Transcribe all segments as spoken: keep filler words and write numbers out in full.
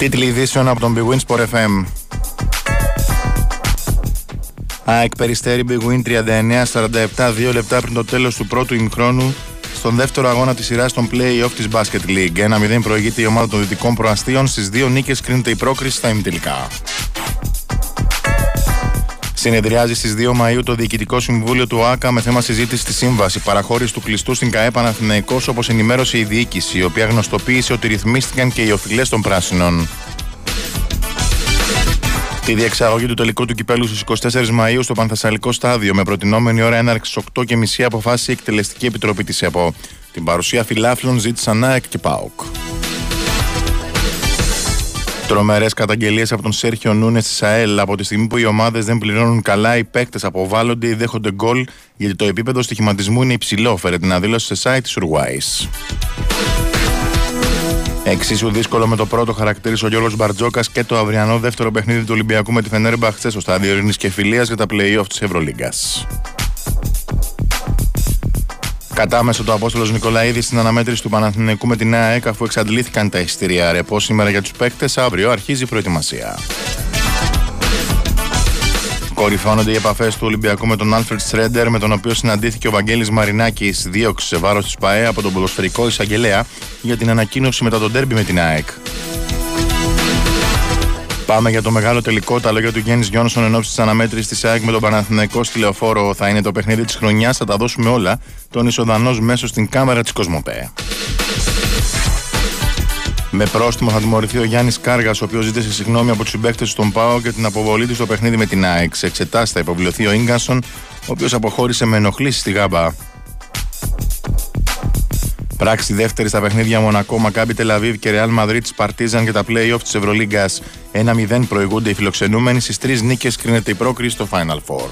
Τίτλοι ειδήσεων από τον Big Win Sport εφ εμ. ΑΕΚ Περιστέρι Big Win τριάντα εννέα σαράντα επτά, δύο λεπτά πριν το τέλος του πρώτου ημιχρόνου, στον δεύτερο αγώνα της σειράς των play-off της Basket League. ένα μηδέν προηγείται η ομάδα των Δυτικών Προαστίων, στις δύο νίκες κρίνεται η πρόκριση στα ημιτελικά. Συνεδριάζει στις δύο Μαΐου το Διοικητικό Συμβούλιο του ΟΑΚΑ με θέμα συζήτηση στη σύμβαση παραχώρηση του κλειστού στην ΚΑΕ Παναθηναϊκός, όπως ενημέρωσε η διοίκηση, η οποία γνωστοποίησε ότι ρυθμίστηκαν και οι οφειλές των πράσινων. Τη διεξαγωγή του τελικού του κυπέλου στις είκοσι τέσσερις Μαΐου στο Πανθεσσαλικό Στάδιο με προτινόμενη ώρα έναρξης οκτώ και μισή αποφάσισε η Εκτελεστική Επιτροπή της ΕΠΟ. Την παρουσία φιλάφλων ζήτησαν ΑΕΚ και ΠΑΟΚ. Τρομερές καταγγελίες από τον Σέρχιο Νούνες της ΑΕΛ. Από τη στιγμή που οι ομάδες δεν πληρώνουν καλά, οι παίκτες αποβάλλονται ή δέχονται γκολ, γιατί το επίπεδο στοιχηματισμού είναι υψηλό, φέρεται να δήλωσε σε site της Ουρουάης. Εξίσου δύσκολο με το πρώτο χαρακτήρισε ο Γιώργος Μπαρτζόκας και το αυριανό δεύτερο παιχνίδι του Ολυμπιακού με τη Φενέρμπαχτσε στο στάδιο Ειρήνης και Φιλίας για τα play-off της Ευρωλίγκας. Κατάμεσο το Απόστολος Νικολαίδης στην αναμέτρηση του Παναθηναϊκού με την ΑΕΚ, αφού εξαντλήθηκαν τα εισιτήρια ρεπό σήμερα για τους παίκτες, αύριο αρχίζει η προετοιμασία. Κορυφώνονται οι επαφές του Ολυμπιακού με τον Άλφρεντ Σρέντερ, με τον οποίο συναντήθηκε ο Βαγγέλης Μαρινάκης, δίωξη σε βάρος της ΠΑΕ από τον ποδοσφαιρικό εισαγγελέα για την ανακοίνωση μετά τον ντέρμπι με την ΑΕΚ. Πάμε για το μεγάλο τελικό. Τα λόγια του Γιάννη Γιόνσον εν ώψη τη αναμέτρηση τη ΑΕΚ με τον Παναθηναϊκό στη Λεωφόρο. Θα είναι το παιχνίδι τη χρονιά, θα τα δώσουμε όλα. Τον Ισοδανός μέσω στην κάμερα τη Κοσμοπέ. Με πρόστιμο θα τιμωρηθεί ο Γιάννης Κάργας, ο οποίος ζήτησε συγγνώμη από τους συμπαίκτες στον ΠΑΟ για την αποβολή του στο παιχνίδι με την ΑΕΚ. Σε εξετάσεις θα υποβληθεί ο Ίγκανσον, ο οποίος αποχώρησε με ενοχλήσεις στη ΓΑΜΠΑ. Πράξη δεύτερη στα παιχνίδια Μονακό, Μακάμπι Τελαβίβ και Ρεάλ Μαδρίτης Παρτίζαν για τα play-off της Ευρωλίγκας. ένα μηδέν προηγούνται οι φιλοξενούμενοι, στις τρεις νίκες κρίνεται η πρόκριση στο Final Four.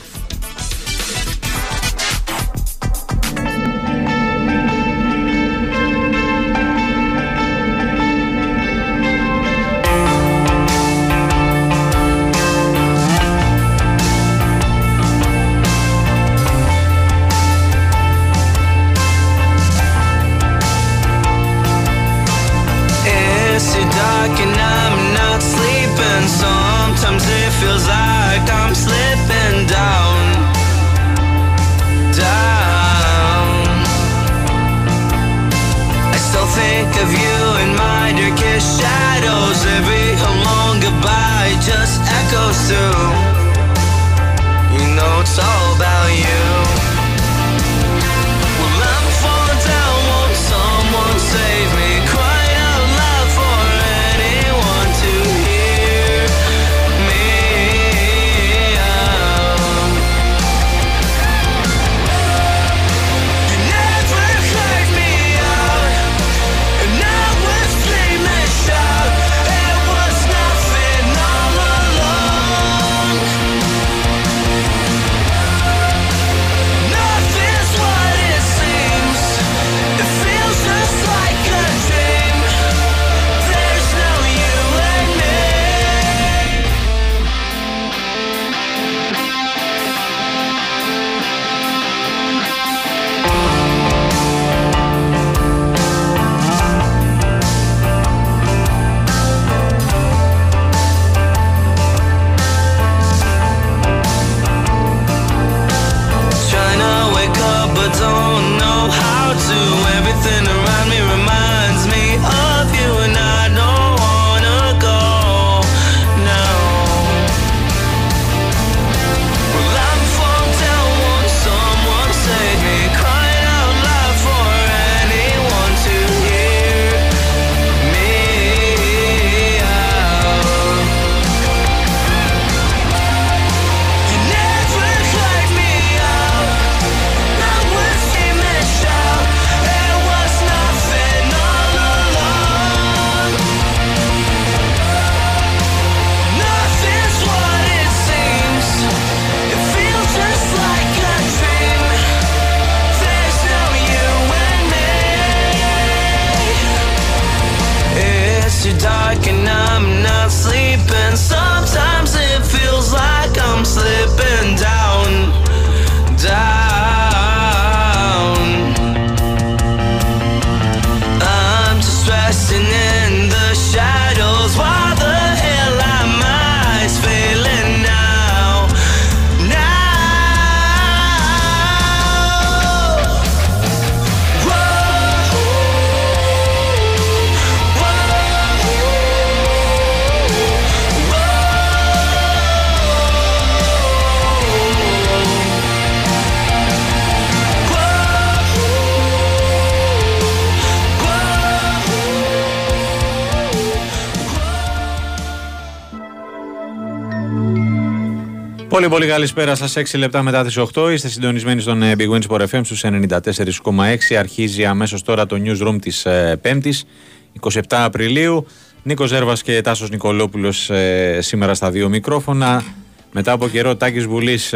Πολύ πολύ καλησπέρα σας, έξι λεπτά μετά τις οκτώ. Είστε συντονισμένοι στον Big Win Sport εφ εμ στους ενενήντα τέσσερα κόμμα έξι. Αρχίζει αμέσως τώρα το Newsroom της Πέμπτης, εικοστή εβδόμη Απριλίου. Νίκος Ζέρβας και Τάσος Νικολόπουλος σήμερα στα δύο μικρόφωνα. Μετά από καιρό, Τάκης Βουλής,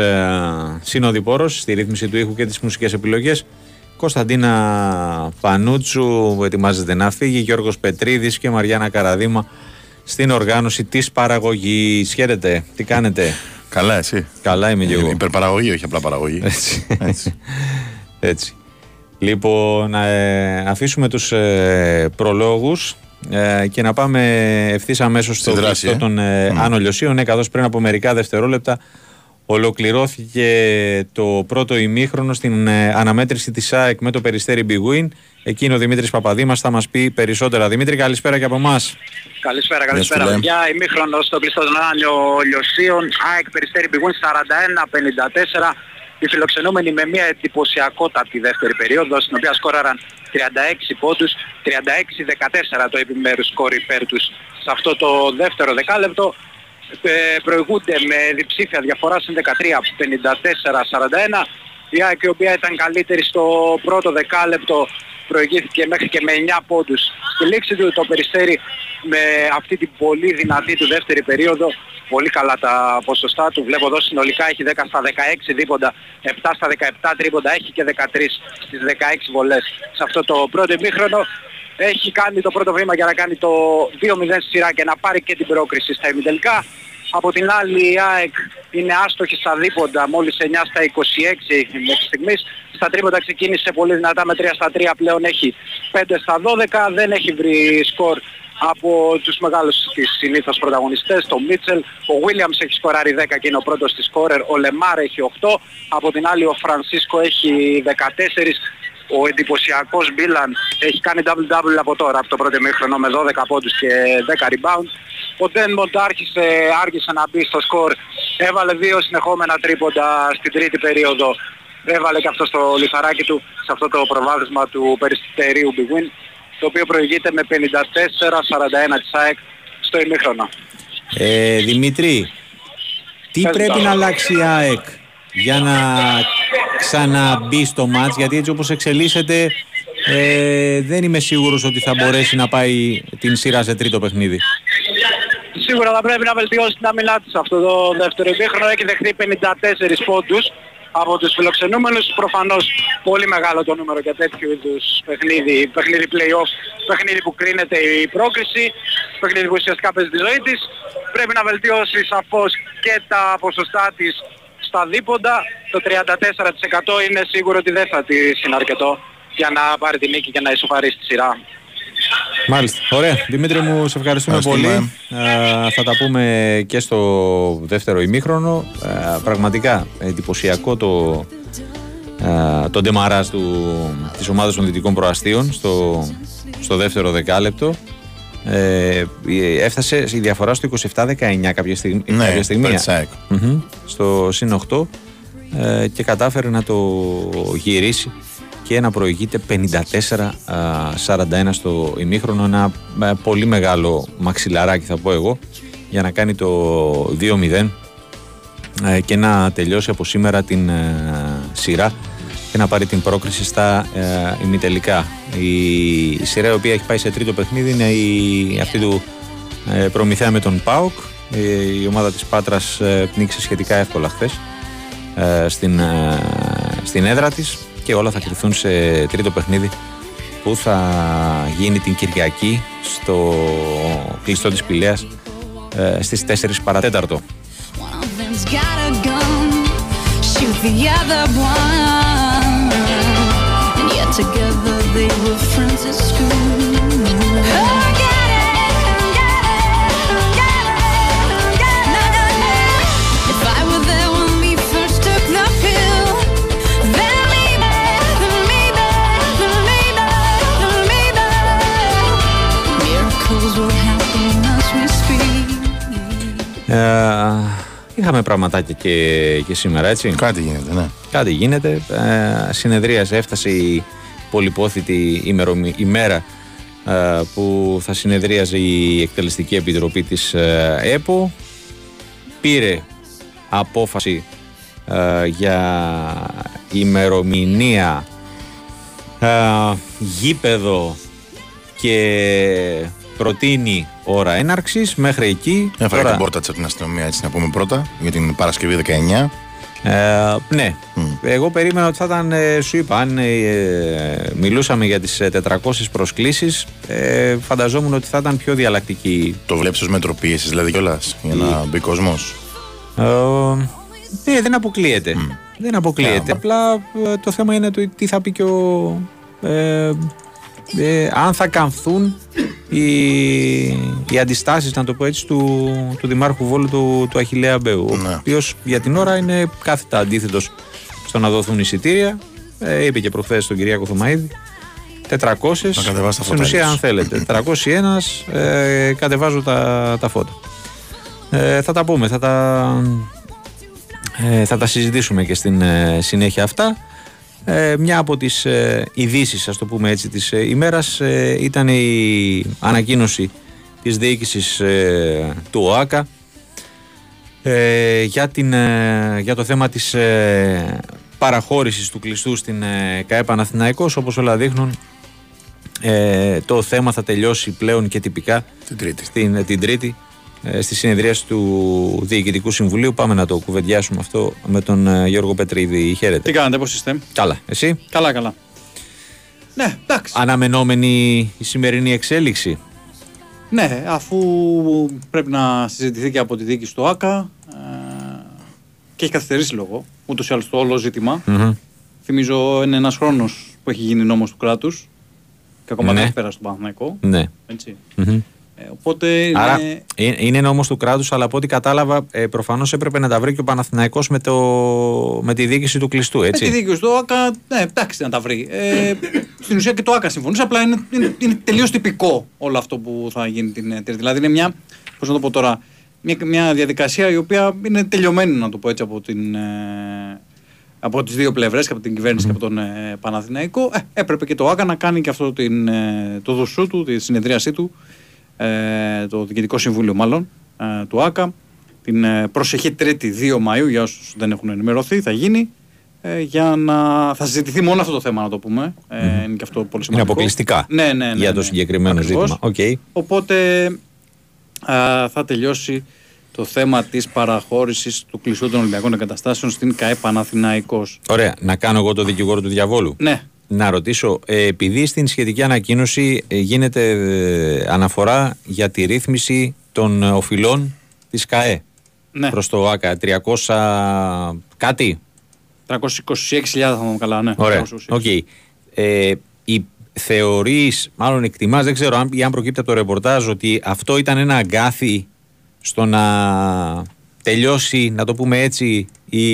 συνοδοιπόρος στη ρύθμιση του ήχου και τις μουσικές επιλογές. Κωνσταντίνα Πανούτσου ετοιμάζεται να φύγει. Γιώργος Πετρίδης και Μαριάννα Καραδήμα στην οργάνωση της παραγωγής. Χαίρετε, τι κάνετε? Καλά, εσύ? Καλά είμαι και εγώ. Υπερπαραγωγή, όχι απλά παραγωγή. Έτσι. Έτσι. Έτσι. Λοιπόν, να ε, αφήσουμε τους ε, προλόγους ε, και να πάμε ευθύς αμέσως στο δράση ε? των ε, mm. Άνω Λιωσίων. Ναι, καθώς πριν από μερικά δευτερόλεπτα ολοκληρώθηκε το πρώτο ημίχρονο στην ε, αναμέτρηση της ΑΕΚ με το Περιστέρι Big Win. Εκείνο ο Δημήτρης Παπαδήμας θα μας πει περισσότερα. Δημήτρη, καλησπέρα και από εμάς. Καλησπέρα, καλησπέρα. Yes, για ημίχρονο στο κλειστό των Άνω Λιωσίων, ΑΕΚ Περιστέρι Big Win σαράντα ένα πενήντα τέσσερα. Οι φιλοξενούμενοι με μια εντυπωσιακότατη δεύτερη περίοδο, στην οποία σκόραραν τριάντα έξι πόντους, τριάντα έξι δεκατέσσερα το επιμέρους σκόρ υπέρ τους σε αυτό το δεύτερο δεκάλεπτο. Ε, προηγούνται με διψήφια διαφορά στην δεκατρία πενήντα τέσσερα σαράντα ένα. Η ΑΕΚ, η οποία ήταν καλύτερη στο πρώτο δεκάλεπτο, προηγήθηκε μέχρι και με εννέα πόντους. Στη λήξη του το Περιστέρι, με αυτή την πολύ δυνατή του δεύτερη περίοδο, πολύ καλά τα ποσοστά του, βλέπω εδώ συνολικά έχει δέκα στα δεκαέξι δίποντα, επτά στα δεκαεπτά τρίποντα, έχει και δεκατρία στις δεκαέξι βολές. Σε αυτό το πρώτο ημίχρονο έχει κάνει το πρώτο βήμα για να κάνει το δύο μηδέν στη σειρά και να πάρει και την πρόκριση στα ημιτελικά. Από την άλλη η ΑΕΚ είναι άστοχη στα δίποντα, μόλις εννέα στα είκοσι έξι μέχρι στιγμής. Στα τρίποντα ξεκίνησε πολύ δυνατά με τρία στα τρία, πλέον έχει πέντε στα δώδεκα, δεν έχει βρει σκορ από τους μεγάλους της συνήθως πρωταγωνιστές, τον Μίτσελ. Ο Βίλιαμς έχει σκοράρει δέκα και είναι ο πρώτος της σκόρερ, ο Λεμάρ έχει οκτώ, από την άλλη ο Φρανσίσκο έχει δεκατέσσερα. Ο εντυπωσιακός Μπίλαν έχει κάνει double-double από τώρα, από το πρώτο ημίχρονο, με δώδεκα πόντους και δέκα rebound. Ο Ντένμοντ άρχισε, άρχισε να μπει στο σκορ, έβαλε δύο συνεχόμενα τρίποντα στην τρίτη περίοδο. Έβαλε και αυτό στο λιθαράκι του, σε αυτό το προβάδισμα του Περιστερίου Big Win, το οποίο προηγείται με πενήντα τέσσερα σαράντα ένα της ΑΕΚ στο ημίχρονο. Ε, Δημήτρη, τι Πες πρέπει τώρα. να αλλάξει η ΑΕΚ για να ξαναμπεί στο μάτς, γιατί έτσι όπως εξελίσσεται ε, δεν είμαι σίγουρος ότι θα μπορέσει να πάει την σειρά σε τρίτο παιχνίδι? Σίγουρα θα πρέπει να βελτιώσει την αμυνά της. Αυτό το δεύτερο ημίχρονο έχει δεχτεί πενήντα τέσσερα πόντους από τους φιλοξενούμενους. Προφανώς πολύ μεγάλο το νούμερο για τέτοιου είδους παιχνίδι, παιχνίδι play-off, παιχνίδι που κρίνεται η πρόκριση, παιχνίδι που ουσιαστικά παίζει τη ζωή της. Πρέπει να βελτιώσει σαφώς και τα ποσοστά της στα δίποντα. Το τριάντα τέσσερα τοις εκατό είναι σίγουρο ότι δεν θα της είναι αρκετό για να πάρει τη νίκη και να ισοφαρίσει τη σειρά. Μάλιστα. Ωραία. Δημήτρη μου, σε ευχαριστούμε πολύ. Α, θα τα πούμε και στο δεύτερο ημίχρονο. Α, πραγματικά εντυπωσιακό το, α, το ντεμαράζ της ομάδας των Δυτικών Προαστίων στο, στο δεύτερο δεκάλεπτο. Ε, έφτασε η διαφορά στο είκοσι επτά δεκαεννέα κάποια στιγμή. Ναι, κάποια στιγμή mm-hmm, στο συν οκτώ ε, και κατάφερε να το γυρίσει και να προηγείται πενήντα τέσσερα σαράντα ένα στο ημίχρονο. Ένα πολύ μεγάλο μαξιλαράκι θα πω εγώ, για να κάνει το δύο μηδέν και να τελειώσει από σήμερα την σειρά και να πάρει την πρόκριση στα ημιτελικά. Η σειρά η οποία έχει πάει σε τρίτο παιχνίδι είναι η, αυτή του Προμηθέα με τον ΠΑΟΚ. Η ομάδα της Πάτρας πνίξε σχετικά εύκολα χθες στην, στην έδρα της. Και όλα θα κρυφθούν σε τρίτο παιχνίδι που θα γίνει την Κυριακή στο κλειστό της Πηλαίας ε, στις τέσσερις παρά τέταρτο. Ε, είχαμε πραγματάκια και, και σήμερα, έτσι. Κάτι γίνεται, ναι. Κάτι γίνεται. Ε, συνεδρίασε, έφτασε η πολυπόθητη ημερομη, ημέρα ε, που θα συνεδρίαζε η Εκτελεστική Επιτροπή της ε, ΕΠΟ. Πήρε απόφαση ε, για ημερομηνία, ε, γήπεδο και προτείνει ώρα έναρξης. Μέχρι εκεί. Έφαγα την πόρτα από την αστυνομία, έτσι να πούμε πρώτα, για την Παρασκευή δεκαεννιά. Ε, ναι, mm. εγώ περίμενα ότι θα ήταν, ε, σου είπα, αν ε, μιλούσαμε για τις τετρακόσιες προσκλήσεις, ε, φανταζόμουν ότι θα ήταν πιο διαλλακτική. Το βλέπεις ως μέτρο πίεσης δηλαδή κιόλας, για να μπει κόσμος? Ε, ναι, δεν αποκλείεται. Mm. Δεν αποκλείεται. Yeah. Απλά ε, το θέμα είναι το τι θα πει και ο... Ε, Ε, αν θα καμφθούν οι, οι αντιστάσεις, να το πω έτσι, του, του Δημάρχου Βόλου, του, του Αχιλλέα Μπέου, ναι. ο οποίος για την ώρα είναι κάθετα αντίθετος στο να δοθούν εισιτήρια. Ε, είπε και προχθές στον Κυριάκο Θωμαίδη τετρακόσια, στην ουσία αν θέλετε τετρακόσια ένα, ε, κατεβάζω τα, τα φώτα. Ε, θα τα πούμε, θα τα, ε, θα τα συζητήσουμε και στην ε, συνέχεια αυτά. Ε, μια από τις ε, ειδήσεις, ας το πούμε έτσι, της ε, ημέρας ε, ήταν η ανακοίνωση της διοίκησης ε, του ΟΑΚΑ ε, για, την, ε, για το θέμα της ε, παραχώρησης του κλειστού στην ε, ΚΑΕ Παναθηναϊκός. Όπως όλα δείχνουν, ε, το θέμα θα τελειώσει πλέον και τυπικά την Τρίτη, στην, ε, την τρίτη ε, στη συνεδρίαση του Διοικητικού Συμβουλίου. Πάμε να το κουβεντιάσουμε αυτό με τον ε, Γιώργο Πετρίδη. Χαίρετε. Τι κάνετε, πώς είστε? Καλά, εσύ? Καλά, καλά. Ναι, εντάξει. Αναμενόμενη η σημερινή εξέλιξη. Ναι, αφού πρέπει να συζητηθεί και από τη διοίκηση του ΟΑΚΑ ε, και έχει καθυστερήσει λόγω, ούτως ή άλλως το όλο ζήτημα. Mm-hmm. Θυμίζω, είναι ένας χρόνος που έχει γίνει νόμος του κράτους και ακόμα δεν έχει πέρασει τον Παναθηναϊκό. Ναι. Έτσι. Mm-hmm. Οπότε είναι... Άρα είναι νόμος του κράτους, αλλά από ό,τι κατάλαβα, προφανώς έπρεπε να τα βρει και ο Παναθηναϊκός με, το... με τη διοίκηση του κλειστού. Έτσι. Με τη διοίκηση του ΟΑΚΑ, ναι, εντάξει, να τα βρει. Ε, στην ουσία και το ΟΑΚΑ συμφωνούσε, απλά είναι, είναι, είναι τελείως τυπικό όλο αυτό που θα γίνει την Τρίτη. Δηλαδή είναι μια, πώς να το πω τώρα, μια, μια διαδικασία η οποία είναι τελειωμένη, να το πω έτσι, από, την, από τις δύο πλευρές, και από την κυβέρνηση mm. και από τον ε, Παναθηναϊκό. Ε, έπρεπε και το ΟΑΚΑ να κάνει και αυτό την, ε, το δουσού του, τη συνεδρίασή του. Ε, το Διοικητικό Συμβούλιο μάλλον ε, του ΟΑΚΑ την ε, προσεχή Τρίτη δύο Μαΐου, για όσους δεν έχουν ενημερωθεί, θα γίνει ε, για να θα συζητηθεί μόνο αυτό το θέμα, να το πούμε ε, mm-hmm. είναι και αυτό πολύ σημαντικό, είναι αποκλειστικά ναι, ναι, ναι, ναι, για το συγκεκριμένο ναι, ζήτημα okay. Οπότε ε, θα τελειώσει το θέμα της παραχώρησης του κλειστού των Ολυμπιακών Εγκαταστάσεων στην ΚΑΕ Παναθηναϊκός. Ωραία, να κάνω εγώ το δικηγόρο του διαβόλου. Ναι. Να ρωτήσω, επειδή στην σχετική ανακοίνωση γίνεται αναφορά για τη ρύθμιση των οφειλών της ΚΑΕ ναι. προς το ΟΑΚΑ, τριακόσια κάτι. τριακόσιες είκοσι έξι χιλιάδες θα μου καλά, ναι. Ωραία, οκ. Okay. Ε, οι θεωρείς, μάλλον εκτιμάς, δεν ξέρω αν, αν προκύπτει από το ρεπορτάζ, ότι αυτό ήταν ένα αγκάθι στο να τελειώσει, να το πούμε έτσι, η,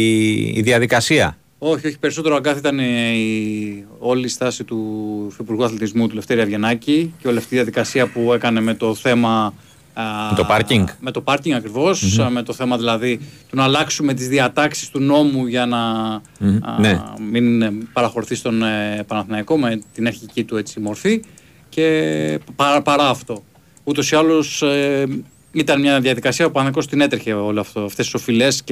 η διαδικασία. Όχι, όχι, περισσότερο αγκάθι ήταν η όλη η στάση του Υφυπουργού Αθλητισμού, του Λευτέρη Αυγενάκη, και όλη αυτή η διαδικασία που έκανε με το θέμα. Με το πάρκινγκ. Με το πάρκινγκ ακριβώς. Mm-hmm. Με το θέμα δηλαδή του να αλλάξουμε τις διατάξεις του νόμου για να mm-hmm. α, ναι. μην παραχωρηθεί στον ε, Παναθηναϊκό με την αρχική του έτσι, μορφή. Και παρά, παρά αυτό. Ούτως ή άλλως ε, ήταν μια διαδικασία που ο Παναθηναϊκός την έτρεχε όλο αυτό. Αυτές τις οφειλές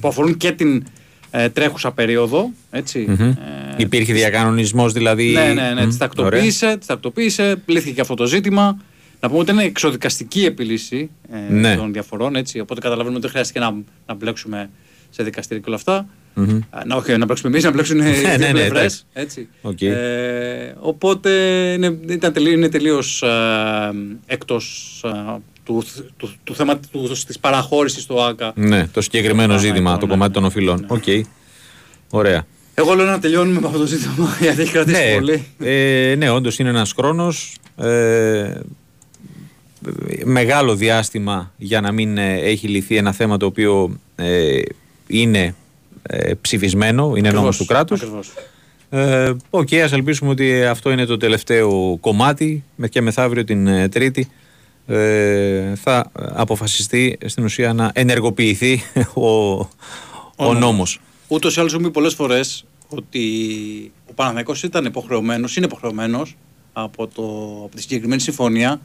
που αφορούν και την. Ε, τρέχουσα περίοδο. Έτσι. Mm-hmm. Ε, Υπήρχε διακανονισμός δηλαδή. Ναι, ναι, ναι. Mm-hmm. Τις τακτοποίησε, τις τακτοποίησε, πλήθηκε και αυτό το ζήτημα. Να πούμε ότι είναι εξοδικαστική επίλυση ε, ναι. των διαφορών. Έτσι. Οπότε καταλαβαίνουμε ότι δεν χρειάστηκε να, να μπλέξουμε σε δικαστήρια και όλα αυτά. Mm-hmm. Ε, να, όχι, να μπλέξουμε εμείς, να μπλέξουν οι δύο ναι, πλευρές. Ναι, ναι, okay. ε, οπότε είναι, ήταν τελείως, είναι τελείως ε, εκτός. Ε, του, του, του θέμα της παραχώρησης του ΟΑΚΑ. Ναι, το συγκεκριμένο το ζήτημα, ναι, το κομμάτι ναι, των οφειλών. Οκ. Ναι. Okay. Ωραία. Εγώ λέω να τελειώνουμε με αυτό το ζήτημα, γιατί έχει κρατήσει ναι, πολύ. Ε, ναι, όντως είναι ένας χρόνος. Ε, μεγάλο διάστημα για να μην έχει λυθεί ένα θέμα το οποίο ε, είναι ε, ψηφισμένο, είναι νόμος του κράτους. Ακριβώς. Ε, Οκ, okay, ας ελπίσουμε ότι αυτό είναι το τελευταίο κομμάτι και μεθαύριο την Τρίτη. Θα αποφασιστεί στην ουσία να ενεργοποιηθεί ο, ο, ο νόμος. Ούτως ή άλλως έχουμε πει πολλές φορές ότι ο Παναθηναϊκός ήταν υποχρεωμένος, είναι υποχρεωμένος από, το, από τη συγκεκριμένη συμφωνία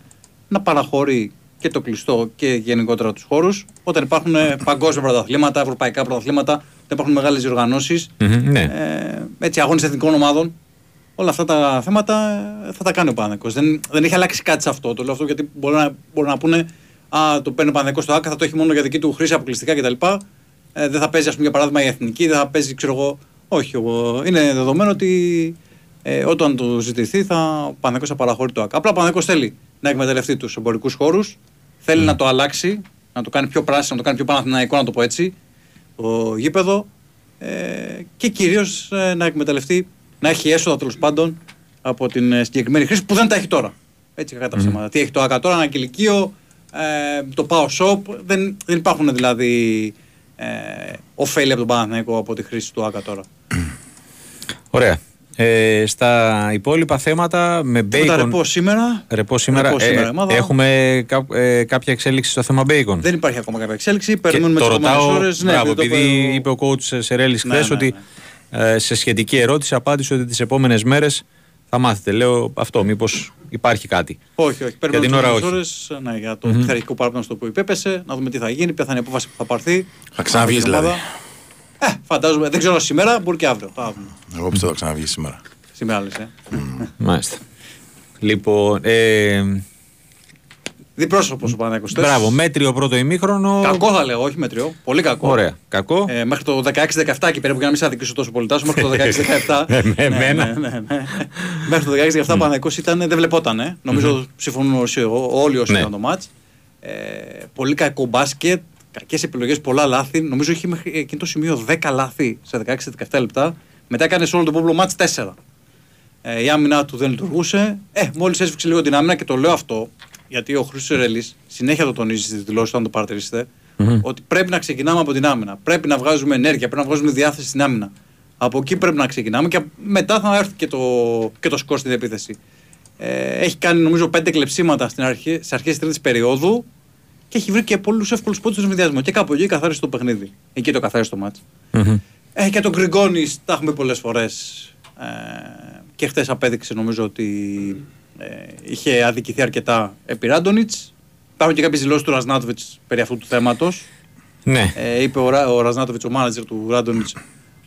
να παραχωρεί και το κλειστό και γενικότερα τους χώρους, όταν υπάρχουν παγκόσμια πρωταθλήματα, ευρωπαϊκά πρωταθλήματα, όταν υπάρχουν μεγάλες διοργανώσεις, mm-hmm, ναι. ε, έτσι, αγώνες εθνικών ομάδων. Όλα αυτά τα θέματα θα τα κάνει ο Παναθηναϊκός. Δεν, δεν έχει αλλάξει κάτι σε αυτό. Το λέω αυτό γιατί μπορούν να, μπορούν να πούνε α, το παίρνει ο Παναθηναϊκός στο ΆΚΑ, θα το έχει μόνο για δική του χρήση αποκλειστικά κτλ. Ε, δεν θα παίζει, ας πούμε, για παράδειγμα η εθνική, δεν θα παίζει, ξέρω εγώ. Όχι, εγώ. Είναι δεδομένο ότι ε, όταν το ζητηθεί θα, ο Παναθηναϊκός θα παραχωρεί το ΆΚΑ. Απλά ο Παναθηναϊκός θέλει να εκμεταλλευτεί τους εμπορικούς χώρους, θέλει mm. να το αλλάξει, να το κάνει πιο πράσινο, να το κάνει πιο παναθηναϊκό, να το πω έτσι, το γήπεδο ε, και κυρίως ε, να εκμεταλλευτεί. Να έχει έσοδα τέλος πάντων από την συγκεκριμένη χρήση που δεν τα έχει τώρα. Έτσι, κατά ψέματα. Mm. Τι έχει το ΆΚΑ τώρα, ένα κηλικείο, ε, το Πάο Σοπ. Δεν, δεν υπάρχουν δηλαδή ε, ωφέλη από τον Παναθηναϊκό από τη χρήση του ΆΚΑ τώρα. Ωραία. Ε, στα υπόλοιπα θέματα με Μπέικον. Ρεπό σήμερα. Ρεπό σήμερα. Ρεπό σήμερα ε, έχουμε κα, ε, κάποια εξέλιξη στο θέμα Μπέικον. Δεν υπάρχει ακόμα κάποια εξέλιξη. Περιμένουμε τις επόμενες ώρες. Ναι, επειδή είπε ο coach Σερέλης χθες ότι. Σε σχετική ερώτηση απάντησε ότι τις επόμενες μέρες θα μάθετε. Λέω αυτό, μήπως υπάρχει κάτι. Όχι, όχι. Παίρνουμε τις επόμενες ώρες ναι, για το mm-hmm. πειθαρχικό παράπονο που υπέπεσε, να δούμε τι θα γίνει, ποια θα είναι η απόφαση που θα πάρθει. Θα ξαναβγείς δηλαδή. Ε, φαντάζομαι. Δεν ξέρω σήμερα, μπορεί και αύριο. αύριο. Εγώ πιστεύω θα ξαναβγείς σήμερα. Σήμερα λες, ε. Mm. Μάλιστα. Λοιπόν. Ε... Διπρόσωπο ο Παναθηναϊκός. Μπράβο, μέτριο πρώτο ημίχρονο. Κακό θα λέω, όχι μέτριο. Πολύ κακό. Ωραία. Κακό. Ε, μέχρι το δεκαέξι δεκαεπτά και περίπου, για να μην σα αδικήσω τόσο πολύ, τάσο, μέχρι το δεκαέξι δεκαεπτά. ναι, ναι, ναι, ναι, ναι. Μέχρι το δεκαέξι δεκαεπτά ο Παναθηναϊκός ήταν, δεν βλεπόταν. Ε. Νομίζω συμφωνούν όλοι όσοι ήταν το μάτς. Ε, πολύ κακό μπάσκετ, κακές επιλογές, πολλά λάθη. Νομίζω είχε μέχρι εκείνο το σημείο δέκα λάθη σε δεκαέξι δεκαεπτά λεπτά. Μετά έκανε όλο το πόπλο μάτς τέσσερα. Ε, η άμυνα του δεν λειτουργούσε. Ε, μόλις έσφιξε λίγο την άμυνα και το λέω αυτό. Γιατί ο Χρήστος Σερέλης συνέχεια το τονίζει στις δηλώσεις, αν το παρατηρήσετε, mm-hmm. ότι πρέπει να ξεκινάμε από την άμυνα. Πρέπει να βγάζουμε ενέργεια, πρέπει να βγάζουμε διάθεση στην άμυνα. Από εκεί πρέπει να ξεκινάμε και μετά θα έρθει και το, και το σκορ στην επίθεση. Ε, έχει κάνει νομίζω πέντε κλεψίματα στην αρχή, σε αρχές της τρίτης περίοδου και έχει βρει και πολλούς εύκολους πόντους στον συνδυασμό. Και κάπου εκεί καθάρισε το παιχνίδι. Εκεί το καθάρισε το μάτς. Mm-hmm. Ε, και τον Γκριγκόνη, τα έχουμε πολλές φορές. Ε, και χθες απέδειξε νομίζω ότι. Είχε αδικηθεί αρκετά επί Ράντονιτς. Υπάρχουν και κάποιες δηλώσεις του Ραζνάτοβιτς περί αυτού του θέματος. Ναι. Ε, είπε ο, Ρα, ο Ραζνάτοβιτς, ο μάνατζερ του Ράντονιτς,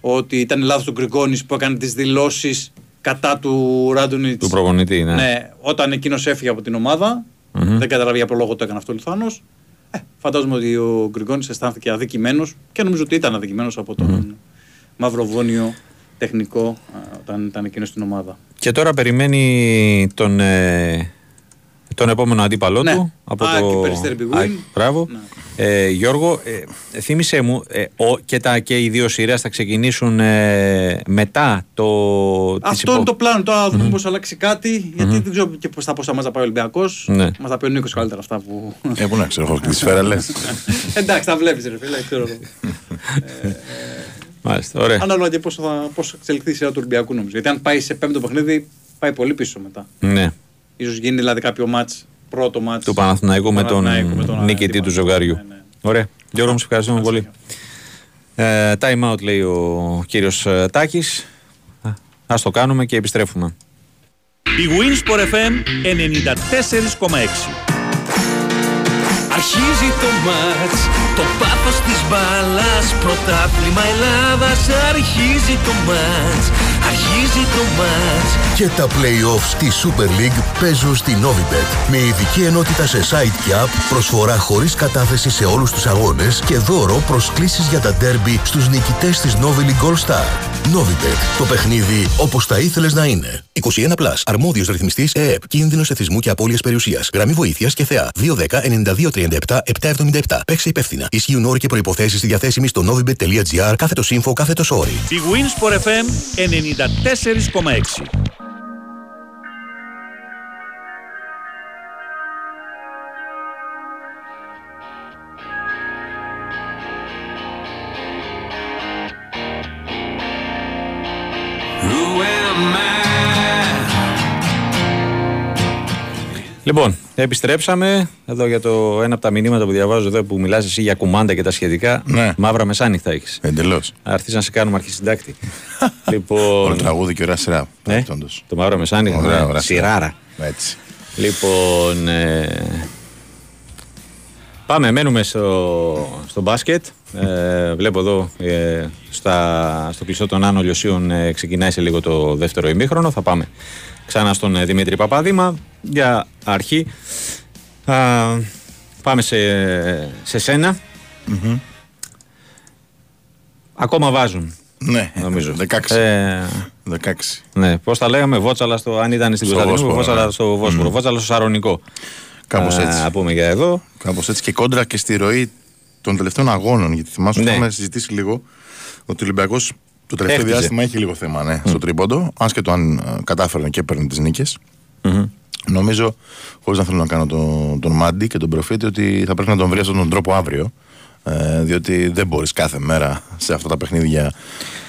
ότι ήταν λάθος του Γκριγκόνης που έκανε τις δηλώσεις κατά του Ράντονιτς. Του προπονητή, ναι. ναι. Όταν εκείνος έφυγε από την ομάδα. Mm-hmm. Δεν καταλαβαίνει για ποιο λόγο το έκανε αυτό ο Λιθουάνος. Ε, φαντάζομαι ότι ο Γκριγκόνης αισθάνθηκε αδικημένος και νομίζω ότι ήταν αδικημένος από τον mm-hmm. Μαυροβούνιο. Τεχνικό όταν ήταν εκείνος στην ομάδα. Και τώρα περιμένει τον, ε, τον επόμενο αντίπαλό ναι. του από Α, το Περιστέρι Μπιγουίν. Μπράβο. Ναι. Ε, Γιώργο, ε, θύμισε μου ε, ο, και, τα, και οι δύο σειρές θα ξεκινήσουν ε, μετά το. Αυτό είναι υπό... το πλάνο. Τώρα δούμε mm-hmm. πώς αλλάξει κάτι. Γιατί mm-hmm. δεν ξέρω και πώς θα, πώς θα μας τα πάει ο Ολυμπιακός. Ναι. Μας τα πει ο Νίκος καλύτερα αυτά που. Ε, πού να ξέρω, τη σφαίρα λες. Εντάξει, θα βλέπεις ρε φίλε, ξέρω. Ανάλογα και πόσο θα, πόσο θα εξελιχθεί η σειρά του Ολυμπιακού νομίζω. Γιατί αν πάει σε πέμπτο παιχνίδι, πάει πολύ πίσω μετά. Ναι. Ίσως γίνει δηλαδή κάποιο μάτς, πρώτο μάτς του Παναθηναϊκού με τον, με τον νικητή του ζευγαριού. Ναι, ναι. Ωραία. Γιώργο, μου σε ευχαριστούμε πολύ. Ε, time out λέει ο κύριος Τάκης. Ας το κάνουμε και επιστρέφουμε. Η Winsport εφ εμ ενενήντα τέσσερα κόμμα έξι. Αρχίζει το μάτς, το πάθος της μπάλας, πρωτάθλημα Ελλάδας. Αρχίζει το μάτς, αρχίζει το μάτς. Και τα play-offs της Super League παίζουν στην Novibet. Με ειδική ενότητα σε site και app, προσφορά χωρίς κατάθεση σε όλους τους αγώνες και δώρο προσκλήσεις για τα derby στους νικητές της Novibet Gold Star. Novibet, το παιχνίδι όπως θα ήθελες να είναι. είκοσι ένα συν, αρμόδιος ρυθμιστής ΕΕΠ, κίνδυνος εθισμού και απώλειας περιουσίας, γραμμή βοήθειας και θεά δύο ένα μηδέν εννιά δύο τρία επτά επτά επτά επτά. Παίξε υπεύθυνα. Ισχύουν όροι και προϋποθέσεις διαθέσιμοι στο novibet.gr κάθετος info κάθετος όροι. Η Winsport εφ εμ ενενήντα τέσσερα κόμμα έξι. Λοιπόν, επιστρέψαμε εδώ για το ένα από τα μηνύματα που διαβάζω εδώ που μιλάς εσύ για κουμάντα και τα σχετικά. Ναι. Μαύρα μεσάνυχτα έχεις. Εντελώς. Άρχισε να σε κάνουμε αρχισυντάκτη. Λοιπόν. Όλο τραγούδι και ωραία σειρά. Ναι. Το μαύρα μεσάνυχτα. Ωραία, ωραία σειράρα. Έτσι. Λοιπόν. Ε... Πάμε, μένουμε στο, στο μπάσκετ. Ε, βλέπω εδώ ε, στα, στο κλειστό των Άνω Λιωσίων ε, ξεκινάει σε λίγο το δεύτερο ημίχρονο. Θα πάμε ξανά στον ε, Δημήτρη Παπαδήμα. Για αρχή ε, πάμε σε, σε σένα. Mm-hmm. Ακόμα βάζουν. Ναι, νομίζω. δεκαέξι. Ε, δεκαέξι. Ναι, πώς τα λέγαμε, Βότσαλα στο, αν ήταν στην Κωνσταντινούπολη, Βότσαλα στο Βόσπορο, mm. Βότσαλα στο Σαρονικό. Κάπως έτσι. Να πούμε για εδώ. Κάπως έτσι και κόντρα και στη ροή των τελευταίων αγώνων. Γιατί θυμάσαι ότι ναι. είχαμε συζητήσει λίγο ότι ο Ολυμπιακός το τελευταίο Έχτιζε. διάστημα είχε λίγο θέμα ναι, mm. στο τρίποντο. Άσχετο αν κατάφεραν και έπαιρναν τις νίκες. Mm-hmm. Νομίζω, χωρίς να θέλω να κάνω τον, τον Μάντι και τον προφήτη, ότι θα πρέπει να τον βρει αυτόν τον τρόπο αύριο. Ε, διότι δεν μπορείς κάθε μέρα σε αυτά τα παιχνίδια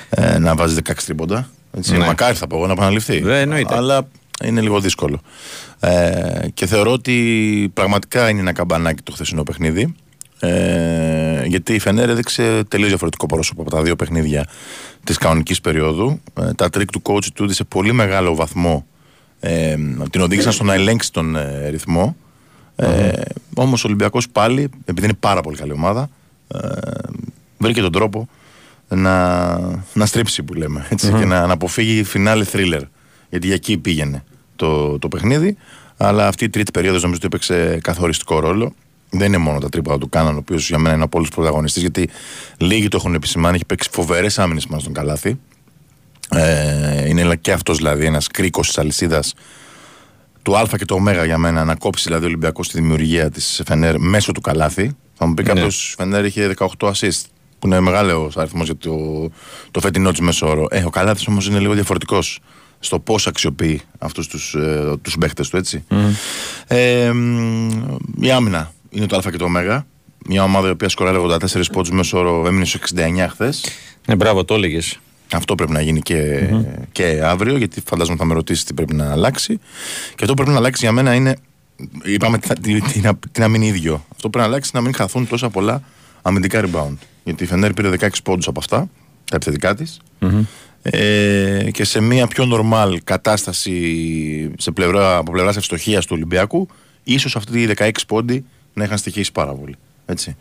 ε, να βάζεις δεκαέξι τρίποντα. Ναι. Μακάρι θα πω εγώ να επαναληφθεί. Αλλά είναι λίγο δύσκολο. Ε, και θεωρώ ότι πραγματικά είναι ένα καμπανάκι το χθεσινό παιχνίδι. Ε, γιατί η Φενέρ έδειξε τελείως διαφορετικό πρόσωπο από τα δύο παιχνίδια της κανονικής περίοδου. Ε, τα τρίκ του coach του σε πολύ μεγάλο βαθμό ε, την οδήγησαν στο να ελέγξει τον ε, ρυθμό. Ε, mm-hmm. Όμως ο Ολυμπιακός πάλι, επειδή είναι πάρα πολύ καλή ομάδα, ε, βρήκε τον τρόπο να, να στρίψει που λέμε έτσι, mm-hmm. και να, να αποφύγει φινάλε θρίλερ. Γιατί για εκεί πήγαινε το, το παιχνίδι. Αλλά αυτή η τρίτη περίοδος νομίζω ότι έπαιξε καθοριστικό ρόλο. Δεν είναι μόνο τα τρύπα του Κάναν, ο οποίος για μένα είναι από όλους τους πρωταγωνιστές, γιατί λίγοι το έχουν επισημάνει. Έχει παίξει φοβερές άμυνες πάνω στον καλάθι. Ε, είναι και αυτός δηλαδή ένας κρίκος της αλυσίδας του Α και το Ω για μένα, να κόψει δηλαδή ο Ολυμπιακός τη δημιουργία της Φενέρ μέσω του καλάθι. Θα μου πει ναι. κάποιος, Φενέρ είχε δεκαοκτώ assist, που είναι μεγάλος αριθμός για το, το φετινό της μέσο όρο. Ε, ο καλάθις όμως είναι λίγο διαφορετικός στο πώς αξιοποιεί αυτούς τους, ε, τους παίχτες του, έτσι. Mm. Ε, η άμυνα είναι το Α και το Ω. Μια ομάδα η οποία σκοράρει ογδόντα τέσσερα πόντους μέσο όρο, έμεινε στους εξήντα εννιά χθες. Ναι, μπράβο, το έλεγες. Αυτό πρέπει να γίνει και, mm-hmm. και αύριο, γιατί φαντάζομαι θα με ρωτήσει τι πρέπει να αλλάξει. Και αυτό που πρέπει να αλλάξει για μένα είναι, είπαμε τι να μείνει ίδιο. Αυτό πρέπει να αλλάξει, να μην χαθούν τόσα πολλά αμυντικά rebound. Γιατί η Φενέρ πήρε δεκαέξι πόντους από αυτά, τα επιθετικά της. Mm-hmm. Ε, και σε μια πιο νορμάλ κατάσταση σε πλευρά, από πλευράς ευστοχίας του Ολυμπιακού, ίσως αυτοί οι δεκαέξι πόντοι να είχαν στοιχήσει πάρα πολύ. Έτσι.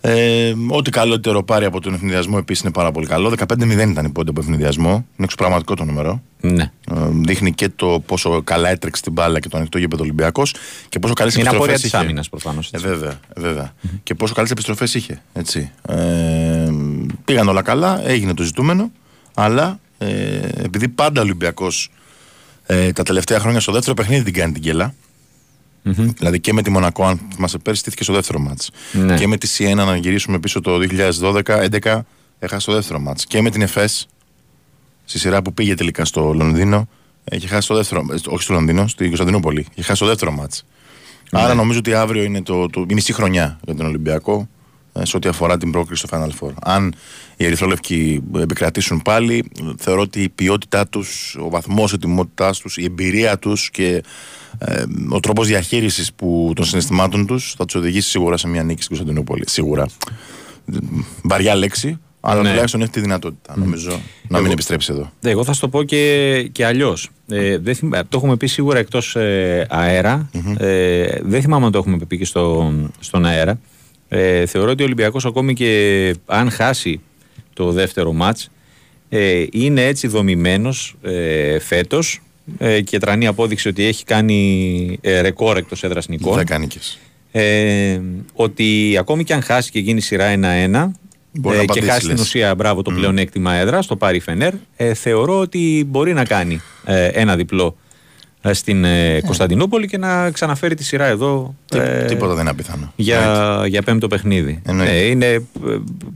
Ε, ό,τι καλύτερο πάρει από τον ευνηδιασμό επίσης είναι πάρα πολύ καλό. δεκαπέντε μηδέν ήταν η πόντα από ευνηδιασμό. Είναι εξωπραγματικό το νούμερο. Ναι. Ε, δείχνει και το πόσο καλά έτρεξε την μπάλα και το ανοιχτό γήπεδο Ολυμπιακός και πόσο καλές επιστροφές είχε. Είναι απόρρια της άμυνας προφανώς. Ε, βέβαια. βέβαια. Mm-hmm. Και πόσο καλές επιστροφές είχε. Έτσι. Ε, πήγαν όλα καλά, έγινε το ζητούμενο. Αλλά ε, επειδή πάντα ο Ολυμπιακός ε, τα τελευταία χρόνια στο δεύτερο παιχνίδι την κάνει την κέλα. Mm-hmm. Δηλαδή και με τη Μονακό, αν θυμάσαι πέρσι, στήθηκε στο δεύτερο μάτς. Ναι. Και με τη Σιένα, να γυρίσουμε πίσω το δύο χιλιάδες δώδεκα έντεκα, έχασε το δεύτερο μάτς. Και με την Εφές, στη σειρά που πήγε τελικά στο Λονδίνο, είχε χάσει το δεύτερο. Όχι στο Λονδίνο, στην Κωνσταντινούπολη. Είχε χάσει το δεύτερο μάτς. Ναι. Άρα νομίζω ότι αύριο είναι, το, το, η μισή χρονιά για τον Ολυμπιακό σε ό,τι αφορά την πρόκριση στο Final Four. Αν οι ερυθρόλευκοι επικρατήσουν πάλι, θεωρώ ότι η ποιότητά τους, ο βαθμός ετοιμότητάς τους, η εμπειρία τους και ε, ο τρόπος διαχείρισης που, των συναισθημάτων τους θα τους οδηγήσει σίγουρα σε μια νίκη στην Κωνσταντινούπολη. Σίγουρα. Βαριά λέξη, αλλά ναι. τουλάχιστον έχει τη δυνατότητα, νομίζω, mm. να εγώ, μην επιστρέψει εδώ. Ναι, εγώ θα σου το πω και, και αλλιώς. Ε, δεν θυμ, το έχουμε πει σίγουρα εκτός ε, αέρα. Mm-hmm. Ε, δεν θυμάμαι αν το έχουμε πει και στο, στον αέρα. Ε, θεωρώ ότι ο Ολυμπιακός ακόμη και αν χάσει το δεύτερο μάτς ε, είναι έτσι δομημένος ε, φέτος ε, και τρανή απόδειξη ότι έχει κάνει ε, ρεκόρ εκτός έδρας νικών ε, ότι ακόμη και αν χάσει και γίνει σειρά ένα ένα ε, και χάσει λες. την ουσία μπράβο το mm. πλεονέκτημα έδρας, το πάρει Φενέρ, ε, θεωρώ ότι μπορεί να κάνει ε, ένα διπλό στην ε, Κωνσταντινούπολη και να ξαναφέρει τη σειρά εδώ. Τι, ε, τίποτα δεν είναι απιθανό. Για, για πέμπτο παιχνίδι. Ε, είναι ε,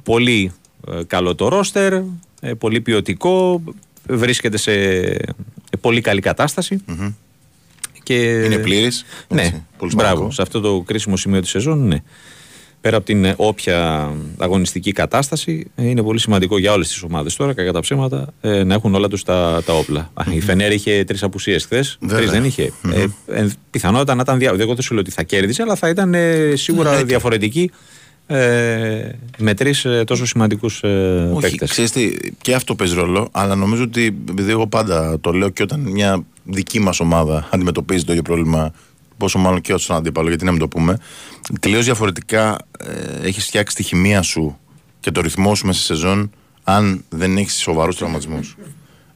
πολύ ε, καλό το ρόστερ, ε, πολύ ποιοτικό, ε, βρίσκεται σε ε, πολύ καλή κατάσταση. Mm-hmm. Και, είναι πλήρης. Ναι, μπράβο. Σε αυτό το κρίσιμο σημείο της σεζόν, ναι. Πέρα από την ε, όποια αγωνιστική κατάσταση, ε, είναι πολύ σημαντικό για όλες τις ομάδες τώρα, κακά τα ψέματα, ε, να έχουν όλα τους τα, τα όπλα. Mm-hmm. Η Φενέρ είχε τρεις απουσίες χθες, τρεις δεν είχε. Mm-hmm. Ε, ε, πιθανότατα να ήταν διάφορα. Εγώ δεν σου λέω ότι θα κέρδισε, αλλά θα ήταν ε, σίγουρα mm-hmm. διαφορετική ε, με τρεις ε, τόσο σημαντικούς ε, παίκτες. Ξέρεις τι, και αυτό παίζει ρόλο, αλλά νομίζω ότι, επειδή εγώ πάντα το λέω και όταν μια δική μας ομάδα αντιμετωπίζει το ίδιο πρόβλημα. πόσο μάλλον και στον αντίπαλο, γιατί να μην το πούμε. Τελείως διαφορετικά ε, έχεις φτιάξει τη χημεία σου και το ρυθμό σου μέσα στη σεζόν, αν δεν έχεις σοβαρούς τραυματισμούς.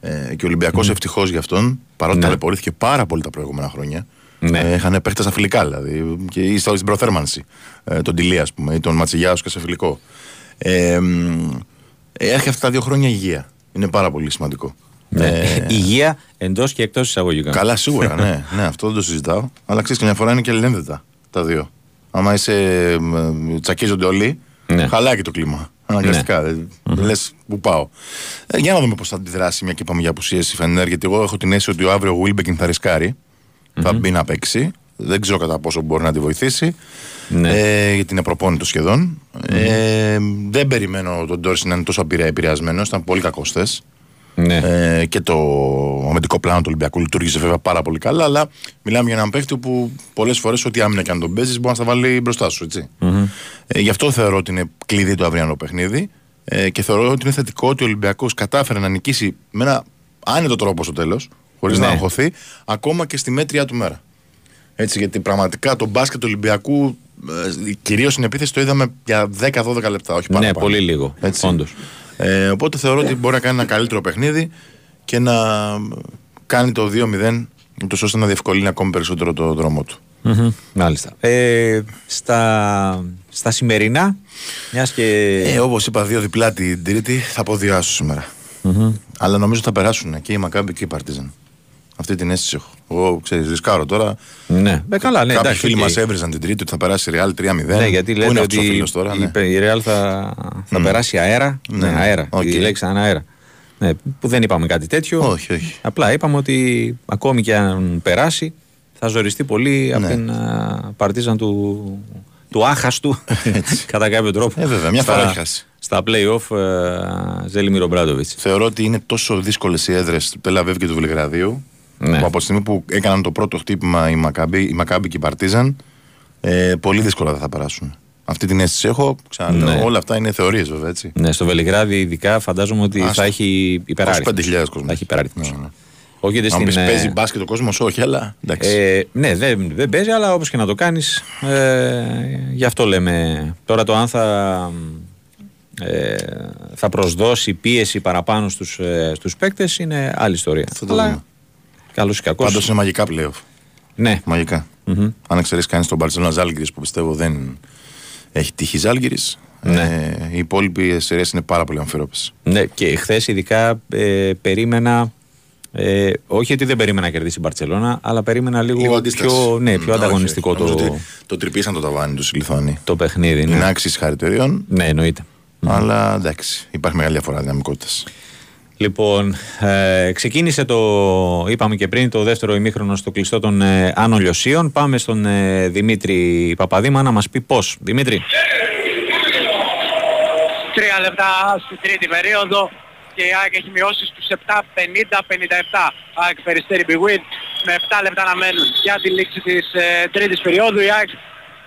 Ε, και ο Ολυμπιακός mm. ευτυχώς γι' αυτόν, παρότι mm. ταλαιπωρήθηκε πάρα πολύ τα προηγούμενα χρόνια. Ναι. Ε, είχαν παίχτες αφιλικά δηλαδή, και ή στην προθέρμανση. Ε, τον Τιλία, ας πούμε, ή τον Ματσιγιάουσκα σε φιλικό. Ε, έχει αυτά τα δύο χρόνια υγεία. Είναι πάρα πολύ σημαντικό. Ναι. Ε, υγεία εντός και εκτός εισαγωγικών. Καλά, σίγουρα, ναι. ναι. Αυτό δεν το συζητάω. Αλλά ξέρεις και μια φορά είναι και αλληλένδετα τα δύο. Άμα είσαι, τσακίζονται όλοι, ναι. χαλάει και το κλίμα. Αναγκαστικά. Ναι. Δεν mm-hmm. λες που πάω. Ε, για να δούμε πώς θα αντιδράσει, μια και είπαμε για απουσίες η Φενέρ. Γιατί εγώ έχω την αίσθηση ότι ο αύριο ο Γουίλμπεκιν θα ρισκάρει. Mm-hmm. Θα μπει να παίξει. Δεν ξέρω κατά πόσο μπορεί να τη βοηθήσει. Ναι. Ε, γιατί είναι προπόνητο σχεδόν. Mm-hmm. Ε, δεν περιμένω τον Ντόρση να είναι τόσο επηρεασμένο. Ήταν πολύ κακός χθες. Ναι. Ε, και το αμυντικό πλάνο του Ολυμπιακού λειτουργήσε βέβαια πάρα πολύ καλά. Αλλά μιλάμε για έναν παίχτη που πολλές φορές, ό,τι άμυνα και αν τον παίζεις, μπορεί να στα βάλει μπροστά σου. Έτσι. Mm-hmm. Ε, γι' αυτό θεωρώ ότι είναι κλειδί το αυριανό παιχνίδι. Ε, και θεωρώ ότι είναι θετικό ότι ο Ολυμπιακός κατάφερε να νικήσει με ένα άνετο τρόπο στο τέλος, χωρίς ναι. να αγχωθεί, ακόμα και στη μέτρια του μέρα. Έτσι, γιατί πραγματικά το μπάσκετ του Ολυμπιακού, ε, κυρίως στην επίθεση, το είδαμε για δέκα δώδεκα λεπτά, όχι παραπάνω. Ναι, πολύ λίγο. Όντως. Ε, οπότε θεωρώ ότι μπορεί να κάνει ένα καλύτερο παιχνίδι και να κάνει το δύο μηδέν, ούτως ώστε να διευκολύνει ακόμη περισσότερο το δρόμο του. Mm-hmm. Μάλιστα. Ε, στα, στα σημερινά, μιας και. Ε, όπως είπα, δύο διπλά την Τρίτη, θα πω δύο άσους σήμερα. Mm-hmm. Αλλά νομίζω θα περάσουν και η Μακάμπι και η Παρτίζαν. Αυτή την αίσθηση έχω. Εγώ ξέρεις, ρισκάρω τώρα. Ναι, με καλά, ναι. Κάποιοι εντάξει, φίλοι okay. μας έβριζαν την Τρίτη ότι θα περάσει η Ρεάλ τρία μηδέν. Ναι, γιατί λένε ότι τώρα, ναι. η Ρεάλ θα, θα mm. περάσει αέρα. Ναι, ναι αέρα. Okay. Η λέξη ήταν αέρα. Ναι, που δεν είπαμε κάτι τέτοιο. Όχι, όχι. Απλά είπαμε ότι ακόμη και αν περάσει θα ζοριστεί πολύ από ναι. την uh, Παρτίζαν του, του άχαστου κατά κάποιο τρόπο. Ε, βέβαια, μια φορά έχει χάσει. Στα play-off uh, Ζέλιμιρο Μπράντοβιτς. Θεωρώ ότι είναι τόσο δύσκολες οι έδρες του Τελαβίβ και του Βελιγραδίου. Ναι. Από τη στιγμή που έκαναν το πρώτο χτύπημα οι Μακάμπι και οι Παρτίζαν, ε, πολύ δύσκολα θα, θα περάσουν. Αυτή την αίσθηση έχω. Ξαναλέω, ναι. όλα αυτά είναι θεωρίες βέβαια. Έτσι. Ναι, στο Βελιγράδι, ειδικά, φαντάζομαι ότι Άς, θα έχει υπεράριθμο. είκοσι πέντε χιλιάδες κόσμο. Θα έχει υπεράριθμο. Ναι, ναι. Αν στην... πεις, παίζει μπάσκετ ο κόσμος, όχι, αλλά. Ε, ναι, δεν, δεν παίζει, αλλά όπως και να το κάνεις. Ε, γι' αυτό λέμε. Τώρα το αν θα, ε, θα προσδώσει πίεση παραπάνω στους, ε, στους παίκτες είναι άλλη ιστορία. Θα το αλλά... δούμε. Καλώς ή κακώς. Πάντως είναι μαγικά πλέον. Ναι. Μαγικά. Mm-hmm. Αν εξαιρέσει κανείς τον Μπαρτσελόνα Ζάλγκιρις που πιστεύω δεν έχει τύχει Ζάλγκιρις. Ναι. Ε, οι υπόλοιποι σειρές είναι πάρα πολύ αμφιρόπες. Ναι, και χθες ειδικά ε, περίμενα. Ε, όχι ότι δεν περίμενα να κερδίσει η Μπαρτσελόνα, αλλά περίμενα λίγο, λίγο πιο, ναι, πιο mm, ανταγωνιστικό όχι. το. Νομίζω το τρυπήσαν το ταβάνι τους οι Λιθουανοί. Το παιχνίδι. Ναι. Είναι άξιοι συγχαρητηρίων. Ναι, εννοείται. Mm. Αλλά εντάξει, υπάρχει μεγάλη διαφορά δυναμικότητας. Λοιπόν, ε, ξεκίνησε το, είπαμε και πριν, το δεύτερο ημίχρονο στο κλειστό των ε, Άνω Λιωσίων. Πάμε στον ε, Δημήτρη Παπαδήμα να μας πει πώς. Δημήτρη. Τρία λεπτά στην τρίτη περίοδο και η ΑΕΚ έχει μειώσει στους επτά πενήντα πενήντα επτά. ΑΕΚ περιστέρι Big Win με επτά λεπτά να μένουν για τη λήξη της ε, τρίτης περίοδου. Η ΑΕΚ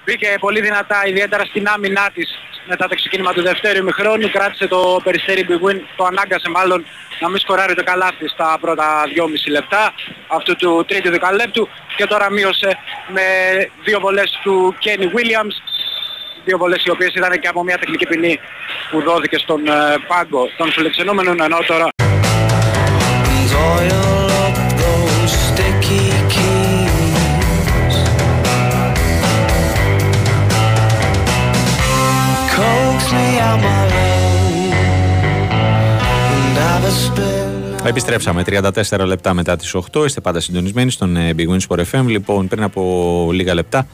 μπήκε πολύ δυνατά, ιδιαίτερα στην άμυνά της. Μετά το ξεκίνημα του δευτέρου ημιχρόνου κράτησε το Περιστέρι Big Win, το ανάγκασε μάλλον να μην σκοράρει το καλάθι στα πρώτα δυόμιση λεπτά αυτού του τρίτου δεκαλέπτου και τώρα μείωσε με δύο βολές του Kenny Williams, δύο βολές οι οποίες ήταν και από μια τεχνική ποινή που δόθηκε στον πάγκο των φιλοξενούμενων, ενώ τώρα επιστρέψαμε τριάντα τέσσερα λεπτά μετά τις οκτώ. Είστε πάντα συντονισμένοι στον Big Win Sport εφ εμ. Λοιπόν, πριν από λίγα λεπτά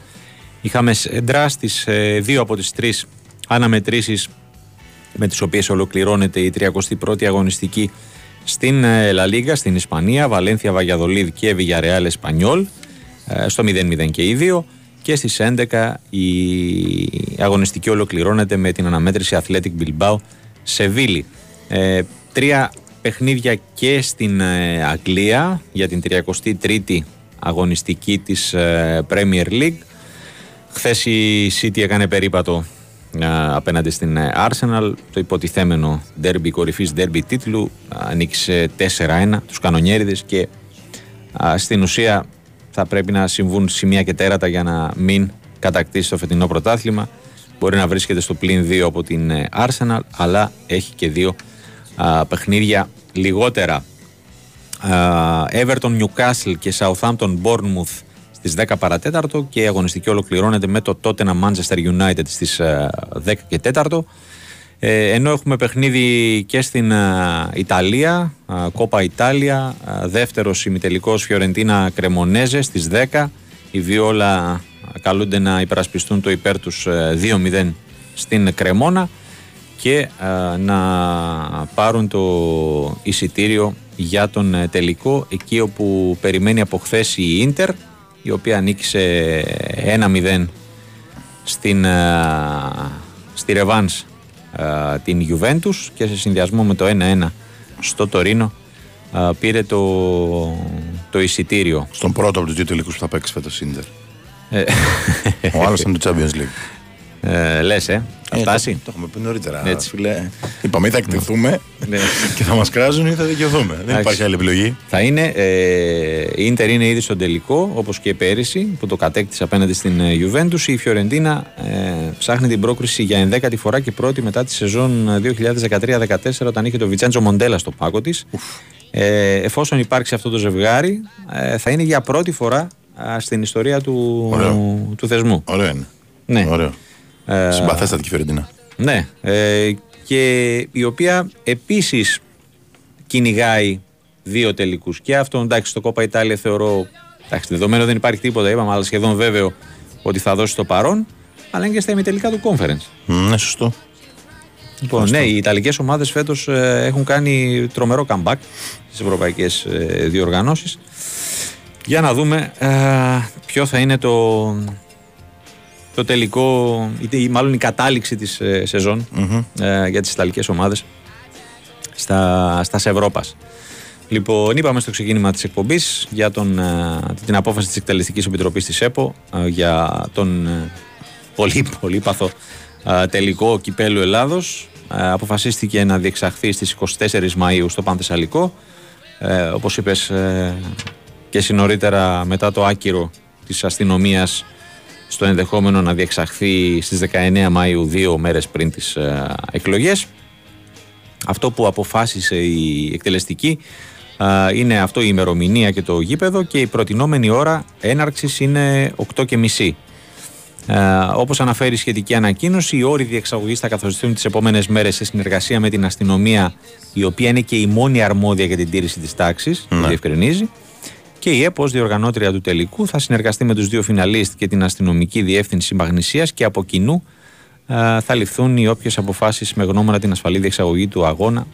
είχαμε σέντρα στις δύο από τις τρεις αναμετρήσεις με τις οποίες ολοκληρώνεται η τριακοστή πρώτη αγωνιστική στην La Liga, στην Ισπανία. Βαλένθια, Βαγιαδολίδ και Villarreal Espanyol στο μηδέν μηδέν και οι δύο. Και στις έντεκα η αγωνιστική ολοκληρώνεται με την αναμέτρηση Athletic Bilbao Σεβίλη. Ε, τρία παιχνίδια και στην ε, Αγγλία για την τριακοστή τρίτη αγωνιστική της ε, Premier League. Χθες η City έκανε περίπατο ε, απέναντι στην ε, Arsenal. Το υποτιθέμενο derby κορυφής, derby τίτλου, ανοίξε τέσσερα ένα τους κανονιέριδες και ε, στην ουσία θα πρέπει να συμβούν σημεία και τέρατα για να μην κατακτήσει το φετινό πρωτάθλημα. Μπορεί να βρίσκεται στο πλήν δύο από την Arsenal, αλλά έχει και δύο α, παιχνίδια λιγότερα. α, Everton, Newcastle και Southampton, Bournemouth στις δέκα παρά τέταρτο, και η αγωνιστική ολοκληρώνεται με το Tottenham Manchester United στις δέκα και τέταρτο. Ε, ενώ έχουμε παιχνίδι και στην α, Ιταλία, Κόπα Ιτάλια, δεύτερος ημιτελικός Fiorentina Cremonese στις δέκα. Η Βιόλα καλούνται να υπερασπιστούν το υπέρ τους δύο μηδέν στην Κρεμόνα και α, να πάρουν το εισιτήριο για τον τελικό, εκεί όπου περιμένει από χθες η Ίντερ, η οποία νίκησε ένα μηδέν στην, α, στη Ρεβάνς την Γιουβέντους, και σε συνδυασμό με το ένα ένα στο Τωρίνο α, πήρε το, το εισιτήριο στον πρώτο από τους δύο τελικούς που θα παίξει φέτος Ίντερ. Ο άλλος ήταν το Champions League. Ε, λες, ε, θα φτάσει. Ε, το, το έχουμε πει νωρίτερα. Έτσι. Φίλε. Είπαμε, ή θα εκτεθούμε και θα μας κράζουν ή θα δικαιωθούμε. Δεν υπάρχει άλλη επιλογή. Θα είναι, ε, η Ίντερ είναι ήδη στον τελικό, όπως και πέρυσι που το κατέκτησε απέναντι στην Ιουβέντους. Η Fiorentina ε, ψάχνει την πρόκριση για ενδέκατη φορά και πρώτη μετά τη σεζόν δύο χιλιάδες δεκατρία δεκατέσσερα, όταν είχε το Βιτσέντζο Μοντέλα στο πάγκο της. Ε, εφόσον υπάρξει αυτό το ζευγάρι, ε, θα είναι για πρώτη φορά ε, στην ιστορία του, του, του θεσμού. Ωραίο είναι. Ναι. Ωραίο. Συμπαθέστατη και Φιωρεντίνα. Ναι, ε, και η οποία επίσης κυνηγάει δύο τελικούς. Και αυτό, εντάξει, το Κόπα Ιτάλια θεωρώ, εντάξει, δεδομένο δεν υπάρχει τίποτα, είπαμε, αλλά σχεδόν βέβαιο ότι θα δώσει το παρόν, αλλά είναι και στα ημιτελικά του conference. Ναι, σωστό. Λοιπόν, σωστό. Ναι, οι ιταλικές ομάδες φέτος ε, έχουν κάνει τρομερό comeback στις ευρωπαϊκές ε, διοργανώσεις. Για να δούμε ε, ποιο θα είναι το... το τελικό, ή μάλλον η κατάληξη της ε, σεζόν mm-hmm. ε, για τις ιταλικές ομάδες στα, στα Ευρώπας. Λοιπόν, είπαμε στο ξεκίνημα της εκπομπής για τον, ε, την απόφαση της Εκτελεστικής Επιτροπής της ΕΠΟ ε, για τον ε, πολύ, πολύ παθο ε, τελικό κυπέλου Ελλάδος. Ε, αποφασίστηκε να διεξαχθεί στις εικοστή τέταρτη Μαΐου στο Πανθεσσαλικό. Ε, όπως είπες ε, και συνωρίτερα, μετά το άκυρο της αστυνομίας στο ενδεχόμενο να διεξαχθεί στις δεκαεννέα Μαΐου, δύο μέρες πριν τις α, εκλογές. Αυτό που αποφάσισε η εκτελεστική α, είναι αυτό, η ημερομηνία και το γήπεδο, και η προτινόμενη ώρα έναρξης είναι οκτώ και μισή. Α, όπως αναφέρει σχετική ανακοίνωση, οι όροι διεξαγωγής θα καθοριστούν τις επόμενες μέρες σε συνεργασία με την αστυνομία, η οποία είναι και η μόνη αρμόδια για την τήρηση της τάξης, ναι. διευκρινίζει. Και η ΕΠΟ, ως διοργανώτρια του τελικού, θα συνεργαστεί με τους δύο φιναλίστ και την αστυνομική διεύθυνση Μαγνησίας, και από κοινού α, θα ληφθούν οι όποιες αποφάσεις με γνώμονα την ασφαλή διεξαγωγή του αγώνα.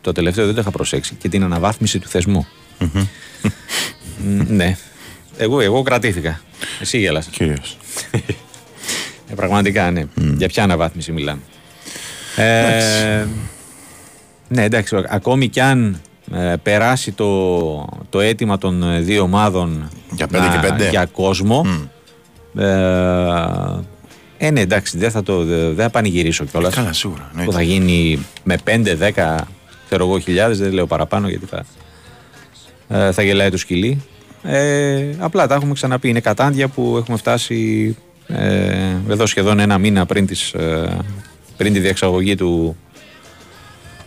Το τελευταίο δεν το είχα προσέξει, και την αναβάθμιση του θεσμού. Mm-hmm. Ναι. Εγώ, εγώ κρατήθηκα. Εσύ γέλασες. Κυρίως. ε, πραγματικά, ναι. Mm. Για ποια αναβάθμιση μιλάμε. Ε, ναι, εντάξει, ακόμη κι αν Ε, περάσει το, το αίτημα των δύο ομάδων για, πέντε να, και πέντε. για κόσμο mm. ε, ε, ναι, εντάξει, δεν θα, το, δεν θα πανηγυρίσω κιόλας. Καλά, σίγουρα, ναι, που θα γίνει με πέντε δέκα, ξέρω εγώ, χιλιάδες, δεν λέω παραπάνω, γιατί θα, ε, θα γελάει το σκυλί. ε, Απλά τα έχουμε ξαναπεί, είναι κατάντια που έχουμε φτάσει ε, εδώ σχεδόν ένα μήνα πριν, της, ε, πριν τη διεξαγωγή του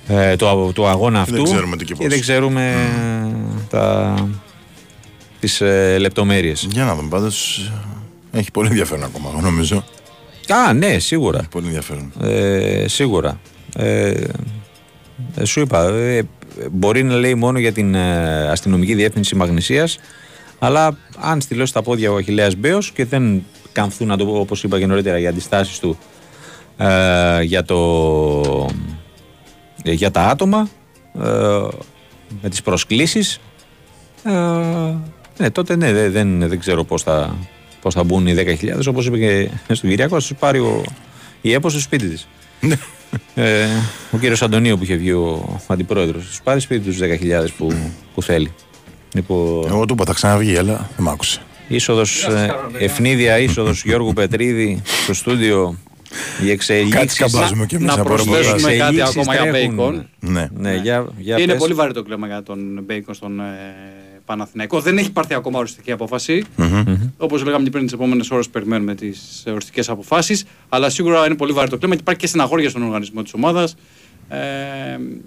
Ε, το, το αγώνα αυτού, δεν ξέρουμε και, και δεν ξέρουμε mm. τα, τις ε, λεπτομέρειες. Για να δούμε, πάντως έχει πολύ ενδιαφέρον ακόμα, νομίζω. Α, ναι, σίγουρα. Έχει πολύ ενδιαφέρον. Ε, σίγουρα. Ε, σου είπα, ε, μπορεί να λέει μόνο για την ε, αστυνομική διεύθυνση Μαγνησίας, αλλά αν στυλώσει τα πόδια ο Αχιλλέας Μπέος και δεν καμφθούν, να το πω, όπως είπα και νωρίτερα, οι αντιστάσεις του ε, για το... για τα άτομα ε, με τις προσκλήσεις, ε, ναι, τότε ναι, δεν, δεν, δεν ξέρω πώς θα, πώς θα μπουν οι δέκα χιλιάδες, όπως είπε και στον Κυριακό, θα τους πάρει ο, η ΕΠΟ στο σπίτι της. ε, ο κύριος Αντωνίου που είχε βγει, ο αντιπρόεδρος, τους πάρει σπίτι τους δέκα χιλιάδες που, που θέλει. Υπό... Εγώ του είπα θα ξαναβγεί, αλλά δεν μ' άκουσε. Είσοδος, ε, ευνίδια είσοδος Γιώργου Πετρίδη στο στούντιο. Οι εξελίξεις, να, και να προσθέσουμε κάτι ακόμα για Bacon. Ναι. Ναι, για, για είναι πες. Πολύ βαρύ το κλίμα για τον Bacon στον ε, Παναθηναϊκό. Δεν έχει πάρθει ακόμα οριστική απόφαση. Mm-hmm. Όπως λέγαμε πριν, τις επόμενες ώρες περιμένουμε τις οριστικές αποφάσεις. Αλλά σίγουρα είναι πολύ βαρύ το κλίμα και υπάρχει και στεναχώρια στον οργανισμό της ομάδας ε,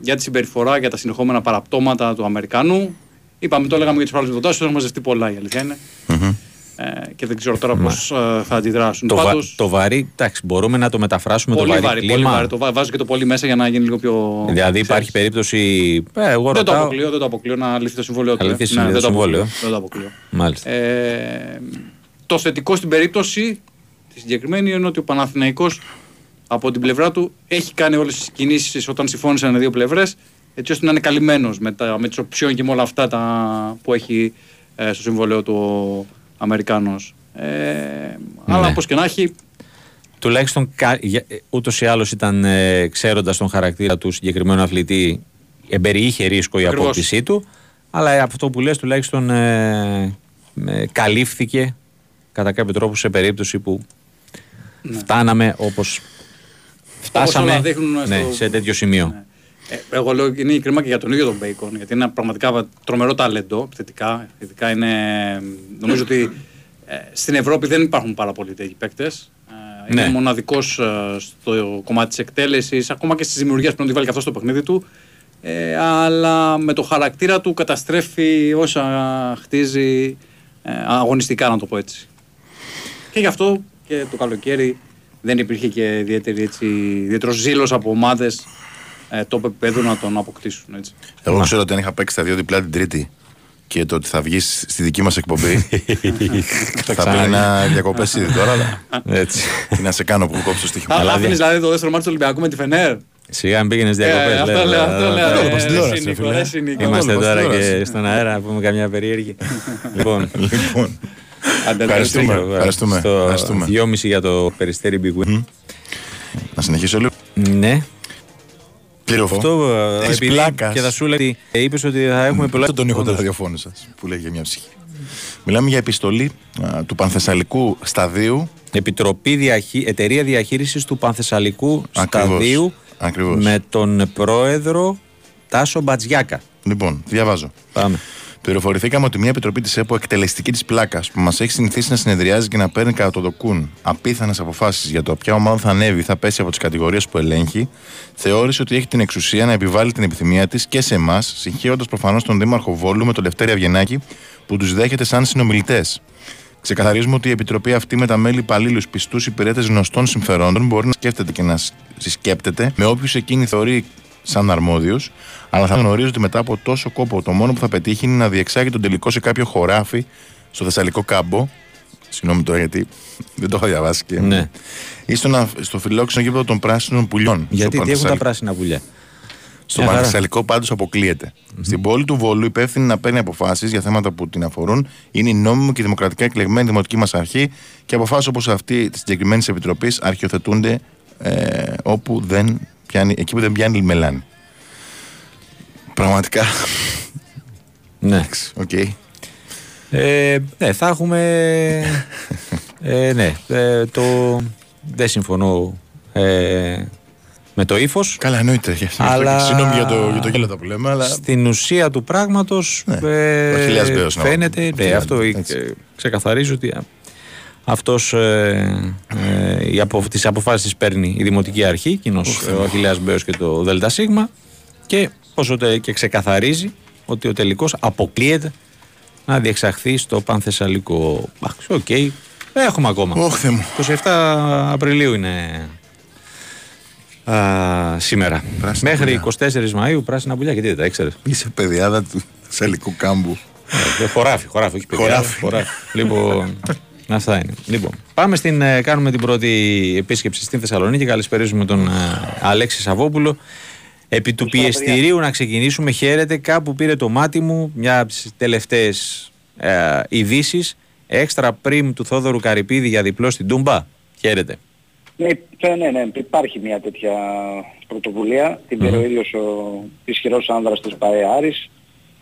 για τη συμπεριφορά, για τα συνεχόμενα παραπτώματα του Αμερικανού. Είπαμε, το λέγαμε για τις προάλλες προτάσεις, έχουν μαζευτεί πολλά, η αλήθεια είναι. Mm-hmm. Ε, και δεν ξέρω τώρα πώς ε, θα αντιδράσουν. Το, Πάντως, βα, το βαρύ, εντάξει, μπορούμε να το μεταφράσουμε πολύ το βαρύ. βαρύ πολύ βαρύ. Το βα, βάζω και το πολύ μέσα για να γίνει λίγο πιο. Δηλαδή, ξέρεις, υπάρχει περίπτωση. Ε, εγώ δεν, ρωτάω... το αποκλείω, δεν το αποκλείω να λυθεί το συμβόλαιο. Να λυθεί ναι, το συμβόλαιο. Δεν το αποκλείω. Μάλιστα. Ε, το θετικό στην περίπτωση τη συγκεκριμένη είναι ότι ο Παναθηναϊκός από την πλευρά του έχει κάνει όλες τις κινήσεις όταν συμφώνησαν οι δύο πλευρές, έτσι ώστε να είναι καλυμμένος με, με τις οψιόν και με όλα αυτά τα, που έχει ε, στο συμβόλαιο του. Αμερικάνος. Ε, ναι. Αλλά όπως και να έχει. Τουλάχιστον ούτως ή άλλως ήταν ε, ξέροντας τον χαρακτήρα του συγκεκριμένου αθλητή, εμπεριείχε ρίσκο η απόκτησή του. Αλλά ε, αυτό που λες τουλάχιστον ε, ε, καλύφθηκε κατά κάποιο τρόπο σε περίπτωση που ναι. φτάναμε όπως φτάσαμε όπως ναι, στο... σε τέτοιο σημείο. Ναι. Ε, εγώ λέω είναι κρίμα και για τον ίδιο τον Μπέικον, γιατί είναι ένα πραγματικά τρομερό ταλέντο θετικά. Θετικά είναι, νομίζω ότι ε, στην Ευρώπη δεν υπάρχουν πάρα πολλοί τέτοιοι παίκτες. Ε, είναι ναι. μοναδικός ε, στο κομμάτι της εκτέλεσης, ακόμα και στις δημιουργίες που πρέπει να τη βάλει και αυτό στο παιχνίδι του. Ε, αλλά με το χαρακτήρα του καταστρέφει όσα χτίζει ε, αγωνιστικά, να το πω έτσι. Και γι' αυτό και το καλοκαίρι δεν υπήρχε και ιδιαίτερο ζήλος από ομάδες. Το επίπεδο να τον αποκτήσουν. Έτσι. Εγώ να. ξέρω ότι αν είχα παίξει τα δύο διπλά την Τρίτη και το ότι θα βγει στη δική μας εκπομπή. θα πρέπει να διακοπές ήδη τώρα, αλλά. Έτσι. Τι να σε κάνω που κόψω το στοίχημα. Αλλά αφήνεις δηλαδή το δεύτερο μάτσο του Ολυμπιακού με τη Φενέρ. Σιγά μην πήγαινες διακοπές. Αυτό λέω. Είμαστε τώρα και στον αέρα να πούμε καμιά περίεργη. Λοιπόν. Ευχαριστούμε. Στο δυόμιση για το Περιστέρι Big Win. Να συνεχίσω λίγο. Ναι. Πληροφώ. Αυτό της πλάκας. Και θα σου λέει είπες ότι θα έχουμε πολλά. Τον ήχο του ραδιοφώνου σας που λέει για μια ψυχή. Μιλάμε για επιστολή α, του Πανθεσσαλικού Σταδίου. Επιτροπή διαχεί... Εταιρεία Διαχείρισης του Πανθεσσαλικού Ακριβώς. Σταδίου. Ακριβώς. Με τον πρόεδρο Τάσο Μπατζιάκα. Λοιπόν, διαβάζω. Πάμε. Πληροφορηθήκαμε ότι μια επιτροπή της ΕΠΟ, εκτελεστική της πλάκας, που μας έχει συνηθίσει να συνεδριάζει και να παίρνει κατά το δοκούν απίθανες αποφάσεις για το ποια ομάδα θα ανέβει ή θα πέσει από τις κατηγορίες που ελέγχει, θεώρησε ότι έχει την εξουσία να επιβάλλει την επιθυμία της και σε εμάς, συγχέοντας προφανώς τον Δήμαρχο Βόλου με τον Λευτέρη Αυγενάκη, που τους δέχεται σαν συνομιλητές. Ξεκαθαρίζουμε ότι η επιτροπή αυτή με τα μέλη υπαλλήλους, πιστούς υπηρέτες γνωστών συμφερόντων μπορεί να σκέφτεται και να συσκέπτεται με όποιους εκείνη θεωρεί σαν αρμόδιος, αλλά θα γνωρίζω ότι μετά από τόσο κόπο το μόνο που θα πετύχει είναι να διεξάγει τον τελικό σε κάποιο χωράφι στο Θεσσαλικό κάμπο. Συγγνώμη τώρα γιατί δεν το είχα διαβάσει και. Ναι. Ή στο, στο φιλόξενο γήπεδο των πράσινων πουλιών. Γιατί τι έχουν τα πράσινα πουλιά. Στο Πανθεσσαλικό πάντως αποκλείεται. Mm-hmm. Στην πόλη του Βόλου, υπεύθυνη να παίρνει αποφάσεις για θέματα που την αφορούν είναι η νόμιμη και δημοκρατικά εκλεγμένη δημοτική μας αρχή και αποφάσεις όπως αυτή τη συγκεκριμένη επιτροπή αρχιοθετούνται ε, όπου δεν. Πιάνει, εκεί που δεν πιάνει η μελάνη. Πραγματικά. Ναι. Okay. Ε, ναι, θα έχουμε. ε, ναι, ε, το. Δεν συμφωνώ ε, με το ύφος. Καλά, εννοείται. Αλλά... Συγγνώμη για το, για το γέλατα που λέμε. Αλλά... Στην ουσία του πράγματος. Ναι. Ε, ο χιλιάς μπέος, φαίνεται. Ναι, ναι, αυτό ε, ξεκαθαρίζει ότι. Αυτός ε, ε, απο, τις αποφάσεις παίρνει η Δημοτική Αρχή, κοινός ο Αχιλλέας Μπέος και το ΔΣ και όσο τε, και ξεκαθαρίζει ότι ο τελικός αποκλείεται να διεξαχθεί στο Πανθεσσαλικό. Οκ, okay. Έχουμε ακόμα. Όχθε μου. είκοσι εφτά Απριλίου είναι α, σήμερα. Πράσινα μέχρι πουλιά. είκοσι τέσσερις Μαΐου πράσινα πουλιά, γιατί δεν τα ήξερες. Είσαι παιδιάδα του Θεσσαλικού κάμπου. Ε, χωράφι, χωράφι, όχι παιδιάδα, χωράφι. χωράφι. Λοιπόν... Αυτά είναι. Λοιπόν, πάμε στην, κάνουμε την πρώτη επίσκεψη στην Θεσσαλονίκη. Καλησπερίζουμε τον Αλέξη Σαββόπουλο. Επί του πιεστηρίου να ξεκινήσουμε. Χαίρετε. Κάπου πήρε το μάτι μου μια από τις τελευταίες ε, ειδήσεις. Έξτρα πριμ του Θόδωρου Καρυπίδη για διπλό στην Τούμπα. Χαίρετε. Ναι, ναι, ναι. Υπάρχει μια τέτοια πρωτοβουλία. Την πήρε mm. ο ίδιος ο ισχυρός άνδρας της ΠΑΕ Άρης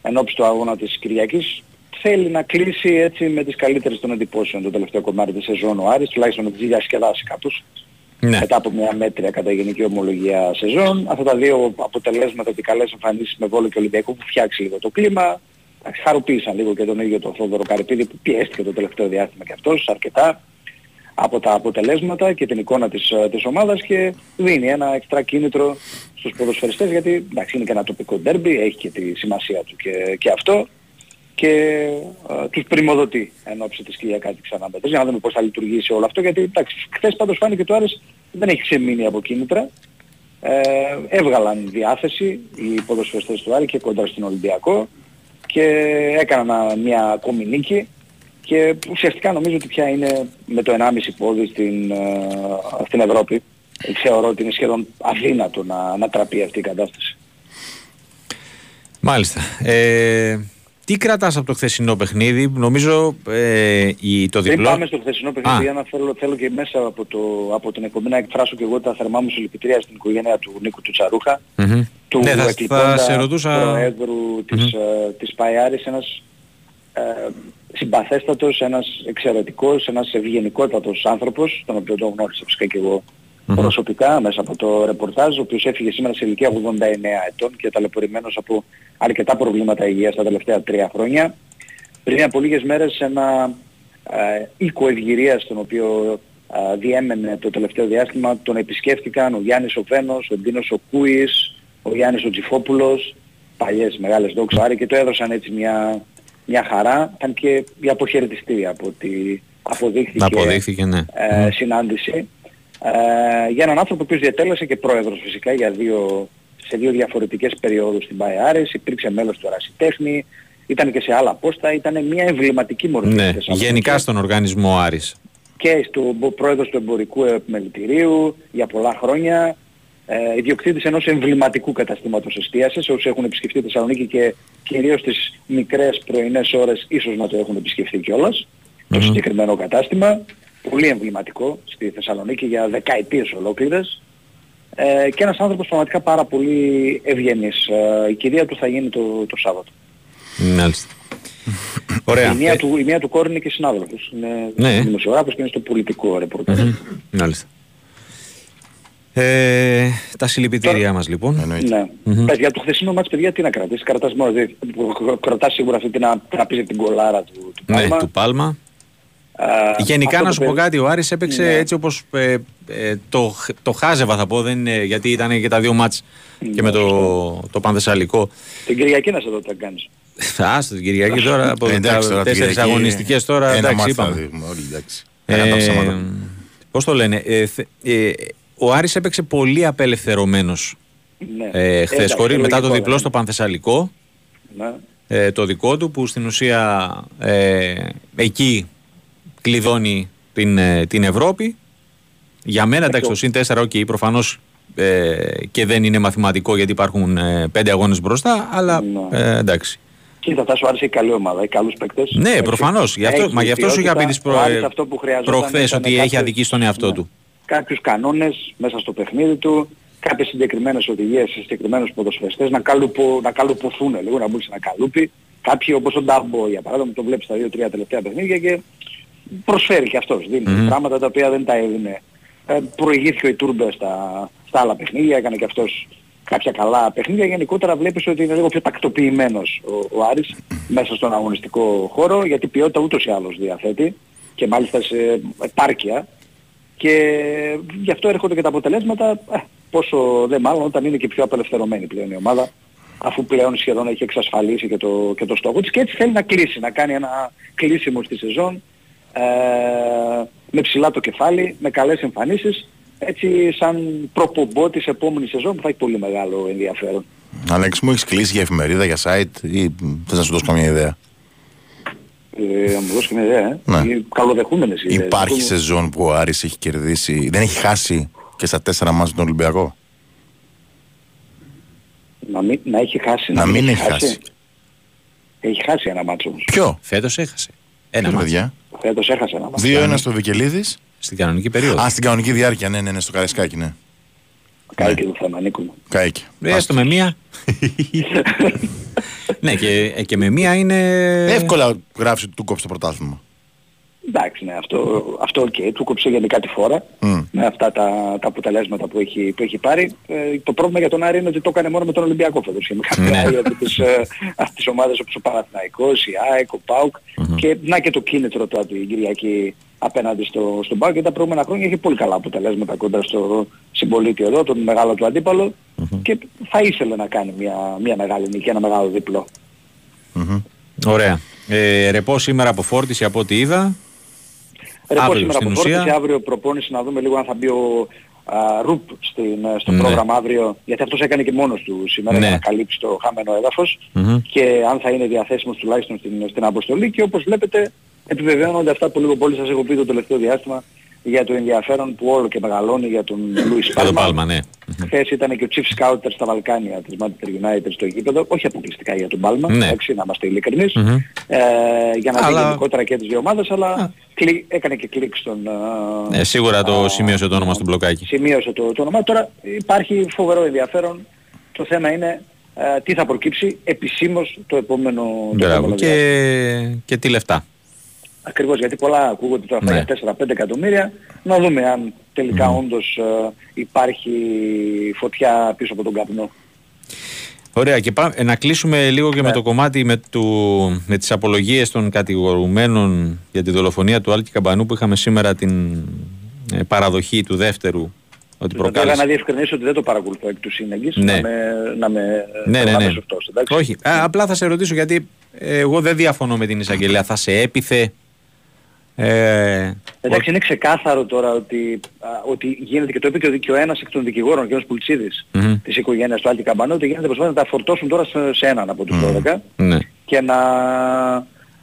εν ώψη του αγώνα της Κυριακής. Θέλει να κλείσει έτσι με τις καλύτερες των εντυπώσεων το τελευταίο κομμάτι της σεζόν ο Άρης, τουλάχιστον να τις διασκεδάσει κάπως. Ναι. Μετά από μια μέτρια κατά γενική ομολογία σεζόν. Αυτά τα δύο αποτελέσματα, οι καλές εμφανίσεις με Βόλο και Ολυμπιακό που φτιάξει λίγο το κλίμα, χαροποίησαν λίγο και τον ίδιο τον Θόδωρο Καρυπίδη που πιέστηκε το τελευταίο διάστημα και αυτός αρκετά από τα αποτελέσματα και την εικόνα της, της ομάδας και δίνει ένα εξτρά κίνητρο στους ποδοσφαιριστές γιατί εντάξει, είναι και ένα τοπικό ντέρμπι, έχει και τη σημασία του και, και αυτό και α, τους πριμοδοτεί εν ώψη της Κυριακάτικης Αναμέτρησης για να δούμε πώς θα λειτουργήσει όλο αυτό γιατί εντάξει, χθες πάντως φάνηκε το Άρης δεν έχει ξεμείνει από κίνητρα. Ε, έβγαλαν διάθεση οι ποδοσφαιριστές του Άρη και κόντρα στον Ολυμπιακό και έκαναν μια ακόμη νίκη και ουσιαστικά νομίζω ότι πια είναι με το ενάμιση πόδι στην, ε, στην Ευρώπη. Θεωρώ ότι είναι σχεδόν αδύνατο να, να τραπεί αυτή η κατάσταση. Μάλιστα. Ε, τι κρατάς από το χθεσινό παιχνίδι, νομίζω ε, η, το διπλό... Πριν πάμε στο χθεσινό παιχνίδι, Άννα, θέλω, θέλω και μέσα από, το, από την εκπομπή να εκφράσω και εγώ τα θερμά μου συλληπιτήρια στην οικογένεια του Νίκου του Τσαρούχα, mm-hmm. του ναι, θα, εκλειπώντα θα ρωτούσα... προέδρου mm-hmm. της, uh, της ΠΑΕ Άρης, ένας... Uh, συμπαθέστατος, ένας εξαιρετικός, ένας ευγενικότατος άνθρωπος, τον οποίο τον γνώρισα φυσικά και εγώ mm-hmm. προσωπικά μέσα από το ρεπορτάζ, ο οποίος έφυγε σήμερα σε ηλικία ογδόντα εννέα ετών και ταλαιπωρημένος από αρκετά προβλήματα υγείας τα τελευταία τρία χρόνια. Πριν από λίγες μέρες ένα ε, οίκο ευγυρίας, στον οποίο ε, διέμενε το τελευταίο διάστημα, τον επισκέφτηκαν ο Γιάννης ο Βένος, ο Ντίνος ο Κούης, ο Γιάννης ο Τζιφόπουλος, παλιές μεγάλες δόξαροι και το έδωσαν έτσι μια... μια χαρά, ήταν και η αποχαιρετιστήρια από ότι αποδείχθηκε, αποδείχθηκε ναι. ε, συνάντηση ε, για έναν άνθρωπο που διετέλεσε και πρόεδρος φυσικά για δύο, σε δύο διαφορετικές περιόδους στην ΠΑΕ Άρης, υπήρξε μέλος του Ερασιτέχνη, ήταν και σε άλλα πόστα, ήταν μια εμβληματική μορφή. Ναι, γενικά στον οργανισμό Άρης. Και στον πρόεδρος του εμπορικού επιμελητηρίου για πολλά χρόνια, Ε, ιδιοκτήτης ενός εμβληματικού καταστήματος εστίασης, όσοι έχουν επισκεφτεί τη Θεσσαλονίκη και κυρίως τις μικρές πρωινές ώρες ίσως να το έχουν επισκεφτεί κιόλας, mm-hmm. το συγκεκριμένο κατάστημα, πολύ εμβληματικό στη Θεσσαλονίκη για δεκαετίες ολόκληρες ε, και ένας άνθρωπος πραγματικά πάρα πολύ ευγενής. Ε, η κηδεία του θα γίνει το, το Σάββατο. Μάλιστα. Ωραία. Η μία ε... του, του κόρη είναι και συνάδελφος. Είναι ναι. δημοσιογράφος και είναι στο πολιτικό ρεπορτάζ. Mm-hmm. Μάλιστα. Ε, τα συλληπιτήριά μας λοιπόν. Ναι. Mm-hmm. Για το χθεσινό μάτς, παιδιά, τι να κρατήσεις. Κρατάς, μόνο, δι... κρατάς σίγουρα αυτή την τραπέζι την κολάρα του, του Πάλμα. Ναι, του Πάλμα. Ε, Γενικά να σου πω κάτι, ο Άρης έπαιξε ναι. έτσι όπως ε, ε, το, το χάζευα θα πω, δεν, ε, γιατί ήταν και τα δύο μάτς ναι, και με το, το, το Πανθεσσαλικό. Την Κυριακή να σε δω τι θα κάνεις. Άστο την Κυριακή τώρα, από τέσσερις αγωνιστικές τώρα, εντάξει είπαμε. Πώς το λένε, ο Άρης έπαιξε πολύ απελευθερωμένος ναι. ε, χθες, ε, χωρίς μετά το διπλό ναι. στο Πανθεσσαλικό, ναι. ε, το δικό του, που στην ουσία ε, εκεί κλειδώνει την, ε, την Ευρώπη. Για μένα, εντάξει, το συν τέσσερα, okay, προφανώς ε, και δεν είναι μαθηματικό γιατί υπάρχουν ε, πέντε αγώνες μπροστά, αλλά ναι. ε, εντάξει. Κοίτα, Τάσο, ο Άρης έχει καλή ομάδα, έχει καλούς παίκτες. Ναι, προφανώς. Γι' αυτό, μα γι' αυτό σου είχα πει τις προ, προχθές ότι έχει κάποιος... αδικήσει τον εαυτό ναι. του. Κάποιους κανόνες μέσα στο παιχνίδι του, κάποιες συγκεκριμένες οδηγίες σε συγκεκριμένους ποδοσφαιριστές να, καλουπο, να καλουπωθούν λίγο, να μπουν σε ένα καλούπι. Κάποιοι όπως ο Ντάμπο για παράδειγμα, το βλέπεις στα δύο τρία τελευταία παιχνίδια και προσφέρει και αυτός. Δίνει mm-hmm. πράγματα τα οποία δεν τα έδινε. Ε, προηγήθηκε η Τούρμπε στα, στα άλλα παιχνίδια, έκανε και αυτός κάποια καλά παιχνίδια. Γενικότερα βλέπεις ότι είναι λίγο πιο τακτοποιημένος ο, ο Άρης μέσα στον αγωνιστικό χώρο, γιατί ποιότητα ούτως ή άλλως διαθέτει και μάλιστα σε επάρκεια. Και γι' αυτό έρχονται και τα αποτελέσματα, πόσο δε μάλλον όταν είναι και πιο απελευθερωμένη πλέον η ομάδα, αφού πλέον σχεδόν έχει εξασφαλίσει και το, και το στόχο της και έτσι θέλει να κλείσει, να κάνει ένα κλείσιμο στη σεζόν ε, με ψηλά το κεφάλι, με καλές εμφανίσεις, έτσι σαν προπομπό της επόμενης σεζόν που θα έχει πολύ μεγάλο ενδιαφέρον. Αλέξη μου, έχεις κλείσει για εφημερίδα, για site ή θες να σου δώσω καμία ιδέα? Ε, μου δώσει μια ιδέα, ε. ναι. καλοδεχούμενες ιδέες. Υπάρχει σεζόν που ο Άρης έχει κερδίσει, δεν έχει χάσει και στα τέσσερα μάτς τον Ολυμπιακό? Να μην να έχει χάσει. Να, να μην έχει χάσει. χάσει. Έχει χάσει ένα μάτς όμως. Ποιο? Φέτος έχασε. Ένα μάτς. Φέτος έχασε ένα μάτς. δύο ένα στο Βικελίδης. Στην κανονική περίοδο. Α, στην κανονική διάρκεια, ναι, ναι, ναι, στο Καραϊσκάκι, ναι. Κάηκε το θέμα, Νίκο μου. Κάηκε. Έστω με μία. ναι, και, και με μία είναι... Εύκολα γράψει του κόψει το πρωτάθλημα. εντάξει, ναι, αυτό, αυτό okay, του κόψε γενικά τη φόρα mm. με αυτά τα, τα αποτελέσματα που έχει, που έχει πάρει. Ε, το πρόβλημα για τον Άρη είναι ότι το έκανε μόνο με τον Ολυμπιακό φέτος. Είχαμε κάποια άλλη από τις, ε, τις ομάδες όπως ο Παναθηναϊκός, η ΑΕΚ, ο ΠΑΟΚ mm-hmm. και να και το κίνητρο του από την Κυριακή απέναντι στο, στον ΠΑΟΚ, και τα προηγούμενα χρόνια είχε πολύ καλά αποτελέσματα κοντά στο συμπολίτη εδώ, τον μεγάλο του αντίπαλο mm-hmm. και θα ήθελε να κάνει μια, μια μεγάλη νίκη, ένα μεγάλο διπλό. Mm-hmm. Ωραία. Ε, ρεπό σήμερα από φόρτιση από ό,τι είδα. Ρεπό αύριο, σήμερα από ουσία. Φόρτιση, αύριο προπόνηση, να δούμε λίγο αν θα μπει ο α, Ρουπ στην, στο ναι. πρόγραμμα αύριο, γιατί αυτός έκανε και μόνος του σήμερα ναι. για να καλύψει το χαμένο έδαφος mm-hmm. και αν θα είναι διαθέσιμος τουλάχιστον στην, στην αποστολή, και όπως βλέπετε επιβεβαιώνονται αυτά που λίγο πολύ σας έχω πει το τελευταίο διάστημα για το ενδιαφέρον που όλο και μεγαλώνει για τον Λουίς Πάλμα. Ναι. Χθες ήταν και ο chief scouter στα Βαλκάνια της Manchester United στο γήπεδο, όχι αποκλειστικά για τον Πάλμα, ναι. εντάξει, να είμαστε ειλικρινείς, mm-hmm. ε, για να αλλά... δει γενικότερα και τις δύο ομάδες, αλλά κλικ, έκανε και κλικ στον... Ναι, σίγουρα το α, σημείωσε το όνομα στον μπλοκάκι. Σημείωσε το, το όνομα. Τώρα υπάρχει φοβερό ενδιαφέρον, το θέμα είναι... Ε, τι θα προκύψει επισήμως το επόμενο... Το επόμενο και... και τι λεφτά. Ακριβώς, γιατί πολλά ακούγονται τώρα ναι. για τέσσερα πέντε εκατομμύρια. Να δούμε αν τελικά mm. όντως ε, υπάρχει φωτιά πίσω από τον καπνό. Ωραία, και πάμε, να κλείσουμε λίγο και ναι. με το κομμάτι με, του, με τις απολογίες των κατηγορουμένων για τη δολοφονία του Άλκη Καμπανού, που είχαμε σήμερα την ε, παραδοχή του δεύτερου. Ότι προκάλεσε... Βέβαια να διευκρινίσω ότι δεν το παρακολουθώ εκ του σύνεγγης, ναι. να με, να με ναι, ναι, ναι. σωστός, εντάξει. Όχι, Α, απλά θα σε ρωτήσω, γιατί εγώ δεν διαφωνώ με την εισαγγελία, θα σε έπιθε. Ε, Εντάξει, ο... είναι ξεκάθαρο τώρα ότι, α, ότι γίνεται, και το είπε και ο, και ο ένας εκ των δικηγόρων, ο κ. Πουλτσίδης mm-hmm. της οικογένειας του Άλκη Καμπανού, ότι γίνεται προσπάθεια να τα φορτώσουν τώρα σε, σε έναν από τους mm-hmm. δώδεκα mm-hmm. και να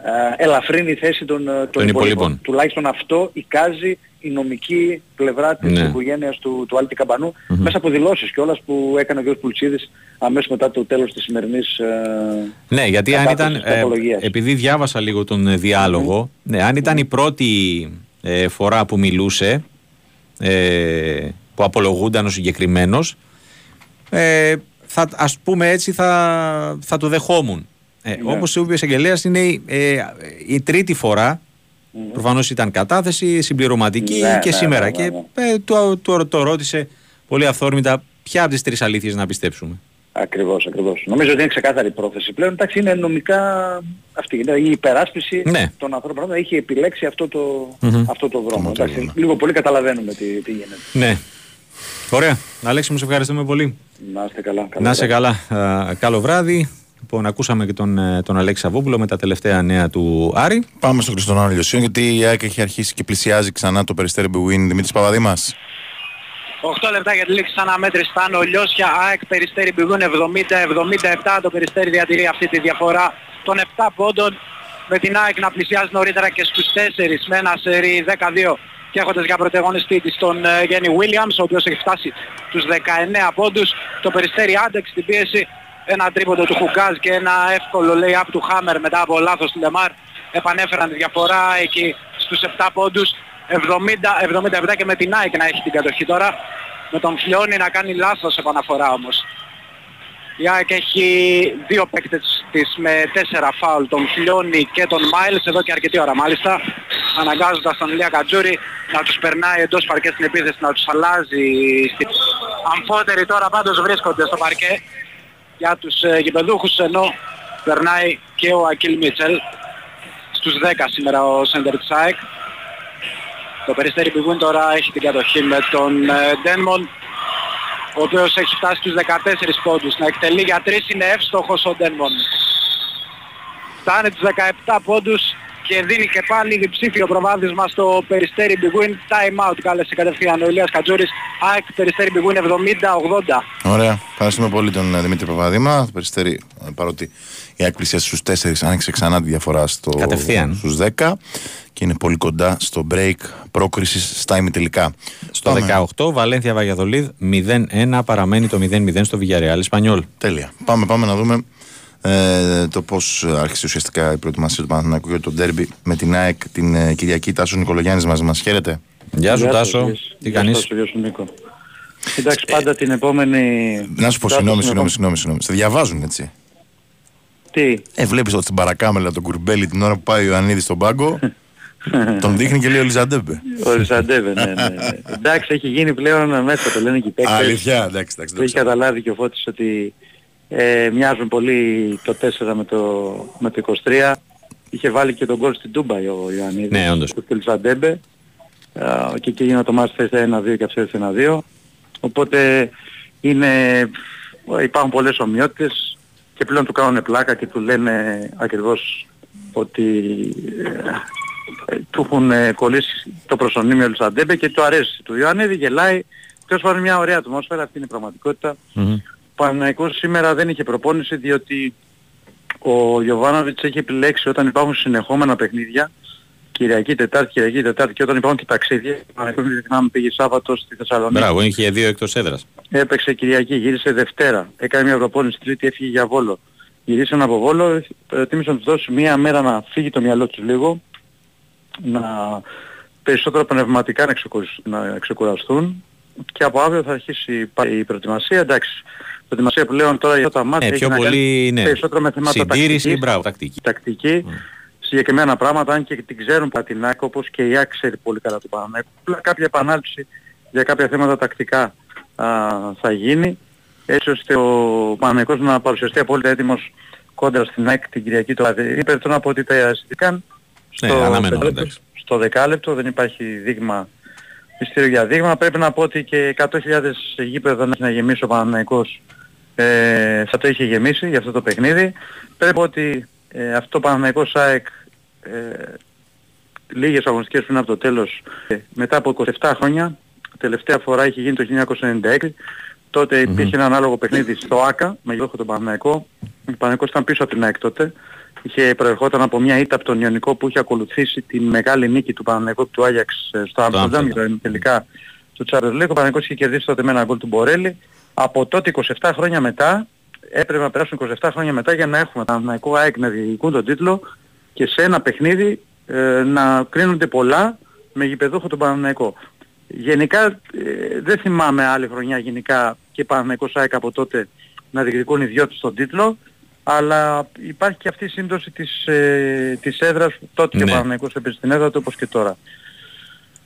ε, ελαφρύνει η θέση των, των, των υπολείπων. Τουλάχιστον αυτό εικάζει η νομική πλευρά της ναι. οικογένειας του, του Άλκη Καμπανού mm-hmm. μέσα από δηλώσεις κιόλας που έκανε ο κ. Πουλτσίδης αμέσως μετά το τέλος της σημερινής ε, ναι, γιατί αν ήταν, ε, επειδή διάβασα λίγο τον διάλογο, mm-hmm. ναι, αν ήταν mm-hmm. η πρώτη ε, φορά που μιλούσε, ε, που απολογούνταν ο συγκεκριμένος, ε, θα, ας πούμε έτσι, θα, θα το δεχόμουν. Ε, yeah. Όπως είπε ο εισαγγελέας, είναι η, ε, η τρίτη φορά. Mm-hmm. Προφανώς ήταν κατάθεση συμπληρωματική ναι, και ναι, σήμερα. Ναι, ναι, ναι. Και ε, το, το, το ρώτησε πολύ αυθόρμητα ποια από τις τρεις αλήθειες να πιστέψουμε. Ακριβώς, ακριβώς. Νομίζω ότι είναι ξεκάθαρη η πρόθεση πλέον. Εντάξει, είναι νομικά αυτή. Είναι η υπεράσπιση ναι. των ανθρώπων που έχει επιλέξει αυτό το, mm-hmm. αυτό το δρόμο. Mm-hmm. Εντάξει, mm-hmm. λίγο πολύ καταλαβαίνουμε τι, τι γίνεται. Ναι. Ωραία. Αλέξη μου, σε ευχαριστούμε πολύ. Να είστε καλά. Καλό να είστε καλά. Α, καλό βράδυ. Λοιπόν, ακούσαμε και τον, τον Αλέξη Αβούμπουλο με τα τελευταία νέα του Άρη. Πάμε στον Χριστουγεννιάτικο Λιωσίων, γιατί η ΑΕΚ έχει αρχίσει και πλησιάζει ξανά το Περιστέρι Μπιουίν. Δημήτρης Παπαδή μας. οκτώ λεπτά για τη λήξη της αναμέτρησης. Στάνο Λιώσια, ΑΕΚ Περιστέρι Μπιουίν εβδομήντα εβδομήντα επτά. Το Περιστέρι διατηρεί αυτή τη διαφορά των επτά πόντων, με την ΑΕΚ να πλησιάζει νωρίτερα και στους τέσσερις με ένα σερί δεκαδύο και έχοντας για πρωταγωνιστή της τον Γένι Βίλιαμς, ο οποίος έχει φτάσει στους δεκαεννέα πόντους. Το Περιστέρι άντεξε την πίεση. Ένα τρίποντο του Χουγκάζ και ένα εύκολο lay-up του Χάμερ μετά από λάθος του Λεμάρ επανέφεραν τη διαφορά εκεί στους επτά πόντους. εβδομήντα εβδομήντα επτά, και με την ΑΕΚ να έχει την κατοχή τώρα, με τον Φλιόνι να κάνει λάθος επαναφορά όμως. Η ΑΕΚ έχει δύο παίκτες της με τέσσερα φάουλ, τον Φλιόνι και τον Μάιλς, εδώ και αρκετή ώρα μάλιστα, αναγκάζοντας τον Ηλία Κατζούρη να τους περνάει εντός παρκέ στην επίθεση, να τους αλλάζει. Αμφότεροι τώρα πάντως βρίσκονται στο παρκέ για τους ε, γηπεδούχους, ενώ περνάει και ο Ακίλ Μίτσελ στους δέκα σήμερα ο σέντερ της ΑΕΚ. Το Περιστέρι Πηγούν τώρα έχει την κατοχή με τον ε, Ντένμον, ο οποίος έχει φτάσει στους δεκατέσσερα πόντους. Να εκτελεί για τρεις, είναι εύστοχος ο Ντένμον. Φτάνει τους δεκαεπτά πόντους και δίνει και πάλι διψήφιο προβάδισμα στο Περιστέρι Πηγούν. Time out κάλεσε κατευθείαν ο Ηλίας Κατζούρης. ΑΕΚ Περιστέρι Πηγούν εβδομήντα ογδόντα. Ωραία. Ευχαριστούμε πολύ τον Δημήτρη Παπαδήμα. Το Περιστέρι, παρότι η ΑΕΚ πλησιάζει στους τέσσερα, άνοιξε ξανά τη διαφορά στο, στους δέκα και είναι πολύ κοντά στο break πρόκρισης στα ημιτελικά. Στο πάμε. δεκαοκτώ, Βαλένθια Βαγιαδολίδ μηδέν ένα, παραμένει το μηδέν μηδέν στο Villarreal Ισπανιόλ. Τέλεια. Πάμε, πάμε να δούμε ε, το πώς άρχισε ουσιαστικά η προετοιμασία του Παναθηναϊκού για το ντέρμπι με την ΑΕΚ την ε, Κυριακή. Τάσο Νικολογιάννης μαζί μας. Χαίρετε. Γεια σου, Τάσο. Τι κάνεις? Εντάξει, πάντα την επόμενη... Να σου πω, συγγνώμη, συγγνώμη, συγγνώμη, συγγνώμη. Σε διαβάζουν, έτσι. Τι? Ε, βλέπεις ότι στην παρακάμελα τον Κουρμπέλη την ώρα που πάει ο Ιωαννίδης στον πάγκο Τον δείχνει και λέει ο Λιζαντέμπε. Ο Λιζαντέμπε, ναι, ναι. Εντάξει, έχει γίνει πλέον μέσα, το λένε και οι παίκτες. Αλήθεια, εντάξει, εντάξει. Το έχει καταλάβει και ο Φώτης ότι ε, μοιάζουν πολύ το τέσσερα με το, με το είκοσι τρία. Είχε βάλει και τον γκολ στην Τούμπαϊ ο Ιωαννίδης. Ναι, όντως. Ο Λιζαντέμπε. Και εκεί έγινε το μάτς ένα δύο και αυτό ένα δύο. Οπότε είναι, υπάρχουν πολλές ομοιότητες και πλέον του κάνουν πλάκα και του λένε ακριβώς ότι ε, του έχουν ε, κολλήσει το προσωνύμιο Λουσαντέμπε και του αρέσει. Του Ιωαννίδη γελάει, τέλος πάντων μια ωραία ατμόσφαιρα, αυτή είναι η πραγματικότητα. Mm-hmm. Ο Παναθηναϊκός σήμερα δεν είχε προπόνηση διότι ο Γιοβάνοβιτς έχει επιλέξει όταν υπάρχουν συνεχόμενα παιχνίδια, Κυριακή, Τετάρτη, Κυριακή, Τετάρτη και όταν υπάρχουν και ταξίδια, ο Παναθηναϊκός δηλαδή, πήγε Σάββατο στη Θεσσαλονίκη. Μπράβο, είχε δύο εκτός έδρας. Έπαιξε Κυριακή, γύρισε Δευτέρα, έκανε μια προπόνηση Τρίτη, έφυγε για Βόλο. Γυρίσαν από Βόλο, προτίμησε να τους δώσει μία μέρα να φύγει το μυαλό τους λίγο, να περισσότερο πνευματικά να, ξεκουρασ... να ξεκουραστούν και από αύριο θα αρχίσει πάλι η προετοιμασία. Εντάξει, η προετοιμασία πλέον τώρα για τα μάτια ε, έχει να πολύ, κάνει ναι. περισσότερο με θέματα τακτικής, μπράβο, τακτική, τακτική mm. συγκεκριμένα πράγματα, αν και την ξέρουν Πατινάκο, όπως και η Άκ ξέρει πολύ καλά τον Πανανάκο. Κάποια επανάληψη για κάποια θέματα τακτικά α, θα γίνει, έτσι ώστε ο Παναθηναϊκός να παρουσιαστεί απόλυτα έτοιμος κόντρα στην ΑΕΚ την Κυριακή το βράδυ. Είπε τώρα από ότι τα συζητήκαν στο δεκάλεπτο, δεν υπάρχει δείγμα, μυστήριο για δείγμα. Πρέπει να πω ότι και εκατό χιλιάδες γήπεδα να γεμίσει ο Παναθηναϊκός ε, θα το είχε γεμίσει για αυτό το παιχνίδι. Πρέπει ότι ε, αυτό ο Παναθηναϊκός ΑΕΚ ε, λίγες αγωνιστικές πριν από το τέλος, ε, μετά από είκοσι επτά χρόνια, τελευταία φορά είχε γίνει το χίλια εννιακόσια ενενήντα έξι. Τότε υπήρχε mm-hmm. ένα ανάλογο παιχνίδι στο ΆΚΑ, με γλόχο τον Παναθηναϊκό. Ο Παναθηναϊκός ήταν πίσω από την ΑΕΚ τότε. Είχε προερχόταν από μια ήττα από τον Ιωνικό που είχε ακολουθήσει τη μεγάλη νίκη του Παναθηναϊκού του Άγιαξ στο Άμστερνταμ, τελικά του Champions League. Ο Παναθηναϊκός είχε κερδίσει τότε με ένα γκολ του Μπορέλη. Από τότε είκοσι επτά χρόνια μετά, έπρεπε να περάσουν είκοσι επτά χρόνια μετά για να έχουμε Παναθηναϊκό ΑΕΚ να διεκδικούν τον τίτλο και σε ένα παιχνίδι ε, να κρίνονται πολλά με γηπεδούχο τον Παναθηναϊκό. Γενικά ε, δεν θυμάμαι άλλη χρονιά γενικά και Παναθηναϊκός ΑΕΚ από τότε να διεκδικούν οι δυο τους τον τίτλο, αλλά υπάρχει και αυτή η σύμπτωση της, ε, της έδρας τότε ναι. και ο Παναθηναϊκός έπαιζε στην έδρα του όπως και τώρα.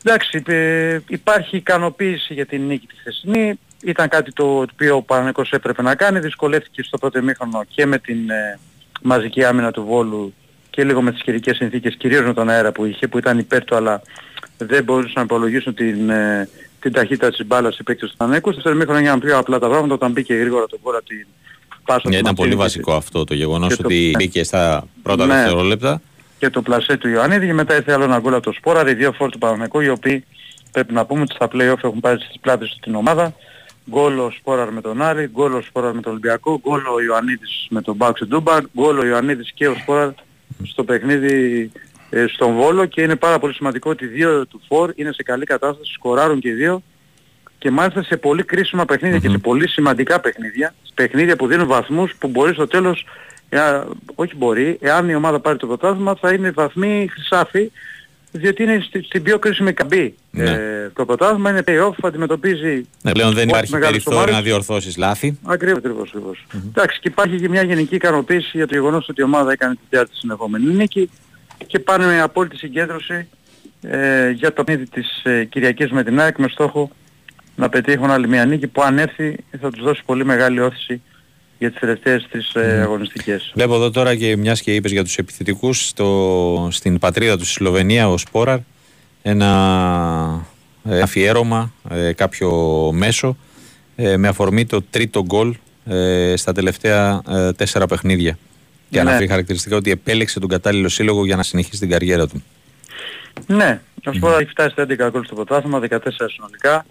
Εντάξει, ε, υπάρχει ικανοποίηση για την νίκη της χθεσινή, ήταν κάτι το οποίο ο Παναθηναϊκός έπρεπε να κάνει, δυσκολεύτηκε στο πρώτο ημίχρονο και με την ε, μαζική άμυνα του Βόλου και λίγο με τις καιρικές συνθήκες, κυρίως με τον αέρα που είχε, που ήταν υπέρ του, αλλά δεν μπορούσαν να υπολογίσουν την, ε, την ταχύτητα της μπάλας οι παίκτες του Παναθηναϊκού. Στο δεύτερο μήχρονο έγιναν πιο απλά τα πράγματα, όταν μπήκε γρήγορα τον κόρα την πάσα. Ναι, ήταν πολύ βασικό και αυτό το γεγονός ότι το μπήκε στα πρώτα ναι, δευτερόλεπτα. Και το πλασέ του Ιωαννίδη και μετά ήρθε άλλο ένα γκολ από το Σπόρα, οι δύο φόρ του Παναθηναϊκού, οι οποίοι πρέπει να πούμε ότι στα play-off έχουν πάρει στις πλάτες του την ομάδα. Γκολ ο Σπόραρ με τον Άρη, γκολ ο Σπόραρ με τον Ολυμπιακό, γκολ ο Ιωαννίδης με τον Μπάξ Ντούμπα, γκολ ο Ιωαννίδης και ο Σπόραρ στο παιχνίδι ε, στον Βόλο και είναι πάρα πολύ σημαντικό ότι οι δύο του φορ είναι σε καλή κατάσταση, σκοράρουν και οι δύο και μάλιστα σε πολύ κρίσιμα παιχνίδια mm-hmm. και σε πολύ σημαντικά παιχνίδια, παιχνίδια που δίνουν βαθμούς που μπορεί στο τέλος, ε, όχι μπορεί, εάν η ομάδα πάρει το πρωτάθλημα θα είναι βαθμοί χρυσάφι, διότι είναι στη, στην πιο κρίσιμη καμπή. Ναι. Ε, το πρωτάθλημα είναι play-off, αντιμετωπίζει... Ναι, πλέον δεν υπάρχει περιθώριο να διορθώσεις λάθη. Ακριβώς, ακριβώς. ακριβώς. Mm-hmm. Εντάξει, και υπάρχει και μια γενική ικανοποίηση για το γεγονός ότι η ομάδα έκανε την τέταρτη συνεχόμενη νίκη και πάνε με απόλυτη συγκέντρωση ε, για το παιχνίδι της ε, Κυριακής με την ΑΕΚ με στόχο να πετύχουν άλλη μια νίκη που αν έρθει θα τους δώσει πολύ μεγάλη όθηση για τις τελευταίες τρεις ε, αγωνιστικές. Βλέπω εδώ τώρα και μιας και είπες για τους επιθετικούς στο, στην πατρίδα του στη Σλοβενία ο Σπόραρ ένα ε, αφιέρωμα, ε, κάποιο μέσο ε, με αφορμή το τρίτο γκολ ε, στα τελευταία ε, τέσσερα παιχνίδια και ναι. αναφέρει χαρακτηριστικά ότι επέλεξε τον κατάλληλο σύλλογο για να συνεχίσει την καριέρα του. Ναι, ο Σπόραρ έχει φτάσει στα έντεκα γκολ στο πρωτάθλημα, δεκατέσσερα συνολικά.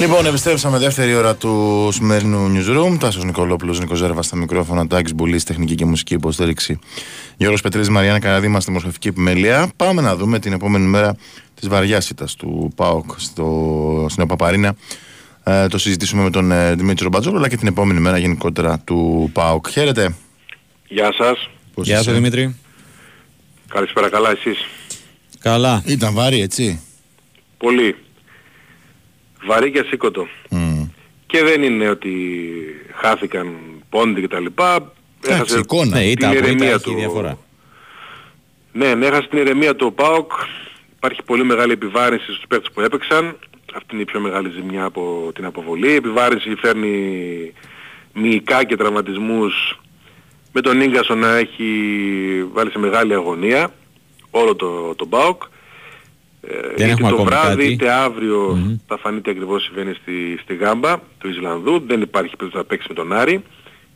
Λοιπόν, επιστρέψαμε δεύτερη ώρα του σημερινού Newsroom. Τάσος Νικολόπουλος, Νίκος Ζέρβας στα μικρόφωνα, Τάκης Μπουλής, τεχνική και μουσική υποστήριξη Γιώργος Πετρίδης, Μαριάννα Καναδήμα στη δημοσιογραφική επιμέλεια. Πάμε να δούμε την επόμενη μέρα της βαριάς ήττας του ΠΑΟΚ στο... στην Παπαρίνα. Ε, το συζητήσουμε με τον ε, Δημήτρη Ρομπατζόλο, αλλά και την επόμενη μέρα γενικότερα του ΠΑΟΚ. Χαίρετε. Γεια σας. Πώς Γεια σας, Δημήτρη. Καλησπέρα, καλά εσείς? Καλά. Ήταν βαρύ, έτσι? Πολύ. Βαρύ και σήκωτο. Mm. Και δεν είναι ότι χάθηκαν πόντι και τα λοιπά. Έχασε εικόνα, την ήταν, ηρεμία του. Ναι, ναι, έχασε την ηρεμία του ο ΠΑΟΚ. Υπάρχει πολύ μεγάλη επιβάρυνση στους παίκτες που έπαιξαν. Αυτή είναι η πιο μεγάλη ζημιά από την αποβολή. Η επιβάρυνση φέρνει μυϊκά και τραυματισμούς, με τον Ίγκασο να έχει βάλει σε μεγάλη αγωνία όλο τον το ΠΑΟΚ. Δεν είτε το βράδυ κάτι. Είτε αύριο mm-hmm. θα φανεί τι ακριβώς συμβαίνει στη, στη Γάμπα του Ισλανδού. Δεν υπάρχει περίπτωση να παίξει με τον Άρη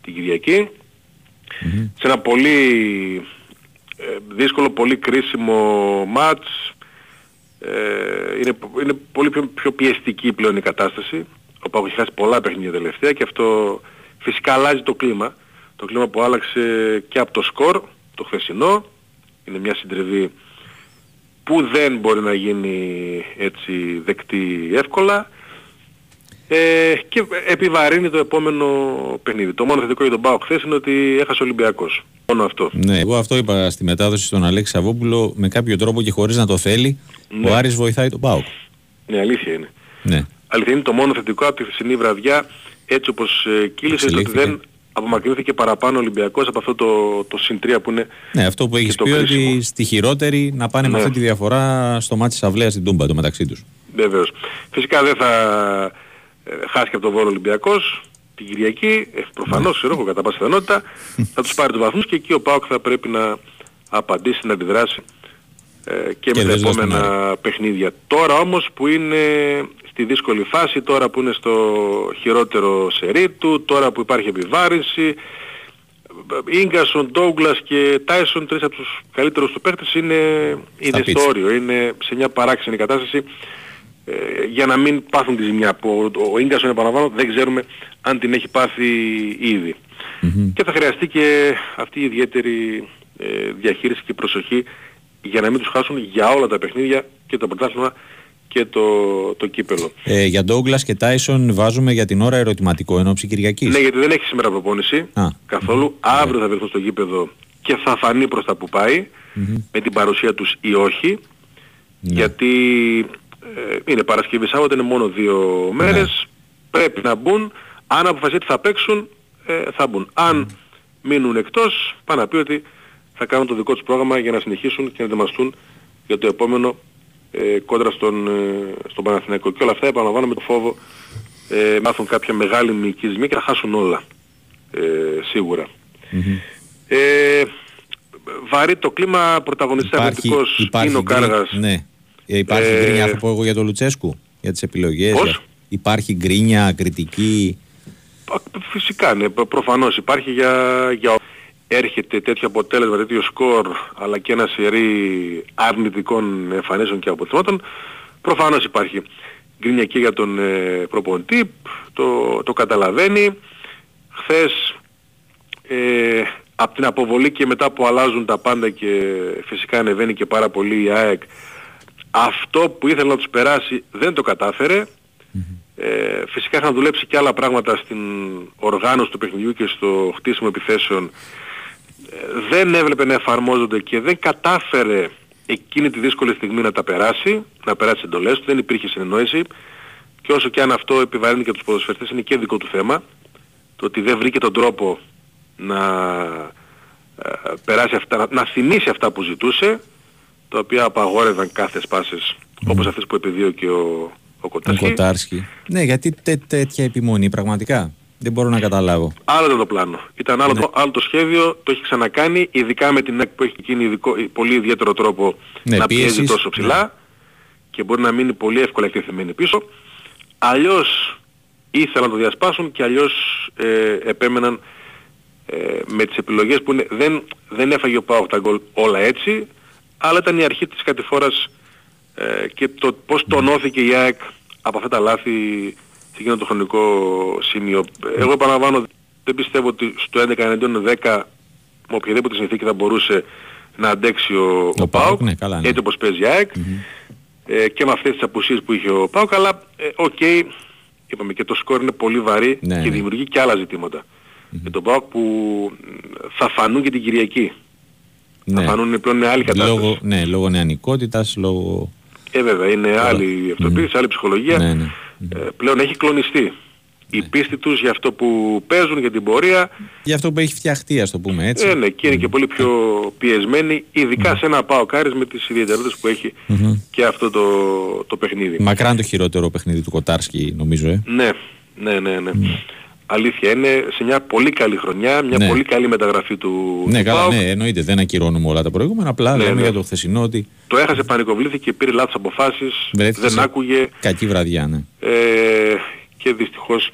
την Κυριακή. Mm-hmm. Σε ένα πολύ ε, δύσκολο, πολύ κρίσιμο μάτς. Ε, είναι, είναι πολύ πιο, πιο πιεστική πλέον η κατάσταση. Ο Παύλος έχει χάσει πολλά παιχνίδια τελευταία και αυτό φυσικά αλλάζει το κλίμα. Το κλίμα που άλλαξε και από το σκορ, το χθεσινό. Είναι μια συντριβή που δεν μπορεί να γίνει έτσι δεκτή εύκολα, ε, και επιβαρύνει το επόμενο παιχνίδι. Το μόνο θετικό για τον ΠΑΟΚ χθες είναι ότι έχασε ο Ολυμπιακός. Μόνο αυτό. Ναι, εγώ αυτό είπα στη μετάδοση στον Αλέξη Σαββόπουλο, με κάποιο τρόπο και χωρίς να το θέλει, ναι, ο Άρης βοηθάει τον ΠΑΟΚ. Ναι, αλήθεια είναι. Ναι. Αλήθεια είναι το μόνο θετικό από τη χθεσινή βραδιά, έτσι όπως ε, κύλησε, ότι δεν απομακρύνθηκε παραπάνω ο Ολυμπιακός από αυτό το, το συν τρία που είναι. Ναι, αυτό που έχεις πει, κρίσιμο, ότι στη χειρότερη να πάνε, ναι, με αυτή τη διαφορά στο μάτι της Αυλαίας στην Τούμπα, το μεταξύ τους. Βεβαίως. Φυσικά δεν θα ε, χάσει από τον Βόλο Ολυμπιακός την Κυριακή, ε, προφανώς, ξέρω εγώ, κατά πάσα πιθανότητα θα τους πάρει τους βαθμούς και εκεί ο ΠΑΟΚ θα πρέπει να απαντήσει, να αντιδράσει ε, και, και με τα επόμενα παιχνίδια. Τώρα όμως που είναι στη δύσκολη φάση, τώρα που είναι στο χειρότερο σερί του, τώρα που υπάρχει επιβάρυνση, Ίγκασον, Ντόγκλας και Τάισον, τρεις από τους καλύτερους του παίκτες, είναι, είναι στο όριο, είναι σε μια παράξενη κατάσταση, ε, για να μην πάθουν τη ζημιά που ο Ίγκασον, επαναλαμβάνω, δεν ξέρουμε αν την έχει πάθει ήδη. Mm-hmm. Και θα χρειαστεί και αυτή η ιδιαίτερη ε, διαχείριση και προσοχή για να μην τους χάσουν για όλα τα παιχνίδια, και το πρωτάθλημα και το, το κύπελο. Ε, για Ντόγκλας και Τάισον βάζουμε για την ώρα ερωτηματικό εν ώψη Κυριακής. Ναι, γιατί δεν έχει σήμερα προπόνηση Α, καθόλου. Mm-hmm. Αύριο θα βρεθούν στο γήπεδο και θα φανεί προς τα που πάει, mm-hmm. με την παρουσία τους ή όχι. Ναι. Γιατί ε, είναι Παρασκευή, Σάββατο, είναι μόνο δύο μέρες. Ναι. Πρέπει να μπουν. Αν αποφασίσει ότι θα παίξουν, ε, θα μπουν. Αν mm-hmm. μείνουν εκτός, πάνε να πει ότι θα κάνουν το δικό τους πρόγραμμα για να συνεχίσουν και να ετοιμαστούν για το επόμενο, Ε, κόντρα στον, ε, στον Παναθηναϊκό. Και όλα αυτά, επαναλαμβάνω, με το φόβο ε, μάθουν κάποια μεγάλη μυϊκή ζημία και θα χάσουν όλα, ε, σίγουρα. Mm-hmm. ε, βαρύ το κλίμα, πρωταγωνιστής αρνητικός είναι ο Κάργας. Ναι. Υπάρχει ε, γκρίνια, θα πω εγώ, για τον Λουτσέσκου, για τις επιλογές. Πώς? Υπάρχει γκρίνια, κριτική? Φυσικά, ναι, προφανώς υπάρχει για, για... Έρχεται τέτοιο αποτέλεσμα, τέτοιο σκορ, αλλά και ένα σερί αρνητικών εμφανίσεων και αποτελεσμάτων. Προφανώς υπάρχει γκρίνια και για τον ε, προπονητή, το, το καταλαβαίνει. Χθες ε, από την αποβολή και μετά που αλλάζουν τα πάντα και φυσικά ανεβαίνει και πάρα πολύ η ΑΕΚ, αυτό που ήθελε να τους περάσει δεν το κατάφερε. Mm-hmm. Ε, φυσικά είχαν δουλέψει και άλλα πράγματα στην οργάνωση του παιχνιδιού και στο χτίσιμο επιθέσεων. Δεν έβλεπε να εφαρμόζονται και δεν κατάφερε εκείνη τη δύσκολη στιγμή να τα περάσει, να περάσει τις εντολές του. Δεν υπήρχε συνεννόηση, και όσο και αν αυτό επιβαρύνει και τους ποδοσφαιριστές, είναι και δικό του θέμα, το ότι δεν βρήκε τον τρόπο να περάσει αυτά, να θυμίσει αυτά που ζητούσε, τα οποία απαγόρευαν κάθε σπάσεις, mm. όπως αυτές που επιδίωκε ο, ο Κοτάρσκι. Ο Κοτάρσκι. Ναι, γιατί τέ, τέτοια επιμονή πραγματικά. Δεν μπορώ να καταλάβω. Άλλο ήταν το πλάνο. Ήταν άλλο, ναι, το, άλλο το σχέδιο, το έχει ξανακάνει, ειδικά με την ΕΚ που έχει εκείνη ειδικό, πολύ ιδιαίτερο τρόπο, ναι, να πίεσεις, πιέζει τόσο ψηλά, ναι, και μπορεί να μείνει πολύ εύκολα εκτεθειμένη πίσω. Αλλιώς ήθελαν να το διασπάσουν και αλλιώς ε, επέμεναν ε, με τις επιλογές που είναι, δεν, δεν έφαγε ο ΠΑΟΚ τα γκολ όλα έτσι, αλλά ήταν η αρχή της κατηφόρας ε, και το πώς τονώθηκε η ΑΕΚ από αυτά τα λάθη σε εκείνο το χρονικό σημείο. Εγώ επαναλαμβάνω, δεν πιστεύω ότι στο έντεκα εναντίον δέκα με οποιαδήποτε συνθήκη θα μπορούσε να αντέξει ο, ο ΠΑΟΚ, ναι, ναι. έτσι όπως παίζει η ΑΕΚ, mm-hmm. ε, και με αυτές τις απουσίες που είχε ο ΠΑΟΚ, αλλά οκ, ε, okay, είπαμε και το σκορ είναι πολύ βαρύ, ναι, και ναι. δημιουργεί και άλλα ζητήματα. Mm-hmm. Και τον ΠΑΟΚ που θα φανούν και την Κυριακή. Ναι. Θα φανούν πλέον άλλη κατάσταση. Λόγω, ναι, λόγω νεανικότητας, λόγω... Ε, βέβαια, είναι Άρα. άλλη αυτοποίηση, mm-hmm. άλλη ψυχολογία. Ναι, ναι. Ε, πλέον έχει κλονιστεί. Η πίστη τους για αυτό που παίζουν, για την πορεία. Για αυτό που έχει φτιαχτεί, ας το πούμε έτσι. Ε, ναι, και είναι mm-hmm. και πολύ πιο πιεσμένοι, ειδικά mm-hmm. σε ένα πάω κάρις με τις ιδιαιτερότητες που έχει mm-hmm. και αυτό το, το παιχνίδι. Μακράν το χειρότερο παιχνίδι του Κοτάρσκι, νομίζω. Ε. Ναι, ναι, ναι. ναι. Mm-hmm. Αλήθεια είναι, σε μια πολύ καλή χρονιά, μια ναι. πολύ καλή μεταγραφή του ναι, του καλά, ναι, εννοείται, δεν ακυρώνουμε όλα τα προηγούμενα, απλά ναι, λέμε ναι. για το χθεσινό ότι... Το έχασε, πανικοβλήθηκε, πήρε λάθος αποφάσεις, Βρέθηκε δεν άκουγε... Κακή βραδιά, ναι. Ε, και δυστυχώς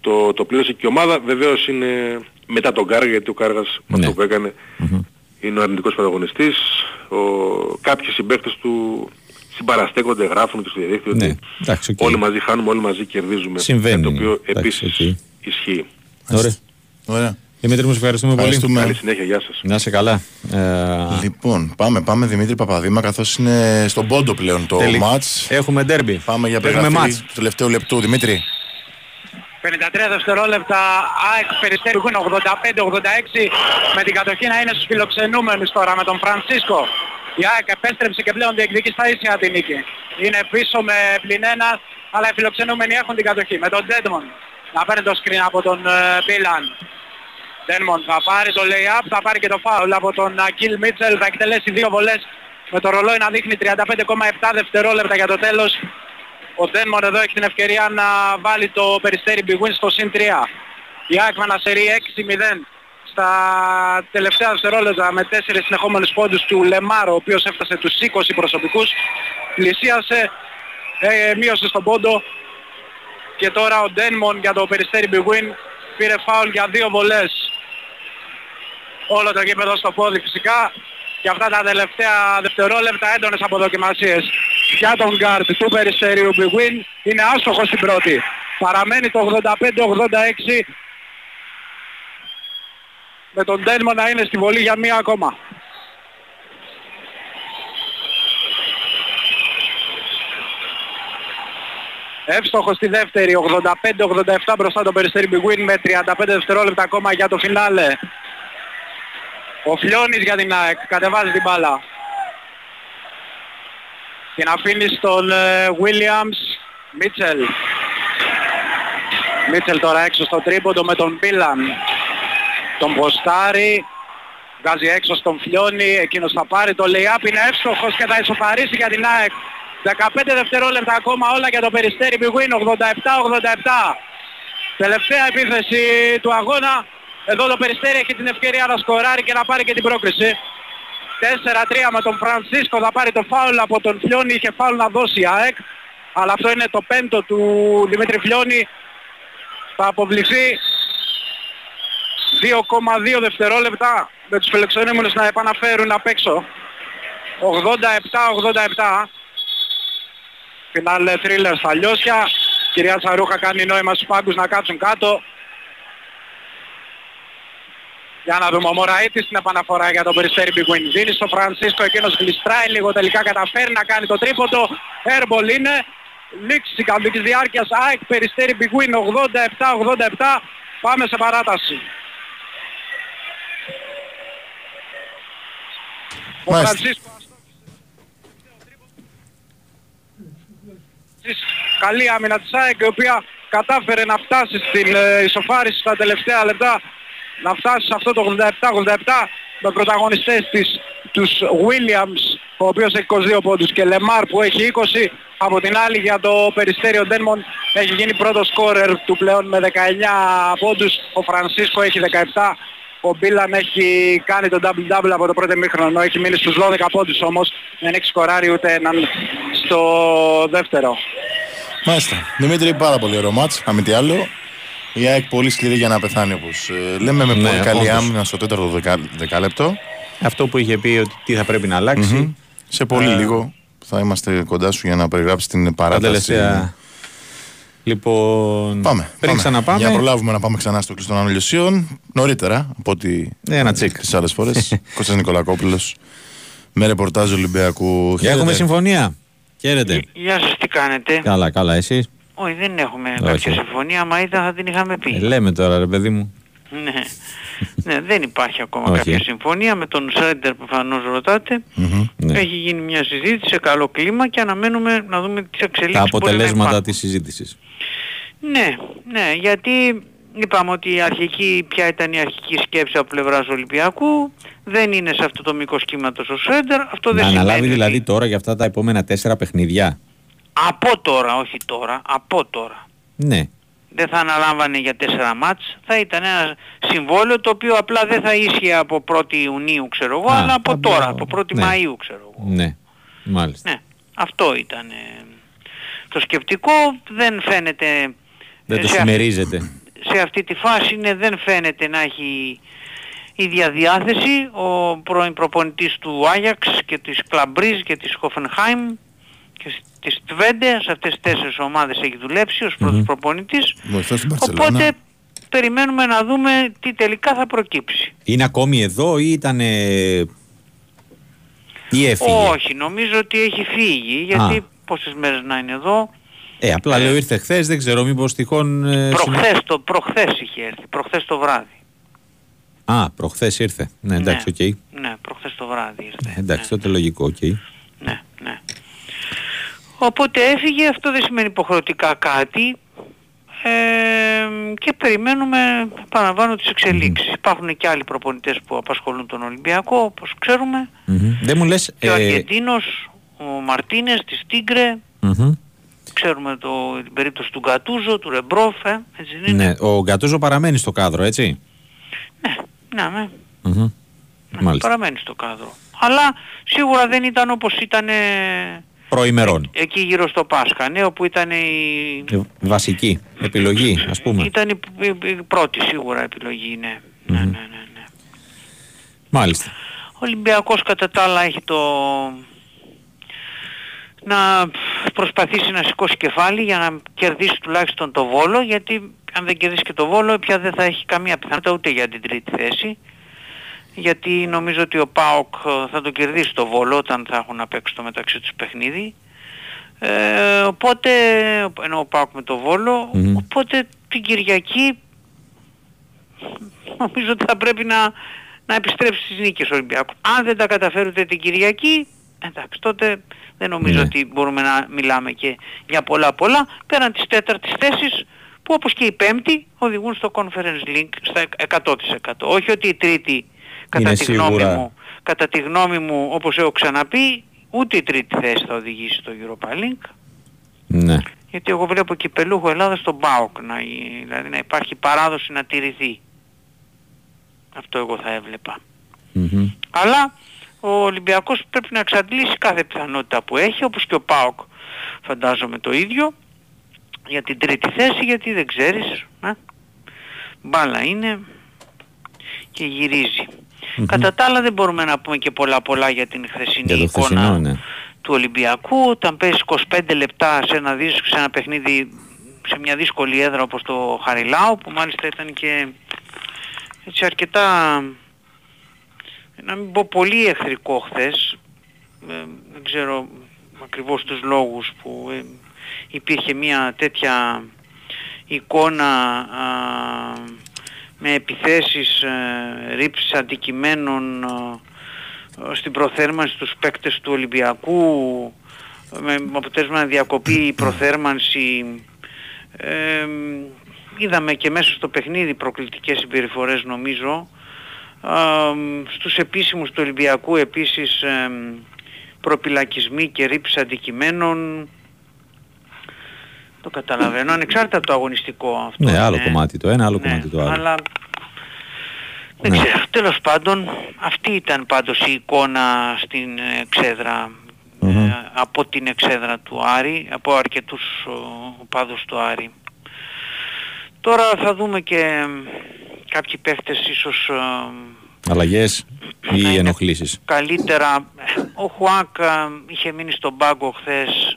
το, το πλήρωσε και η ομάδα. Βεβαίως είναι μετά τον Κάργα, γιατί ο Κάργας ναι. αυτό που έκανε mm-hmm. είναι ο αρνητικός πρωταγωνιστής. Ο, κάποιοι συμπαίκτες του συμπαραστέκονται, γράφουν και στο διαδίκτυο ναι. ότι εντάξει, okay. όλοι μαζί χάνουμε, όλοι μαζί κερδίζουμε. Συμβαίνει. Το οποίο επίσης okay. ισχύει. Ωραία. Ωραία. Δημήτρη μου, σε ευχαριστούμε, ευχαριστούμε πολύ. Καλή συνέχεια, γεια σας. Να είσαι καλά. Ε... Λοιπόν, πάμε, πάμε Δημήτρη Παπαδήμα, καθώς είναι στον πόντο πλέον το Τελή. μάτς. Έχουμε ντέρμπι. Πάμε για περιγραφή του τελευταίου λεπτού, Δημήτρη. πενήντα τρία δευτερόλεπτα, ΑΕΚ Περιστέρι έχουν ογδόντα πέντε ογδόντα έξι, με την κατοχή να είναι στους φιλοξενούμενους τώρα, με τον Φρανσίσκο. Η ΑΕΚ επέστρεψε και πλέον διεκδικεί στα ίσια την νίκη. Είναι πίσω με πλην ένα, αλλά οι φιλοξενούμενοι έχουν την κατοχή. Με τον Ντέντμον να παίρνει το screen από τον Μπίλαν. Ντέντμον θα πάρει το lay-up, θα πάρει και το foul από τον Ακίλ Μίτσελ. Θα εκτελέσει δύο βολές με το ρολόι να δείχνει τριάντα πέντε κόμμα επτά δευτερόλεπτα για το τέλος. Ο Ντέντμον εδώ έχει την ευκαιρία να βάλει το Περιστέρι Big Win στο συν τρία. Η ΑΕΚ με ένα σερί έξι μηδέν. Στα τελευταία δευτερόλεπτα, με τέσσερις συνεχόμενους πόντους του Λεμάρο, ο οποίος έφτασε τους είκοσι προσωπικούς, πλησίασε, ε, μείωσε στον πόντο και τώρα ο Ντένμον για το Περιστέρι Big Win πήρε φάουλ για δύο βολές. Όλο το γήπεδο στο πόδι φυσικά, και αυτά τα τελευταία δευτερόλεπτα έντονες αποδοκιμασίες για τον γκάρτ του Περιστέριου Big Win. Είναι άστοχος στην πρώτη. Παραμένει το ογδόντα πέντε ογδόντα έξι, με τον Ντένμο να είναι στη βολή για μία ακόμα. Εύστοχο στη δεύτερη, ογδόντα πέντε ογδόντα επτά μπροστά το Περιστέρι Big Win, με τριάντα πέντε δευτερόλεπτα ακόμα για το φινάλε. Ο Φλιώνης για την ΑΕΚ κατεβάζει την μπάλα και να αφήνει στον Williams. Μίτσελ. Μίτσελ τώρα έξω στο τρίποντο με τον Μπίλαν. Τον ποστάρι, βγάζει έξω στον Φλιώνη, εκείνος θα πάρει το lay-up, είναι εύστοχος και θα ισοφαρίσει για την ΑΕΚ. δεκαπέντε δευτερόλεπτα ακόμα, όλα για το Περιστέρι Big Win, ογδόντα επτά ογδόντα επτά. Τελευταία επίθεση του αγώνα, εδώ το Περιστέρι έχει την ευκαιρία να σκοράρει και να πάρει και την πρόκριση. τέσσερα τρία με τον Φρανσίσκο, θα πάρει το φάουλ από τον Φλιώνη, είχε φάουλ να δώσει η ΑΕΚ, αλλά αυτό είναι το πέμπτο του Δημήτρη Φλιώνη, θα αποβληθεί. δύο κόμμα δύο δευτερόλεπτα με τους φιλοξενούμενους να επαναφέρουν απ' έξω. ογδόντα επτά ογδόντα επτά. Φινάλε θρίλερ στα λιώσια. Κυρία Τσαρούχα κάνει νόημα στους πάγκους να κάτσουν κάτω. Για να δούμε, ο Μωραήτης στην επαναφορά για τον Περιστέρι Big Win. Δίνει στο Φρανσίσκο, εκείνος γλιστράει λίγο, τελικά καταφέρει να κάνει το τρίποντο. Airball είναι. Λήξη κανονικής διάρκειας ΑΕΚ Περιστέρι Big Win, ογδόντα επτά ογδόντα επτά. Πάμε σε παράταση. Ο Φρανσίσκο καλή άμυνα της ΑΕΚ, η οποία κατάφερε να φτάσει στην ισοφάριση στα τελευταία λεπτά, να φτάσει σε αυτό το ογδόντα επτά ογδόντα επτά με πρωταγωνιστές της τους Williams, ο οποίος έχει είκοσι δύο πόντους, και Λεμάρ που έχει είκοσι. Από την άλλη για το Περιστέρι ο Ντένμον έχει γίνει πρώτος σκόρερ του πλέον με δεκαεννιά πόντους, ο Φρανσίσκο έχει δεκαεπτά. Ο Μπίλαν έχει κάνει τον double-double από το πρώτο ημίχρονο, έχει μείνει στους δώδεκα πόντους όμως, δεν έχει σκοράρει ούτε έναν στο δεύτερο. Μάλιστα. Δημήτρη, πάρα πολύ ωραίο μάτς, αν μη τι άλλο. Η ΑΕΚ πολύ σκληρή για να πεθάνει, όπως ε, λέμε, με ναι, πολύ καλή άμυνα στο τέταρτο δεκάλεπτο. Αυτό που είχε πει ότι τι θα πρέπει να αλλάξει. Mm-hmm. Σε πολύ ε... λίγο θα είμαστε κοντά σου για να περιγράψεις την παράταση. Λοιπόν, πάμε, πριν πάμε. Ξαναπάμε. Για να προλάβουμε να πάμε ξανά στο κλειστό των Ανελιωσίων. Νωρίτερα από ότι τις άλλες φορές. Κώστας Νικολακόπουλος με ρεπορτάζ Ολυμπιακού. Και έχουμε συμφωνία. Χαίρετε. Γεια σας, τι κάνετε. Καλά, καλά, εσείς. Όχι, δεν έχουμε όχι. κάποια συμφωνία. Μα είδα θα την είχαμε πει. Ε, λέμε τώρα, ρε παιδί μου. Ναι. ναι, δεν υπάρχει ακόμα όχι. κάποια συμφωνία με τον Σρέντερ που προφανώς ρωτάτε. Mm-hmm, ναι. Έχει γίνει μια συζήτηση σε καλό κλίμα και αναμένουμε να δούμε τις εξελίξεις. Τα αποτελέσματα της συζήτησης. Ναι, ναι, γιατί είπαμε ότι η αρχική, ποια ήταν η αρχική σκέψη από πλευράς Ολυμπιακού, δεν είναι σε αυτό το μήκος κύματος ο Σρέντερ. Αυτό δεν να σημαίνει. Αναλάβει δηλαδή τώρα για αυτά τα επόμενα τέσσερα παιχνίδια. Από τώρα, όχι τώρα, από τώρα. Ναι. Δεν θα αναλάμβανε για τέσσερα μάτς, θα ήταν ένα συμβόλαιο το οποίο απλά δεν θα ίσχυε από πρώτη Ιουνίου ξέρω εγώ, Α, αλλά από απλά, τώρα, από πρώτη ναι. Μαΐου ξέρω εγώ. Ναι, μάλιστα. Ναι. Αυτό ήταν το σκεπτικό, δεν φαίνεται... Δεν το συμμερίζεται. Αυτή, σε αυτή τη φάση είναι, δεν φαίνεται να έχει ίδια διάθεση ο πρώην προπονητής του Άγιαξ και της Κλαμπρίζ και της Χόφενχάιμ και τις Τβέντε, σε αυτές τις τέσσερις ομάδες έχει δουλέψει ως πρώτος mm-hmm. προπονητής. Οπότε περιμένουμε να δούμε τι τελικά θα προκύψει. Είναι ακόμη εδώ ή ήταν ή έφυγε? Όχι, νομίζω ότι έχει φύγει, γιατί Α. πόσες μέρες να είναι εδώ. Ε, απλά ε, λέω ήρθε χθες, δεν ξέρω μήπως τυχόν... Ε, προχθές, το, προχθές είχε έρθει, προχθές το βράδυ. Α, προχθές ήρθε. Ναι, εντάξει, οκ. Ναι, okay. ναι, προχθές το βράδυ ήρθε. Ναι, εντάξει, ναι. τότε λογικό, οκ. Okay. Ναι, ναι. Οπότε έφυγε, αυτό δεν σημαίνει υποχρεωτικά κάτι ε, και περιμένουμε, παραλαμβάνω, τις εξελίξεις. Mm-hmm. Υπάρχουν και άλλοι προπονητές που απασχολούν τον Ολυμπιακό, όπως ξέρουμε. Mm-hmm. Δεν μου λες, και ο Αργεντίνος, ε... ο Μαρτίνες, της Τίγκρε, mm-hmm. ξέρουμε το, την περίπτωση του Γκατούζο, του Ρεμπρόφ, ε, έτσι είναι. Ναι, ο Γκατούζο παραμένει στο κάδρο, έτσι. Ναι, ναι, ναι. Mm-hmm. ναι παραμένει στο κάδρο. Αλλά σίγουρα δεν ήταν όπως ήταν... Προημερών. Ε, εκεί γύρω στο Πάσχα, ναι, όπου ήταν η... Βασική επιλογή, ας πούμε. Ήταν η, η, η πρώτη σίγουρα επιλογή, ναι. Mm-hmm. ναι, ναι, ναι, ναι. Μάλιστα. Ο Ολυμπιακός κατά τα άλλα έχει το... να προσπαθήσει να σηκώσει κεφάλι για να κερδίσει τουλάχιστον το Βόλο, γιατί αν δεν κερδίσει και το Βόλο πια δεν θα έχει καμία πιθανότητα ούτε για την τρίτη θέση. Γιατί νομίζω ότι ο ΠΑΟΚ θα τον κερδίσει το Βόλο όταν θα έχουν να παίξει το μεταξύ τους παιχνίδι. Ε, οπότε, ενώ ο ΠΑΟΚ με το Βόλο, mm-hmm. οπότε την Κυριακή νομίζω ότι θα πρέπει να, να επιστρέψει στις νίκες Ολυμπιακού. Αν δεν τα καταφέρει ούτε την Κυριακή, εντάξει, τότε δεν νομίζω mm-hmm. ότι μπορούμε να μιλάμε και για πολλά πολλά. Πέραν τις τέταρτες θέσεις, που όπως και η πέμπτη οδηγούν στο Conference Link στα εκατό τοις εκατό. Όχι ότι η τρίτη... Κατά τη, γνώμη μου, κατά τη γνώμη μου, όπως έχω ξαναπεί, ούτε η τρίτη θέση θα οδηγήσει στο Europa Link. Ναι. Γιατί εγώ βλέπω κυπελούχο Ελλάδα στον ΠΑΟΚ, να, δηλαδή να υπάρχει παράδοση να τηρηθεί. Αυτό εγώ θα έβλεπα. Mm-hmm. Αλλά ο Ολυμπιακός πρέπει να εξαντλήσει κάθε πιθανότητα που έχει, όπως και ο ΠΑΟΚ φαντάζομαι το ίδιο, για την τρίτη θέση, γιατί δεν ξέρεις. Α? Μπάλα είναι και γυρίζει. Mm-hmm. Κατά τα άλλα δεν μπορούμε να πούμε και πολλά πολλά για την χθεσινή για εικόνα χθεσινό, ναι. του Ολυμπιακού. Όταν παίζεις είκοσι πέντε λεπτά σε ένα, δίσ, σε ένα παιχνίδι σε μια δύσκολη έδρα όπως το Χαριλάου, που μάλιστα ήταν και έτσι αρκετά, να μην πω πολύ εχθρικό χθες, ε, δεν ξέρω ακριβώς τους λόγους που ε, υπήρχε μια τέτοια εικόνα α, με επιθέσεις, ε, ρήψεις αντικειμένων ε, στην προθέρμανση στους παίκτες του Ολυμπιακού, με αποτέλεσμα να διακοπεί η προθέρμανση. Ε, είδαμε και μέσα στο παιχνίδι προκλητικές συμπεριφορές νομίζω. Ε, στους επίσημους του Ολυμπιακού επίσης ε, προπυλακισμοί και ρήψεις αντικειμένων. Το καταλαβαίνω, ανεξάρτητα από το αγωνιστικό αυτό. Ναι, άλλο ναι. κομμάτι το ένα, άλλο ναι, κομμάτι το άλλο. Αλλά δεν ναι. ξέρω, τέλος πάντων, αυτή ήταν πάντως η εικόνα στην εξέδρα, mm-hmm. ε, από την εξέδρα του Άρη, από αρκετούς οπαδούς του Άρη. Τώρα θα δούμε και κάποιοι παίχτες ίσως... Ε, αλλαγές ή ενοχλήσεις. Καλύτερα, ο Χουάκα είχε μείνει στον πάγκο χθες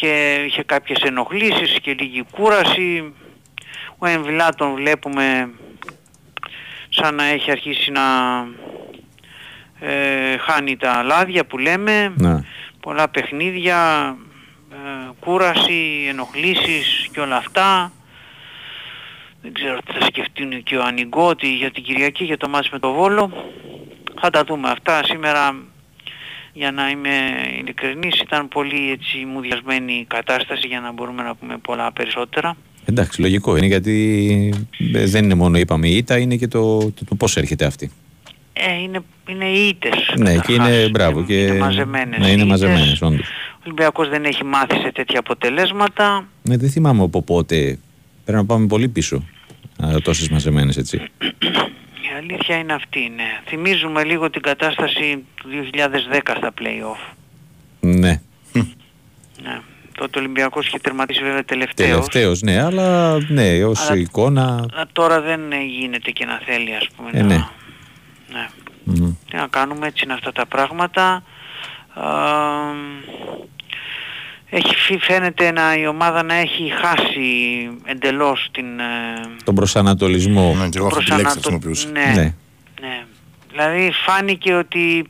και είχε κάποιες ενοχλήσεις και λίγη κούραση. Ο Εμβιλά τον βλέπουμε σαν να έχει αρχίσει να ε, χάνει τα λάδια που λέμε, ναι. Πολλά παιχνίδια, ε, κούραση, ενοχλήσεις και όλα αυτά. Δεν ξέρω τι θα σκεφτούν και ο Ανιγκότη για την Κυριακή, για το μάτς με το Βόλο. Θα τα δούμε αυτά. Σήμερα, για να είμαι ειλικρινής, ήταν πολύ έτσι μουδιασμένη η κατάσταση για να μπορούμε να πούμε πολλά περισσότερα. Εντάξει, λογικό είναι, γιατί δεν είναι μόνο, είπαμε, η ήττα, είναι και το, το, το πώς έρχεται αυτή. Ε, είναι, είναι οι ήττες. Ναι, και είναι, μπράβο, και είναι μαζεμένες. Ναι, είναι μαζεμένες, όντως. Ο Ολυμπιακός δεν έχει μάθει σε τέτοια αποτελέσματα. Ναι, δεν θυμάμαι από πότε. Πρέπει να πάμε πολύ πίσω, τόσες μαζεμένες έτσι. Η αλήθεια είναι αυτή, ναι. Θυμίζουμε λίγο την κατάσταση του δύο χιλιάδες δέκα στα play-off. Ναι. Ναι. Τότε ο Ολυμπιακός είχε τερματίσει βέβαια τελευταίος. Τελευταίος, ναι, αλλά ναι, ως αλλά, εικόνα... Αλλά τώρα δεν γίνεται και να θέλει, ας πούμε. Ε, να... Ναι. Ναι. Mm-hmm. Τι να κάνουμε, έτσι είναι αυτά τα πράγματα. Α, Έχει, φαίνεται να, η ομάδα να έχει χάσει εντελώς την, τον προσανατολισμό. Ναι, και εγώ αυτή τη λέξη χρησιμοποιούσα. Ναι, ναι. Ναι. Δηλαδή φάνηκε ότι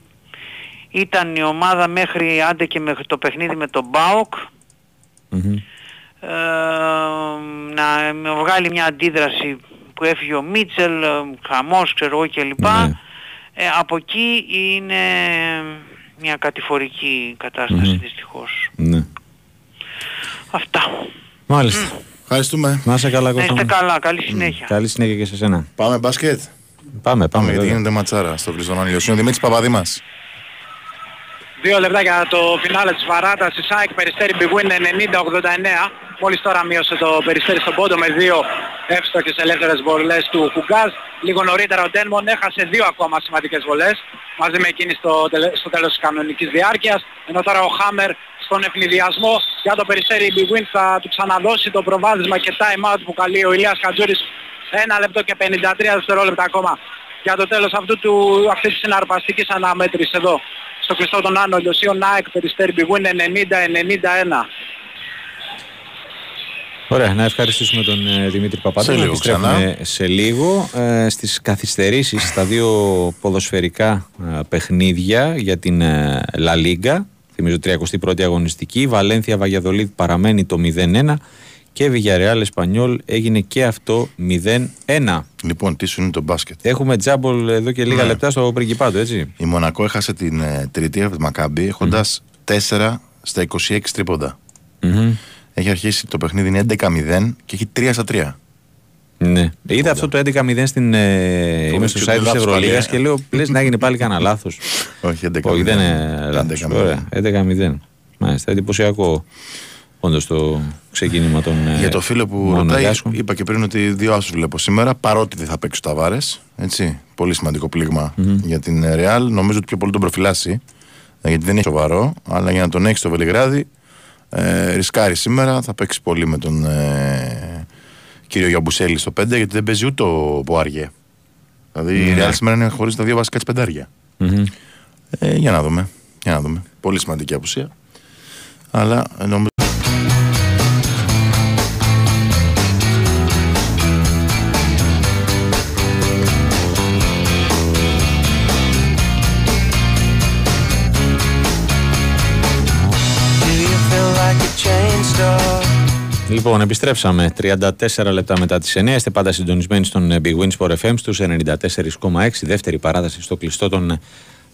ήταν η ομάδα μέχρι, άντε και μέχρι το παιχνίδι με τον ΠΑΟΚ, mm-hmm. ε, να με βγάλει μια αντίδραση που έφυγε ο Μίτσελ, χαμός, ξέρω εγώ κλπ. Ναι. Ε, από εκεί είναι μια κατηφορική κατάσταση, mm-hmm. δυστυχώς. Ναι. Αυτά. Μάλιστα. Mm. Ευχαριστούμε. Να είσαι καλά, Κώστα. Να είστε καλά. Καλή συνέχεια. Mm. Καλή συνέχεια και σε σένα. Πάμε μπάσκετ. Πάμε, πάμε. Γιατί γίνεται ματσάρα στο Κλειστόν Ήλιο. Είναι ο Δημήτρης Παπαδήμας. Δύο λεπτά για το φινάλε της παράτασης. ΑΕΚ Περιστέρι Big Win ενενήντα ογδόντα εννέα. Μόλις τώρα μείωσε το Περιστέρι στον πόντο με δύο εύστοχες ελεύθερες βολές του Χουγκάζ. Λίγο νωρίτερα ο Ντένμον έχασε δύο ακόμα σημαντικές βολές, μαζί με εκείνη στο, τελε... στο τέλος της κανονικής διάρκειας. Ενώ τώρα ο Χάμερ στον ευνηδιασμό για το Περιστέρι Big Win θα του ξαναδώσει το προβάδισμα και time out που καλεί ο Ηλίας Χατζούρης. Ένα λεπτό και πενήντα τρία δευτερόλεπτα ακόμα για το τέλος αυτού του... αυτής της συναρπαστικής αναμέτρησης εδώ στο κλειστό των Άνω Λιωσίων. ΑΕΚ Περιστέρι Big Win ενενήντα ενενήντα ένα. Ωραία, να ευχαριστήσουμε τον ε, Δημήτρη Παπαδό. Να επιστρέφουμε σε λίγο ε, στις καθυστερήσεις στα δύο ποδοσφαιρικά ε, παιχνίδια για την ε, La Liga. Θυμίζω τριακοστή πρώτη αγωνιστική. Βαλένθια Βαγιαδολίδ παραμένει το μηδέν ένα και Villarreal Espanyol έγινε και αυτό μηδέν ένα. Λοιπόν, τι σου είναι το μπάσκετ. Έχουμε τζάμπολ εδώ και λίγα ναι. λεπτά στο Πριγκιπάτο, έτσι. Η Μονακό έχασε την ε, τρίτη από τη Μακάμπη έχοντας mm-hmm. τέσσερα στα είκοσι έξι τρίποντα. Mm-hmm. Έχει αρχίσει το παιχνίδι έντεκα μηδέν και έχει τρία στα τρία. Ναι. Είδα αυτό το έντεκα μηδέν στην ε, είμαι στο site της Ευρωλίγας και λέω λες να έγινε πάλι κανένα λάθος. Όχι, έντεκα μηδέν. Δεν είναι λάθος. έντεκα μηδέν. Μάλιστα, εντυπωσιακό όντως το ξεκίνημα των ε, για το φίλο που ρωτάει, είπα και πριν ότι δύο άσους βλέπω σήμερα, παρότι δεν θα παίξουν τα Ταβάρες. Έτσι, πολύ σημαντικό πλήγμα mm-hmm. για την Real. Νομίζω ότι πιο πολύ τον προφυλάσσει, γιατί δεν είναι σοβαρό, αλλά για να τον έχει στο Βελιγράδι. Ε, ρισκάρει σήμερα, θα παίξει πολύ με τον ε, κύριο Γιαμπουσέλη στο πέντε, γιατί δεν παίζει ούτε ο Μποάριε. Δηλαδή mm-hmm. η Real σήμερα είναι χωρίς τα δύο βασικά της πεντάρια. Mm-hmm. Ε, για να δούμε, για να δούμε. Πολύ σημαντική απουσία. Αλλά νομίζω... Λοιπόν, επιστρέψαμε τριάντα τέσσερα λεπτά μετά τις εννέα. Είστε πάντα συντονισμένοι στον Big Win Sport εφ εμ στους ενενήντα τέσσερα κόμμα έξι. Δεύτερη παράταση στο κλειστό των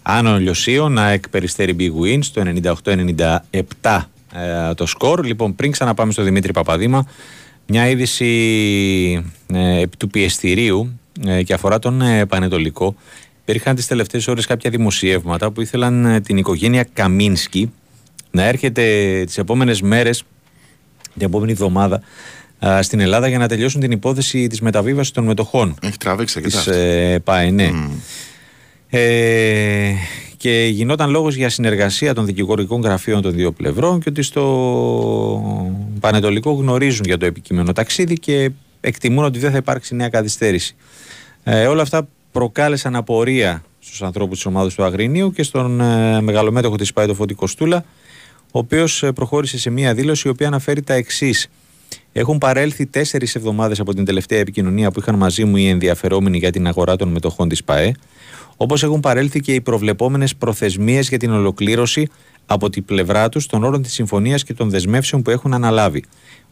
Άνω Λιωσίων. ΑΕΚ Περιστέρι Big Win στο ενενήντα οκτώ ενενήντα επτά ε, το σκορ. Λοιπόν, πριν ξαναπάμε στο Δημήτρη Παπαδήμα, μια είδηση ε, του πιεστηρίου ε, και αφορά τον ε, Πανετολικό. Υπήρχαν τις τελευταίες ώρες κάποια δημοσιεύματα που ήθελαν ε, την οικογένεια Καμίνσκι να έρχεται τις επόμενες μέρες, την επόμενη εβδομάδα στην Ελλάδα για να τελειώσουν την υπόθεση της μεταβίβασης των μετοχών. Έχει τραβήξει της ε, ΠΑΕ, ναι. Mm. Ε, και γινόταν λόγος για συνεργασία των δικηγορικών γραφείων των δύο πλευρών και ότι στο Πανετολικό γνωρίζουν για το επικείμενο ταξίδι και εκτιμούν ότι δεν θα υπάρξει νέα καθυστέρηση. Ε, όλα αυτά προκάλεσαν απορία στους ανθρώπους της ομάδας του Αγρινίου και στον ε, μεγαλομέτωχο της ΠΑΕ, το Φώτη Κοστούλα, ο οποίος προχώρησε σε μία δήλωση η οποία αναφέρει τα εξής. Έχουν παρέλθει τέσσερις εβδομάδες από την τελευταία επικοινωνία που είχαν μαζί μου οι ενδιαφερόμενοι για την αγορά των μετοχών της ΠΑΕ, όπως έχουν παρέλθει και οι προβλεπόμενες προθεσμίες για την ολοκλήρωση από την πλευρά τους των όρων της συμφωνίας και των δεσμεύσεων που έχουν αναλάβει.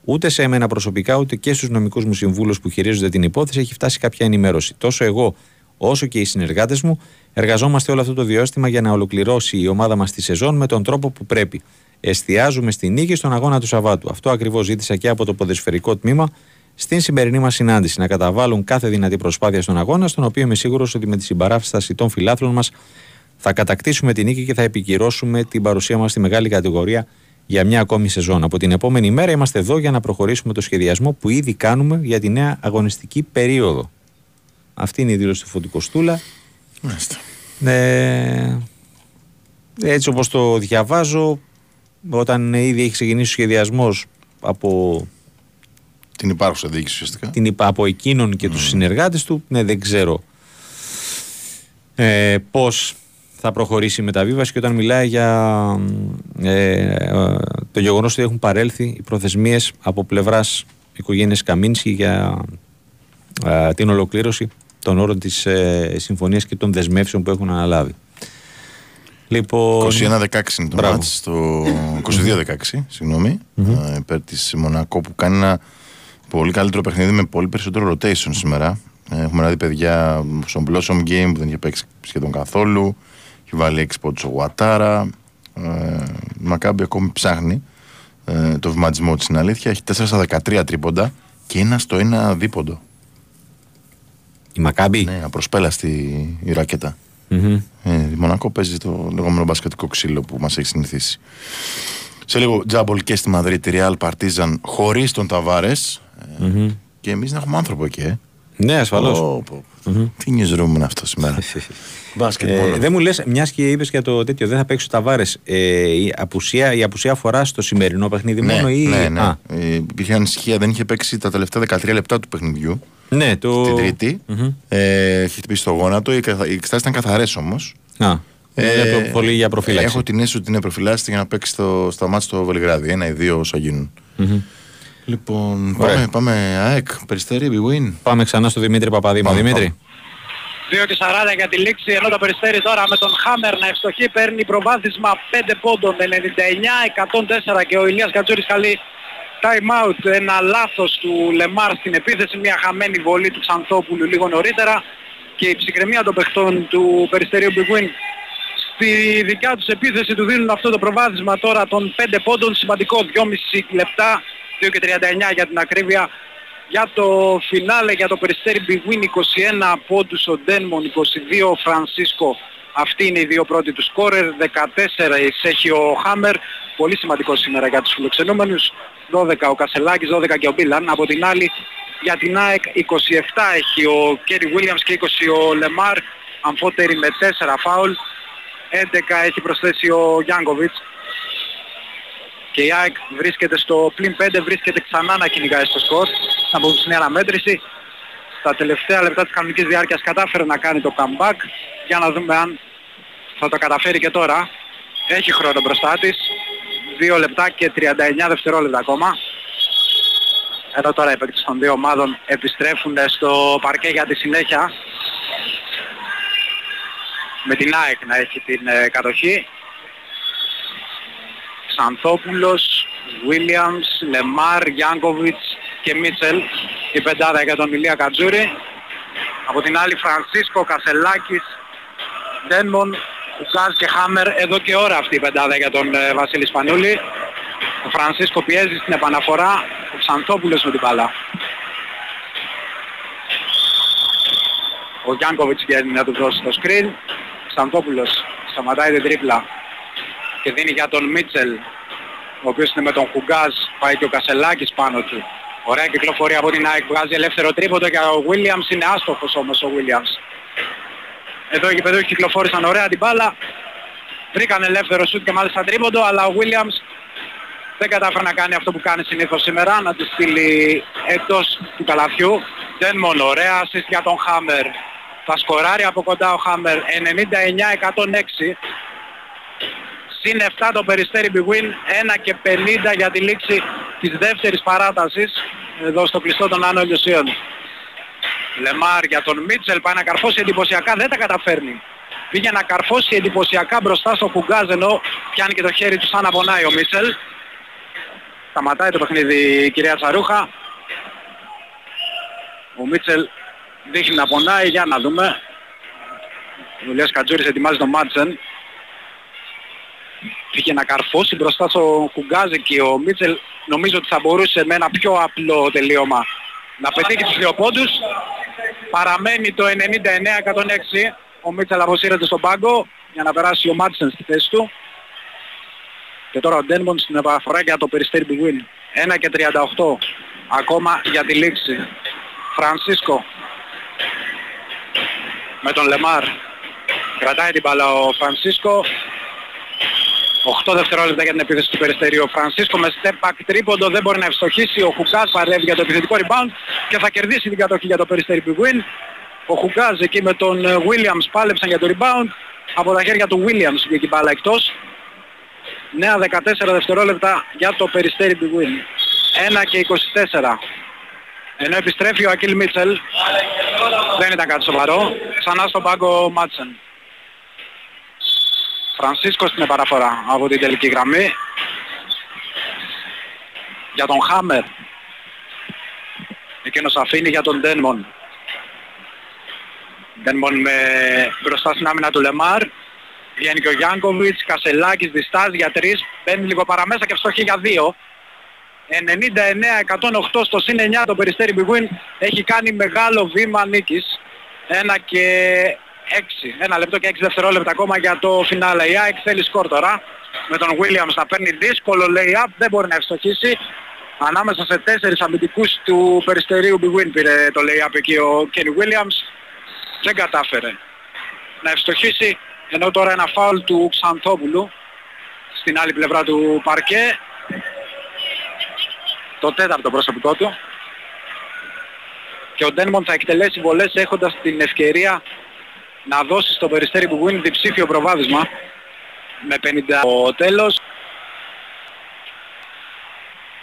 Ούτε σε εμένα προσωπικά, ούτε και στους νομικούς μου συμβούλους που χειρίζονται την υπόθεση έχει φτάσει κάποια ενημέρωση. Τόσο εγώ, όσο και οι συνεργάτες μου, εργαζόμαστε όλο αυτό το διάστημα για να ολοκληρώσει η ομάδα μας τη σεζόν με τον τρόπο που πρέπει. Εστιάζουμε στη νίκη στον αγώνα του Σαββάτου. Αυτό ακριβώς ζήτησα και από το ποδοσφαιρικό τμήμα στην σημερινή μας συνάντηση. Να καταβάλουν κάθε δυνατή προσπάθεια στον αγώνα, στον οποίο είμαι σίγουρος ότι με τη συμπαράσταση των φιλάθλων μας θα κατακτήσουμε τη νίκη και θα επικυρώσουμε την παρουσία μας στη μεγάλη κατηγορία για μια ακόμη σεζόν. Από την επόμενη μέρα είμαστε εδώ για να προχωρήσουμε το σχεδιασμό που ήδη κάνουμε για τη νέα αγωνιστική περίοδο. Αυτή είναι η δήλωση του Φωτικοστούλα. Ε, έτσι όπως το διαβάζω, όταν ήδη έχει ξεκινήσει ο σχεδιασμός από την υπάρχουσα διοίκηση ουσιαστικά, την, από εκείνον και mm. τους συνεργάτες του, ναι, δεν ξέρω ε, πώς θα προχωρήσει η μεταβίβαση. Και όταν μιλάει για ε, το γεγονός ότι έχουν παρέλθει οι προθεσμίες από πλευράς οικογένειας Καμίνσκι για ε, την ολοκλήρωση των όρων της ε, συμφωνίας και των δεσμεύσεων που έχουν αναλάβει. Λοιπόν, είκοσι ένα δεκαέξι είναι το μάτς, το είκοσι δύο δεκαέξι, συγγνώμη, mm-hmm. υπέρ της Μονακό, που κάνει ένα πολύ καλύτερο παιχνίδι με πολύ περισσότερο rotation σήμερα. Έχουμε δει παιδιά στον Blossom Game που δεν είχε παίξει σχεδόν καθόλου, έχει βάλει έξι πόντους ο Γουατάρα. Η Μακάμπη ακόμη ψάχνει ε, το βηματισμό της, είναι αλήθεια. Έχει τέσσερα στα δεκατρία τρίποντα και ένα στο ένα δίποντο. Η Μακάμπη. Ναι, απροσπέλαστη η ρακέτα. Mm-hmm. Ε, η Μονακό παίζει το λεγόμενο μπασκετικό ξύλο που μας έχει συνηθίσει. Σε λίγο Τζάμπολ και στη Μαδρίτη, Real Partizan χωρίς τον Ταβάρες. Ε, mm-hmm. Και εμείς να έχουμε άνθρωπο εκεί. Ε. Ναι, ασφαλώς. Oh, oh. Mm-hmm. Τι newsroom είναι αυτό σήμερα. Μπάσκετ, ε, δεν μου λες, μιας και είπες για το τέτοιο, δεν θα παίξει ο Ταβάρες. Ε, η, απουσία, η απουσία αφορά στο σημερινό παιχνίδι ναι, μόνο ή. Ναι, ναι. Α. Ε, υπήρχε ανησυχία, δεν είχε παίξει τα τελευταία δεκατρία λεπτά του παιχνιδιού. Ναι, το... Στην Τρίτη. Mm-hmm. Ε, έχει χτυπήσει το γόνατο. Οι εξετάσεις ήταν καθαρές όμως. Α, ε, για το, πολύ για προφύλαξη. Έχω την αίσθηση ότι είναι προφυλάστη για να παίξει στο, στα μάτς στο Βελιγράδι. Ένα ή δύο όσα γίνουν. Mm-hmm. Λοιπόν, ωραία. πάμε, πάμε ΑΕΚ, Περιστέρι, Big Win. Πάμε ξανά στο Δημήτρη Παπαδήμα. Πάμε, Δημήτρη. δύο και σαράντα για τη λήξη, ενώ το Περιστέρι τώρα με τον Χάμερ να ευστοχεί παίρνει προβάδισμα πέντε πόντων, ενενήντα εννιά εκατόν τέσσερα, και ο Ηλίας Κατσούρης καλεί time out, ένα λάθος του Λεμάρ στην επίθεση, μια χαμένη βολή του Ξανθόπουλου λίγο νωρίτερα, και η ψυχραιμία των παιχτών του Περιστερίου Big Win στη δικιά τους επίθεση του δίνουν αυτό το προβάδισμα τώρα των πέντε πόντων, σημαντικό δυόμιση λεπτά, δύο και τριάντα εννιά για την ακρίβεια, για το φινάλε για το Περιστέρι Big Win, είκοσι ένα πόντους ο Ντένμον, είκοσι δύο ο Φρανσίσκο. Αυτοί είναι οι δύο πρώτοι του σκόρερ, δεκατέσσερα έχει ο Χάμερ, πολύ σημαντικό σήμερα για τους φιλοξενούμενους, δώδεκα ο Κασελάκης, δώδεκα και ο Μπίλαν. Από την άλλη για την ΑΕΚ είκοσι επτά έχει ο Κέρι Βίλιαμς και είκοσι ο Λεμάρ, αμφότεροι με τέσσερα φάουλ, έντεκα έχει προσθέσει ο Γιάνκοβιτς, και η ΑΕΚ βρίσκεται στο πλην πέντε, βρίσκεται ξανά να κυνηγάει στο σκορ από την αναμέτρηση. Στα τελευταία λεπτά της κανονικής διάρκειας κατάφερε να κάνει το comeback, για να δούμε αν θα το καταφέρει και τώρα. Έχει χρόνο μπροστά της, δύο λεπτά και τριάντα εννιά δευτερόλεπτα ακόμα, εδώ τώρα οι παίκτες των δύο ομάδων επιστρέφουν στο παρκέ για τη συνέχεια, με την ΑΕΚ να έχει την κατοχή. Ξανθόπουλος, Βίλιαμς, Λεμάρ, Γιάνκοβιτς και Μίτσελ, η πεντάδα για τον Ηλία Κατζούρη. Από την άλλη Φρανσίσκο, Κασελάκης, Ντένμον, Κουκάς και Χάμερ, εδώ και ώρα αυτή η πεντάδα για τον ε, Βασίλη Σπανούλη. Ο Φρανσίσκο πιέζει στην επαναφορά, ο Ξανθόπουλος με την μπάλα. Ο Γιάνκοβιτς βγαίνει να του δώσει το screen, ο Ξανθόπουλος σταματάει την τρίπλα και δίνει για τον Μίτσελ, ο οποίος είναι με τον Κουκάς, πάει και ο Κασελάκης πάνω του. Ωραία κυκλοφορία από την ΑΕΚ, βγάζει ελεύθερο τρίποντο και ο Williams είναι άστοχος όμως ο Williams. Εδώ οι παιδούχοι κυκλοφόρησαν ωραία την μπάλα, βρήκαν ελεύθερο σουτ και μάλιστα τρίποντο, αλλά ο Williams δεν κατάφερε να κάνει αυτό που κάνει συνήθως σήμερα, να τη στείλει εκτός του καλαθιού. Δεν μόνο, ωραία assist για τον Χάμερ. Θα σκοράρει από κοντά ο Χάμερ, ενενήντα εννιά εκατόν έξι. Συν επτά το Περιστέρι Big Win, ένα και πενήντα για τη λήξη της δεύτερης παράτασης εδώ στο κλειστό των Άνω Ελιοσίων. Λεμάρ για τον Μίτσελ, πάει να καρφώσει εντυπωσιακά, δεν τα καταφέρνει. Πήγε να καρφώσει εντυπωσιακά μπροστά στο Κουγκάζ, ενώ πιάνει και το χέρι του σαν να πονάει ο Μίτσελ. Σταματάει το παιχνίδι η κυρία Τσαρούχα. Ο Μίτσελ δείχνει να πονάει, για να δούμε. Ο Λιάς Κατζούρης ετοιμάζει τον Μάτσεν. Πήγε να καρφώσει μπροστά στο Κουγκάζε και ο Μίτσελ νομίζω ότι θα μπορούσε με ένα πιο απλό τελείωμα να πετύχει τους δύο πόντους. Παραμένει το ενενήντα εννέα εκατόν έξι. Ο Μίτσελ αποσύρεται στον πάγκο για να περάσει ο Μάτσεν στη θέση του. Και τώρα ο Ντένμον στην επαναφορά για το Περιστέρι Big Win. ένα και τριάντα οκτώ ακόμα για τη λήξη. Φρανσίσκο με τον Λεμάρ. Κρατάει την μπάλα ο Φρανσίσκο. οκτώ δευτερόλεπτα για την επίθεση του Περιστερίου. Ο Φρανσίσκο με step back τρίποντο δεν μπορεί να ευστοχίσει. Ο Χουγκάζ παρεύει για το επιθετικό rebound και θα κερδίσει την κατοχή για το Περιστέρι Big Win. Ο Χουγκάζ εκεί με τον Williams πάλεψαν για το rebound. Από τα χέρια του Williams βγήκε η μπάλα εκτός. Νέα δεκατέσσερα δευτερόλεπτα για το Περιστέρι Big Win. ένα και είκοσι τέσσερα. Ενώ επιστρέφει ο Ακίλ Μίτσελ. Δεν ήταν κάτι σοβαρό. Ξανά στον πάγκο Μάτσεν. Φρανσίσκος στην επαναφορά από την τελική γραμμή. Για τον Χάμερ. Εκείνος αφήνει για τον Ντένμον. Ντένμον με μπροστά στην άμυνα του Λεμάρ. Βγαίνει και ο Γιάνκοβιτς. Κασελάκης διστάζει για τρεις. Μπαίνει λίγο παραμέσα και φτωχή για δύο. ενενήντα εννέα εκατόν οκτώ στο συν εννιά το Περιστέρι Big Win έχει κάνει μεγάλο βήμα νίκης. ένα και έξι. Ένα λεπτό και έξι δευτερόλεπτα ακόμα για το φινάλε. Η ΑΕΚ θέλει σκορ τώρα. Με τον Williams να παίρνει δύσκολο lay-up. Δεν μπορεί να ευστοχίσει. Ανάμεσα σε τέσσερις αμυντικούς του Περιστερίου Big Win πήρε το lay-up εκεί ο Kenny Williams. Δεν κατάφερε να ευστοχίσει. Ενώ τώρα ένα φάουλ του Ξανθόπουλου στην άλλη πλευρά του παρκέ. Το τέταρτο προσωπικό του. Και ο Ντένμον θα εκτελέσει βολές έχοντας την ευκαιρία να δώσει στο Περιστέρι Big Win διψήφιο προβάδισμα με πενήντα το τέλος.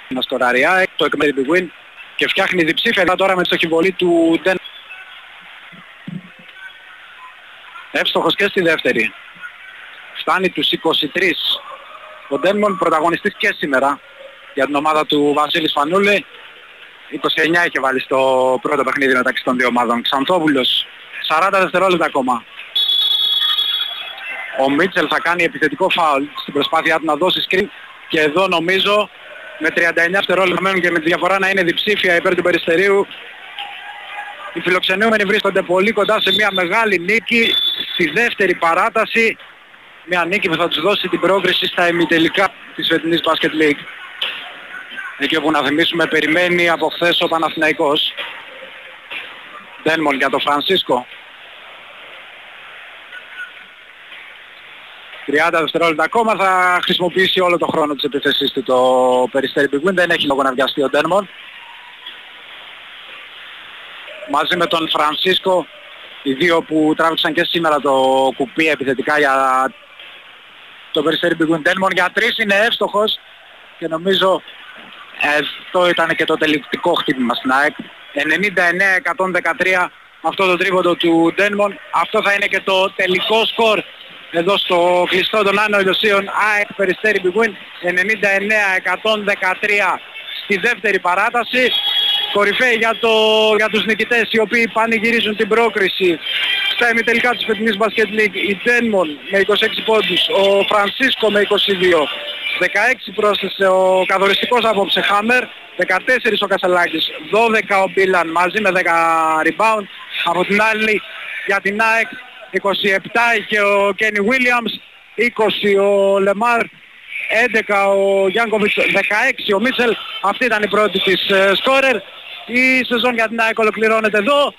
Να σκοράρει το Περιστέρι Big Win και φτιάχνει διψήφια τώρα με τη στοχιβολή του Ντένμον. Εύστοχος και στη δεύτερη. Φτάνει τους είκοσι τρεις. Ο Ντένμον πρωταγωνιστής και σήμερα για την ομάδα του Βασίλη Φανούλη. είκοσι εννέα είχε βάλει στο πρώτο παιχνίδι μεταξύ των δύο ομάδων. Ξανθόπουλος. σαράντα δευτερόλεπτα ακόμα. Ο Μίτσελ θα κάνει επιθετικό φάουλ στην προσπάθειά του να δώσει screen και εδώ νομίζω με τριάντα εννέα δευτερόλεπτα μένουν και με τη διαφορά να είναι διψήφια υπέρ του Περιστερίου. Οι φιλοξενούμενοι βρίσκονται πολύ κοντά σε μια μεγάλη νίκη στη δεύτερη παράταση. Μια νίκη που θα τους δώσει την πρόκριση στα ημιτελικά της φετινής Basket League. Εκεί όπου να θυμίσουμε περιμένει από χθες ο Παναθηναϊκός. Ντένμον για τον Φρανσίσκο. τριάντα δευτερόλεπτα ακόμα, θα χρησιμοποιήσει όλο το χρόνο της επιθέσης του το Περιστέρι Big Win. Δεν έχει λόγο να βιαστεί ο Ντένμον. Μαζί με τον Φρανσίσκο, οι δύο που τράβηξαν και σήμερα το κουπί επιθετικά για το Περιστέρι Big Win. Ντένμον για τρεις είναι εύστοχος και νομίζω αυτό ήταν και το τελεικτικό χτύπημα στην ΑΕΚ. ενενήντα εννέα εκατόν δεκατρία αυτό το τρίποντο του Ντένμον. Αυτό θα είναι και το τελικό σκορ εδώ στο κλειστό των Άνω Ελιοσίων. ΑΕΚ Περιστέρι Big Win ενενήντα εννέα εκατόν δεκατρία στη δεύτερη παράταση. Κορυφαίοι για, το, για τους νικητές οι οποίοι πανηγυρίζουν την πρόκριση στα ημιτελικά της φετινής Basket League. Η Ντένμον με είκοσι έξι πόντους, ο Φρανσίσκο με είκοσι δύο, δεκαέξι πρόσθεσε ο καθοριστικός απόψε Χάμερ, δεκατέσσερα ο Κασελάκης, δώδεκα ο Μπίλαν μαζί με δέκα rebound. Από την άλλη για την ΑΕΚ είκοσι επτά είχε ο Κένι Williams, είκοσι ο Λεμάρ, έντεκα ο Γιάνκοβιτς, δεκαέξι ο Μίτσελ. Αυτή ήταν η πρώτη της σκόρερ. Η σεζόν για την ΑΕΚ ολοκληρώνεται εδώ.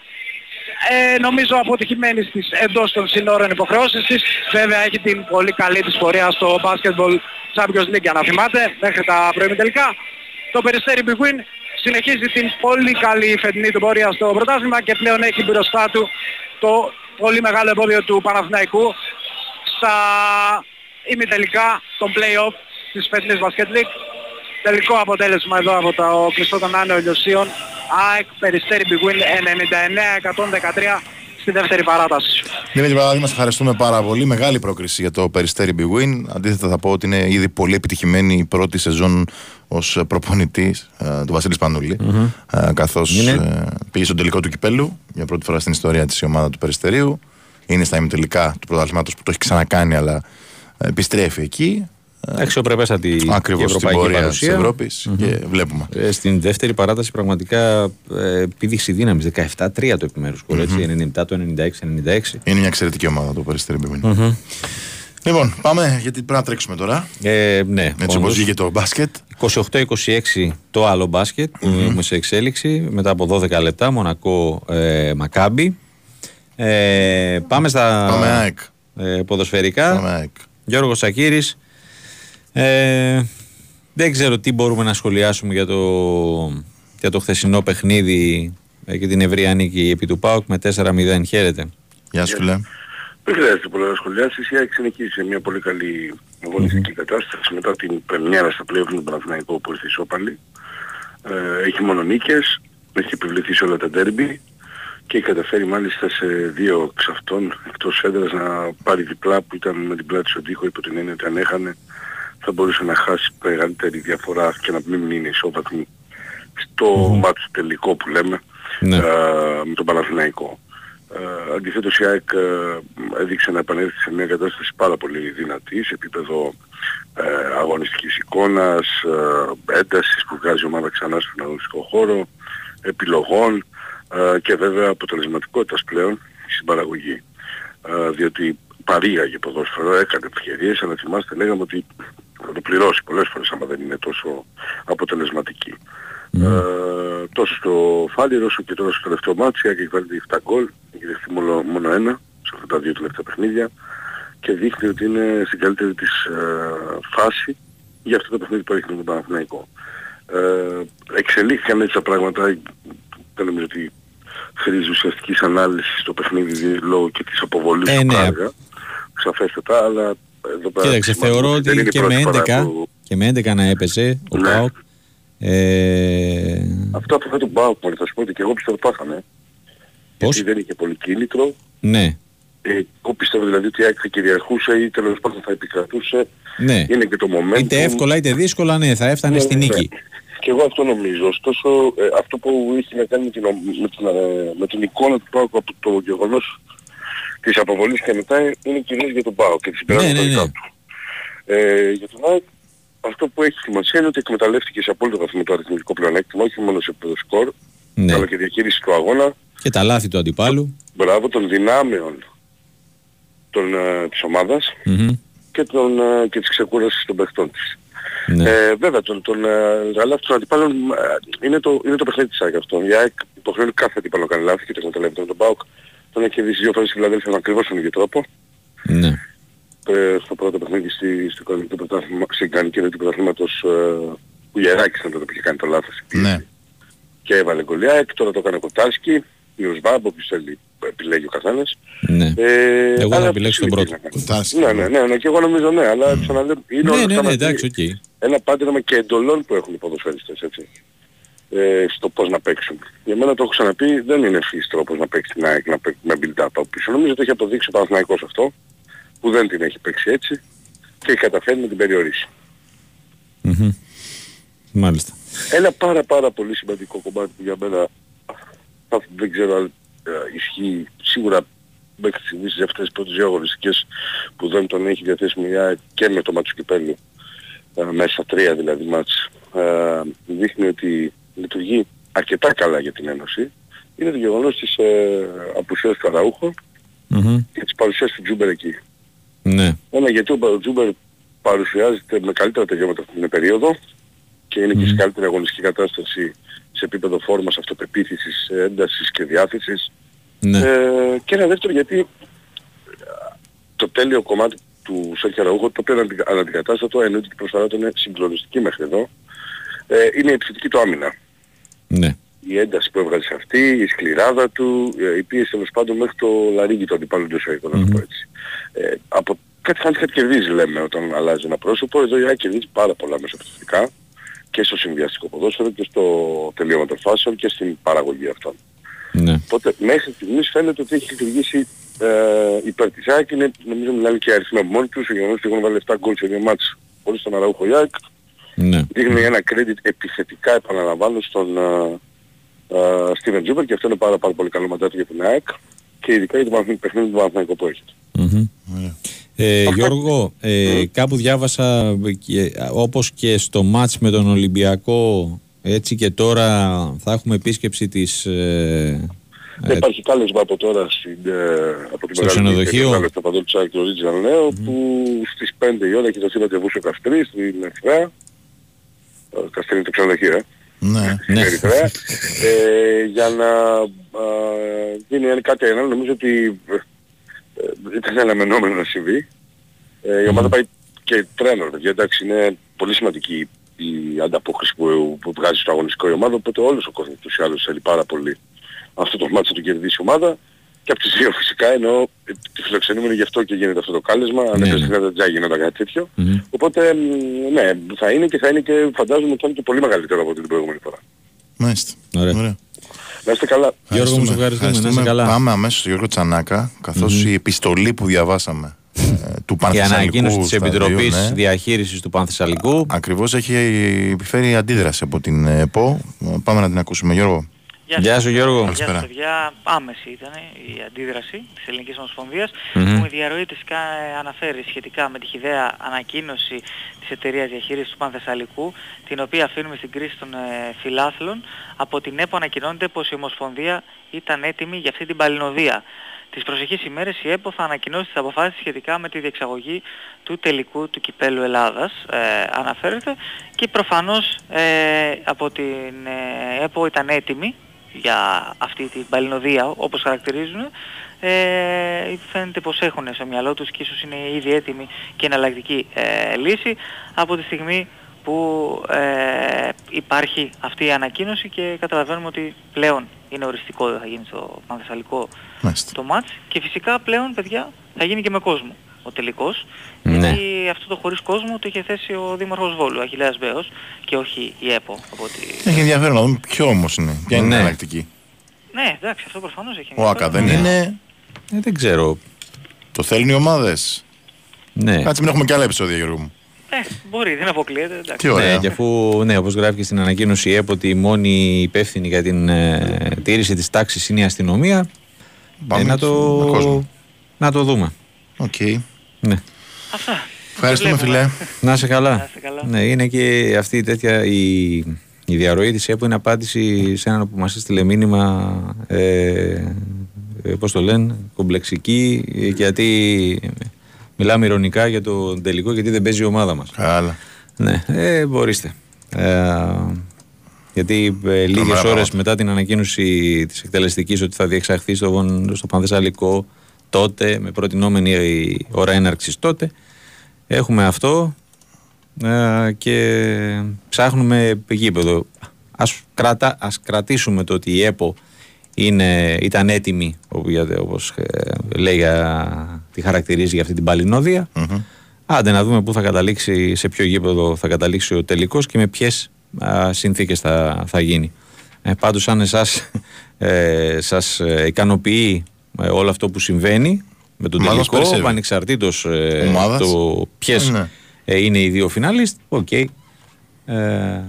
Ε, νομίζω αποτυχημένη στις εντός των συνόρων υποχρεώσεις της. Βέβαια έχει την πολύ καλή της πορεία στο Basketball Champions League, για να θυμάται, μέχρι τα προημιτελικά. Το Περιστέρι Big Win συνεχίζει την πολύ καλή φετινή του πορεία στο πρωτάθλημα και πλέον έχει μπροστά του το πολύ μεγάλο εμπόδιο του Παναθηναϊκού στα ημιτελικά των play-off της φετινής Basket League. Τελικό αποτέλεσμα εδώ από το κλειστό των Άνω Ελιοσίων. ΑΕΚ Περιστέρι Big Win ενενήντα εννέα εκατόν δεκατρία στη δεύτερη παράταση. Δημήτρη Παπαδάκη, μας ευχαριστούμε πάρα πολύ. Μεγάλη πρόκριση για το Περιστέρι Big Win. Αντίθετα θα πω ότι είναι ήδη πολύ επιτυχημένη η πρώτη σεζόν ως προπονητής ε, του Βασίλη Σπανούλη. Mm-hmm. ε, καθώς ε, πήγε στον τελικό του κυπέλου για πρώτη φορά στην ιστορία της η ομάδα του Περιστερίου. Είναι στα ημιτελικά του πρωταθλήματος που το έχει ξανακάνει, αλλά επιστρέφει εκεί. Αξιοπρεπέστατη η ευρωπαϊκή παρουσία της Ευρώπης. Mm-hmm. Και βλέπουμε. Ε, στην δεύτερη παράταση πραγματικά επίδειξη δύναμης. δεκαεπτά τρία το επιμέρους σκορ. Mm-hmm. ενενήντα επτά ενενήντα έξι ενενήντα έξι. Είναι μια εξαιρετική ομάδα το Περιστέρι Big Win. Mm-hmm. Λοιπόν, πάμε γιατί πρέπει να τρέξουμε τώρα. Ε, ναι, έτσι όπως βγήκε το μπάσκετ. είκοσι οκτώ είκοσι έξι το άλλο μπάσκετ που mm-hmm. έχουμε σε εξέλιξη. Μετά από δώδεκα λεπτά Μονακό ε, Μακάμπι. Ε, πάμε στα πάμε ε, ποδοσφαιρικά. Πάμε Γιώργος Σακύρης. Ε, δεν ξέρω τι μπορούμε να σχολιάσουμε για το, για το χθεσινό παιχνίδι ε, και την ευρεία νίκη επί του ΠΑΟΚ με τέσσερα μηδέν. Χαίρετε. Γεια σου φίλε. Δεν χρειάζεται πολλά να σχολιάσεις. Η ΑΕΚ συνεχίζει σε μια πολύ καλή αγωνιστική mm-hmm. κατάσταση μετά την πρεμιέρα στα πλέον του Παναθηναϊκού που ήρθε ισόπαλη. Ε, έχει μόνο νίκες, έχει επιβληθεί σε όλα τα ντέρμπι και καταφέρει μάλιστα σε δύο εξ αυτών εκτός έδρας να πάρει διπλά που ήταν με την πλάτη στον τοίχο, υπό την έννοια ότι αν έχανε θα μπορούσε να χάσει μεγαλύτερη διαφορά και να μην είναι ισόπαθμη στο mm. μάτσο τελικό που λέμε ναι. α, με τον Παναθηναϊκό. Α, αντιθέτως η ΑΕΚ έδειξε να επανέλθει σε μια κατάσταση πάρα πολύ δυνατή σε επίπεδο α, αγωνιστικής εικόνας, α, έντασης που βγάζει η ομάδα ξανά στον αγωνιστικό χώρο, επιλογών α, και βέβαια αποτελεσματικότητας πλέον στην παραγωγή. Α, διότι παρήγαγε ποδόσφαιρο, έκανε ευκαιρίες, αλλά θυμάστε λέγαμε ότι θα το πληρώσει πολλές φορές άμα δεν είναι τόσο αποτελεσματική. Mm. Ε, τόσο στο Φάλιρο όσο και τώρα στο τελευταίο μάτσο, έχει βάλει επτά γκολ, έχει δεχθεί μόνο, μόνο ένα σε αυτά τα δύο τελευταία παιχνίδια και δείχνει ότι είναι στην καλύτερη της ε, φάση για αυτό το παιχνίδι που έρχεται με τον Παναθηναϊκό. Ε, εξελίχθηκαν έτσι τα πράγματα, δεν νομίζω ότι χρήζει ουσιαστικής ανάλυσης το παιχνίδι λόγω και της αποβολής ε, του ναι. Κάργα. Σαφέστατα, αλλά... Κοίταξε, θεωρώ ότι και με, έντεκα, που... και με έντεκα να έπεσε ο ναι. ΠΑΟΚ. Ε... Αυτό αφορά τον ΠΑΟΚ, μόλις θα σου πω ότι και εγώ πιστεύω το πάθανε. Πώς? Γιατί δεν είχε πολύ κίνητρο. Ναι. Ε, εγώ πιστεύω δηλαδή ότι θα κυριαρχούσε ή τέλος πάντων θα επικρατούσε. Ναι. Είναι και το momentum. Είτε εύκολα είτε δύσκολα, ναι, θα έφτανε ναι, στη ναι. νίκη. Και εγώ αυτό νομίζω. Ωστόσο, ε, αυτό που είχε να κάνει με την, με την, με την εικόνα του ΠΑΟΚ από το γεγονός της αποβολής και μετά είναι κυρίως για τον ΠΑΟΚ και τις υπηρεσίες ναι, ναι, ναι. του. Ε, για τον ΠΑΟΚ αυτό που έχει σημασία είναι ότι εκμεταλλεύτηκε σε απόλυτο βαθμό το αριθμητικό πλεονέκτημα, όχι μόνο σε το σκορ, ναι. αλλά και διαχείριση του αγώνα. Και τα λάθη του αντιπάλου. Μπράβο, των δυνάμεων των, ε, της ομάδας mm-hmm. και, των, ε, και της ξεκούρασης των παιχτών της. Ναι. Ε, βέβαια, τον, τον, ε, τα λάθη των αντιπάλων ε, είναι το, το παιχνίδι της ΑΕΚ αυτό. Η ΑΕΚ υποχρεώνει κάθε αντιπάλο να κάνει λάθη και το εκμεταλλεύεται με τον ΠΑΟΚ. Τον έχει δει δύο φορές στη Φιλαδέλφια με ακριβώς τον ίδιο τρόπο. Ναι. Ε, στο πρώτο παιχνίδι στην κανονική ροή του πρωταθλήματος ε, που Ιεράκης ήταν το που είχε κάνει το λάθος. Ναι. Και έβαλε γκολιά, τώρα το έκανε Κοτάρσκι, Ιωσβάμπ, όποιος θέλει επιλέγει ο καθένας. Ναι. Ε, εγώ θα επιλέξω τον πρώτο. Ναι, ναι, ναι, ναι, και εγώ νομίζω ναι, αλλά mm. ξαναλέω... Είναι ναι, ναι, ναι, ναι, εντάξει, οκ. Okay. Ένα πάντρεμα και εντολών που έχουν οι ποδοσφαιριστές, έτσι. Στο πώς να παίξουν. Για μένα το έχω ξαναπεί, δεν είναι ευθύς τρόπος να παίξει την ΑΕΚ με build-up από πίσω. Νομίζω ότι έχει αποδείξει ο Παναθηναϊκός αυτό, που δεν την έχει παίξει έτσι και καταφέρει να την περιορίσει. Mm-hmm. Μάλιστα. Ένα πάρα πάρα πολύ σημαντικό κομμάτι που για μένα δεν ξέρω αν ισχύει σίγουρα μέχρι τη στιγμή στις αυτές τις πρώτες δύο αγωνιστικές που δεν τον έχει διαθέσει μια και με το μάτσο κυπέλλου μέσα τρία δηλαδή μάτς δείχνει ότι λειτουργεί αρκετά καλά για την Ένωση, είναι το γεγονός της ε, απουσίας του Αραούχο mm-hmm. και της παρουσίας του Τζούμπερ εκεί. Ναι. Ένα γιατί ο Τζούμπερ παρουσιάζεται με καλύτερα τελειώματα αυτήν την περίοδο και είναι mm-hmm. και σε καλύτερη αγωνιστική κατάσταση σε επίπεδο φόρμας, αυτοπεποίθησης, έντασης και διάθεσης. Ναι. Ε, και ένα δεύτερο γιατί το τέλειο κομμάτι του Σέρχη Αραούχο, το οποίο αναντικατάστατο εννοείται και προσφαρά ήταν συγκλονιστική μέχρι εδώ, είναι η επιθετική του άμυνα. Ναι. Η ένταση που έβγαλε σε αυτή, η σκληράδα του, η πίεση τέλος πάντων μέχρι το λαρύγγι του αντιπάλου του Σαϊκού, να το πω έτσι. Ε, από κάτι χάνει, κάτι κερδίζει λέμε όταν αλλάζει ένα πρόσωπο. Εδώ η ΑΕΚ κερδίζει πάρα πολλά μεσοπαιδευτικά και στο συνδυαστικό ποδόσφαιρο και στο τελείωμα των φάσεων και στην παραγωγή αυτών. Ναι. Οπότε μέχρι στιγμής φαίνεται ότι έχει λειτουργήσει ε, υπέρ της ΑΕΚ. Είναι, νομίζω μιλάνε και αριθμοί από μόνοι τους. Ο γεγονός ότι έχουν βάλει επτά γκολ σε δύο μάτς χωρίς στον Αραούχο η ΑΕΚ δείχνει ένα credit επιθετικά, επαναλαμβάνω, στον Στίβεν uh, Τζούπερ, και αυτό είναι πάρα, πάρα πολύ καλό ματάκι για την ΑΕΚ και ειδικά για το παιχνίδι του Παναθηναϊκού που έχετε. Mm-hmm. Yeah. Ε, Γιώργο, ε, mm. κάπου διάβασα και, όπως και στο μάτς με τον Ολυμπιακό, έτσι και τώρα θα έχουμε επίσκεψη της... Ε, ναι, ε, υπάρχει κάλεσμα από τώρα στην, από την Μεγαλονίκη, στο παντό του ΑΕΚ, το Original Neo, mm. που στις πέντε η ώρα και το σύμπατε Βούσο Καστρί, στην Ερυθρέα. Καστρί είναι το ξενοδοχείο, ε. Ναι, ναι. Ερυθρέα, ε, για να ε, γίνει κάτι ένα, νομίζω ότι ε, ήταν αναμενόμενο να συμβεί. Ε, η ομάδα mm. πάει και τρένο, γιατί εντάξει είναι πολύ σημαντική η ανταπόκριση που, που βγάζει στο αγωνιστικό η ομάδα, οπότε όλος ο κόσμος τους ή άλλους θέλει πάρα πολύ αυτό το μάτσο του κερδίσει η ομάδα, και από τις δύο φυσικά εννοώ τη φιλοξενούμενη, γι' αυτό και γίνεται αυτό το κάλεσμα, αν δεν θα γινόταν κάτι τέτοιο. Mm-hmm. Οπότε ναι, θα είναι και θα είναι και φαντάζομαι ότι θα είναι και πολύ μεγαλύτερο από την προηγούμενη φορά. Μάλιστα. Ωραία. Ωραία. Να είστε καλά. Γιώργο, μου σε ευχαριστούμε. Πάμε αμέσως στο Γιώργο Τσανάκα, καθώς mm-hmm. η επιστολή που διαβάσαμε του Πανθεσσαλικού, η ανακοίνωση της Επιτροπής ναι, Διαχείρισης του Πανθεσσαλικού, ακριβώς έχει επιφέρει αντίδραση από την ΕΠΟ. Πάμε να την ακούσουμε, Γιώργο. Γεια σας Γιώργο. Γεια σας παιδιά. Άμεση ήταν η αντίδραση της Ελληνικής Ομοσπονδίας mm-hmm. που η διαρροή της αναφέρει σχετικά με τη χυδαία ανακοίνωση της εταιρείας διαχείρισης του Πανθεσσαλικού, την οποία αφήνουμε στην κρίση των ε, φιλάθλων. Από την ΕΠΟ ανακοινώνεται πως η Ομοσπονδία ήταν έτοιμη για αυτή την παλινοδία. Τις προσεχείς ημέρες η ΕΠΟ θα ανακοινώσει τις αποφάσεις σχετικά με τη διεξαγωγή του τελικού του Κυπέλλου Ελλάδας, ε, αναφέρεται, και προφανώς ε, από την ε, ΕΠΟ ήταν έτοιμη για αυτή την παλινοδία, όπως χαρακτηρίζουν, ε, φαίνεται πως έχουν στο μυαλό τους και ίσως είναι ήδη έτοιμη και εναλλακτική ε, λύση από τη στιγμή που ε, υπάρχει αυτή η ανακοίνωση, και καταλαβαίνουμε ότι πλέον είναι οριστικό, δεν θα γίνει στο Πανθεσσαλικό το μάτς, και φυσικά πλέον παιδιά θα γίνει και με κόσμο ο τελικός, ναι, γιατί αυτό το χωρίς κόσμο το είχε θέσει ο Δήμαρχος Βόλου, ο Αχιλλέας Μπέος, και όχι η ΕΠΟ. Τη... Έχει ενδιαφέρον να δούμε ποιο όμως είναι, ποια είναι η εναλλακτική. Ναι, εντάξει, αυτό προφανώς έχει ενδιαφέρον. Ο ΑΚΑ δεν ναι. είναι... Ε, δεν ξέρω. Το θέλουν οι ομάδες. Ναι. Κάτσε μην έχουμε και άλλα επεισόδια, Γιώργο μου. Ε, μπορεί, δεν αποκλείεται. Τι ωραία. Ναι, και αφού, ναι, όπως γράφει και στην ανακοίνωση η ΕΠΟ, ότι η μόνη υπεύθυνη για την ε, τήρηση της τάξης είναι η αστυνομία, πάμε ε, να, το... να το δούμε. Οκ. Okay. Ναι. Αυτά. Ευχαριστούμε φίλε. Να είσαι καλά. Να είσαι καλά. Ναι, είναι και αυτή η τέτοια η, η διαρροή της ΕΠΟ είναι απάντηση σε έναν που μας έστειλε μήνυμα ε, ε, πώς το λένε, κομπλεξική, γιατί μιλάμε ειρωνικά για το τελικό, γιατί δεν παίζει η ομάδα μας. Καλά. Ναι, ε, μπορείστε. Ε, γιατί ε, λίγες ώρες μετά την ανακοίνωση της εκτελεστικής ότι θα διεξαχθεί στο, στο Πανθεσσαλικό τότε, με προτινόμενη ώρα έναρξης τότε, έχουμε αυτό ε, και ψάχνουμε γήπεδο. Ας, κρατα, ας κρατήσουμε το ότι η ΕΠΟ είναι, ήταν έτοιμη, όπως ε, λέει, α, τη χαρακτηρίζει για αυτή την παλινόδια. Mm-hmm. Άντε να δούμε πού θα καταλήξει, σε ποιο γήπεδο θα καταλήξει ο τελικός και με ποιες α, συνθήκες θα, θα γίνει. Ε, πάντως αν εσάς ε, σας ικανοποιεί όλο αυτό που συμβαίνει με τον Μάλος τελικό, ανεξαρτήτως ε, το ποιες ναι. ε, είναι οι δύο φινάλιστ, οκ. Okay. Ε,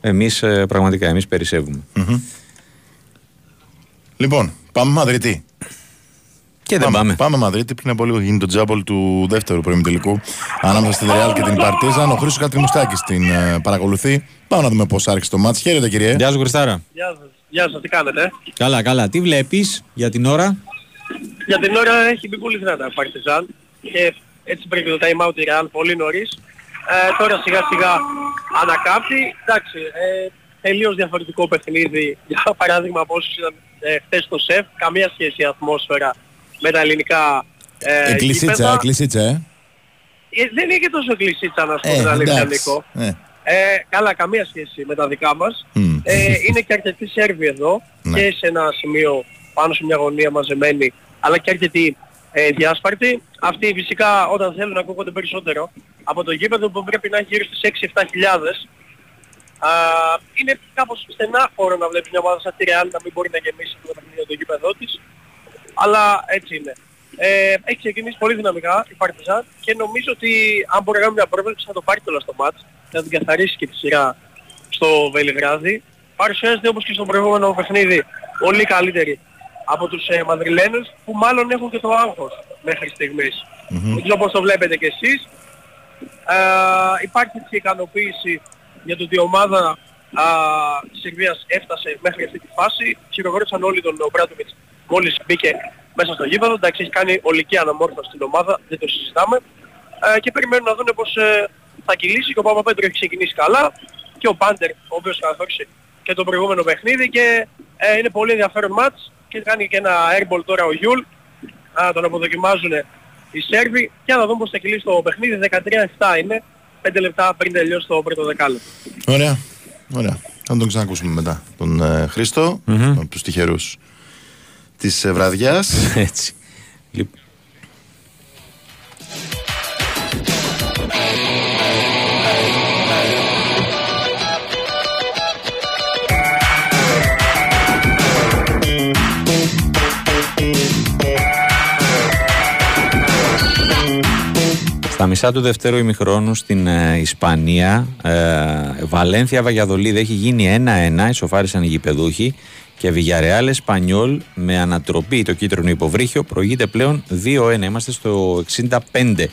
εμείς ε, πραγματικά, εμείς περισσεύουμε. Mm-hmm. Λοιπόν, πάμε Μαδρίτη. Και δεν πάμε. Πάμε, πάμε Μαδρίτη, πριν από λίγο γίνει το τζάμπολ του δεύτερου προημιτελικού ανάμεσα στη Ρεάλ και την Παρτίζαν. Ο Χρήστος Κατριμουστάκης την ε, παρακολουθεί. Πάμε να δούμε πώς άρχισε το μάτς. Χαίρετε κύριε. Γεια σου Χριστάρα. Γεια σας. Γεια σας, τι κάνετε. Καλά, καλά. Τι βλέπεις για την ώρα? Για την ώρα έχει μπει πολύ δυνατά η Παρτιζάν και έτσι πρέπει το time out η Real πολύ νωρίς. Ε, τώρα σιγά σιγά ανακάμπτει. Εντάξει, ε, τελείως διαφορετικό παιχνίδι. Για παράδειγμα από όσους ήταν ε, χθες στο ΣΕΦ, καμία σχέση η ατμόσφαιρα με τα ελληνικά ε, γήπεδα. Εκκλησίτσα, ε. ε. Δεν είναι και τόσο εκκλησίτσα να σου πω την αλήθεια, Νίκο. Ε, καλά, καμία σχέση με τα δικά μας. Mm. Ε, είναι και αρκετοί Σέρβοι εδώ, ναι, και σε ένα σημείο πάνω σε μια γωνία μαζεμένοι, αλλά και αρκετοί ε, διάσπαρτη. Αυτοί φυσικά όταν θέλουν να ακούγονται περισσότερο από το γήπεδο που πρέπει να έχει γύρω στις έξι με εφτά χιλιάδες. Είναι κάπως στενάχωρο να βλέπεις μια ομάδα σαν τη Real να μην μπορεί να γεμίσει το, το γήπεδο της. Αλλά έτσι είναι. Ε, έχει ξεκινήσει πολύ δυναμικά η Παρτιζάν και νομίζω ότι αν μπορεί να κάνει μια πρόβλεψη θα το πάρει τώρα στο μάτς, θα την καθαρίσει και τη σειρά στο Βελιγράδι. Παρουσιάζεται όπως και στο προηγούμενο παιχνίδι πολύ καλύτερη από τους ε, Μαδριλένους που μάλλον έχουν και το άγχος μέχρι στιγμής. Mm-hmm. Δεν ξέρω πώς το βλέπετε κι εσείς. Ε, υπάρχει και ικανοποίηση για το ότι η ομάδα α, της Σερβίας έφτασε μέχρι αυτή τη φάση. Χειροκρότησαν όλοι τον Μπράντοβιτς μόλις μπήκε μέσα στο γήπεδο. Εντάξει, έχει κάνει ολική αναμόρφωση στην ομάδα, δεν το συζητάμε. Ε, και περιμένουν να δουν πως ε, θα κυλήσει και ο Παπαπέτρου έχει ξεκινήσει καλά και ο Πάντερ, ο οποίος καθόρισε και το προηγούμενο παιχνίδι και ε, είναι πολύ ενδιαφέρον μάτς και κάνει και ένα airball τώρα ο Γιούλ. Α, τον αποδοκιμάζουν οι Σέρβοι και να δουν πως θα κυλήσει το παιχνίδι. δεκατρία εφτά είναι. πέντε λεπτά πριν τελειώσει το πρώτο δεκάλεπτο. Ωραία, ωραία. Θα τον ξανακούσουμε μετά τον ε, Χρήστο, mm-hmm. από τους τυχερούς της ε, βραδιάς. Έτσι. Λοιπόν. Στα μισά του δεύτερου ημιχρόνου στην ε, Ισπανία, ε, Βαλένθια Βαγιαδολίδη έχει γίνει ένα ένα, ισοφάρισαν οι γηπεδούχοι και Villarreal Espanyol με ανατροπή το κίτρινο υποβρύχιο προηγείται πλέον δύο ένα, είμαστε στο εξήντα πέντε.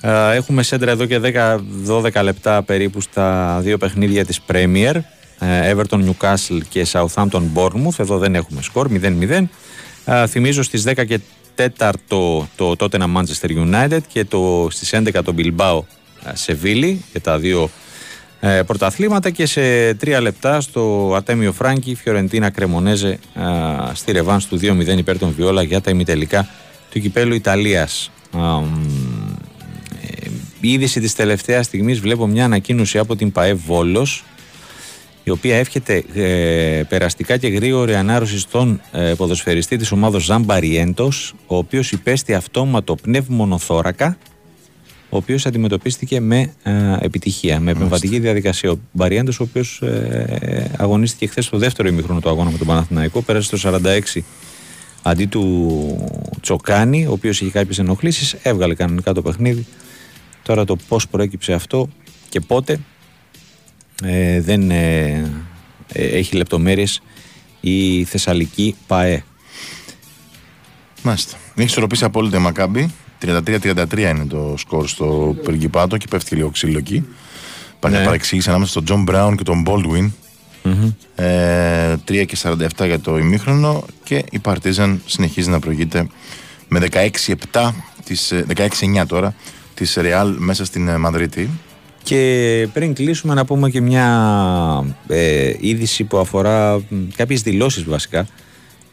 Ε, έχουμε σέντρα εδώ και δέκα με δώδεκα λεπτά περίπου στα δύο παιχνίδια της Premier, ε, Everton Newcastle και Southampton Bournemouth, εδώ δεν έχουμε σκορ, μηδέν μηδέν. Ε, θυμίζω στις δέκα και τέταρτο το Tottenham Manchester United και το, στις έντεκα το Bilbao Σεβίλη για τα δύο ε, πρωταθλήματα και σε τρία λεπτά στο Αρτέμιο Φράγκη Φιωρεντίνα Κρεμονέζε ε, στη ρεβάνς του δύο μηδέν υπέρ των Βιόλα για τα ημιτελικά του κυπέλου Ιταλίας. Ε, ε, η είδηση της τελευταίας στιγμής, βλέπω μια ανακοίνωση από την ΠΑΕ Βόλος η οποία εύχεται ε, περαστικά και γρήγορη ανάρρωση στον ε, ποδοσφαιριστή της ομάδος Ζαμπαριέντος, ο οποίος υπέστη αυτόματο πνευμονοθώρακα, ο οποίος αντιμετωπίστηκε με ε, επιτυχία, με επεμβατική διαδικασία. Ο Μπαριέντος, ο οποίος ε, αγωνίστηκε χθες στο δεύτερο ημίχρονο του αγώνα με τον Παναθηναϊκό, πέρασε στο σαράντα έξι αντί του Τσοκάνη, ο οποίος είχε κάποιες ενοχλήσεις, έβγαλε κανονικά το παιχνίδι. Τώρα το πώς προέκυψε αυτό και πότε, Ε, δεν ε, ε, έχει λεπτομέρειες η Θεσσαλική ΠΑΕ. Μάλιστα. Έχει ισορροπήσει απόλυτα η Μακάμπη. τριάντα τρία τριάντα τρία είναι το σκορ στο Πυργιπάτο και πέφτει λίγο ξύλο εκεί. Υπάρχει μια παρεξήγηση ανάμεσα στον Τζον Μπράουν και τον Μπόλτουιν. Mm-hmm. Ε, τρία και σαράντα επτά για το ημίχρονο και η Παρτίζαν συνεχίζει να προηγείται με δεκαέξι επτά τις, δεκαέξι εννιά τώρα της Ρεάλ μέσα στην Μαδρίτη. Και πριν κλείσουμε να πούμε και μια ε, είδηση που αφορά κάποιες δηλώσεις βασικά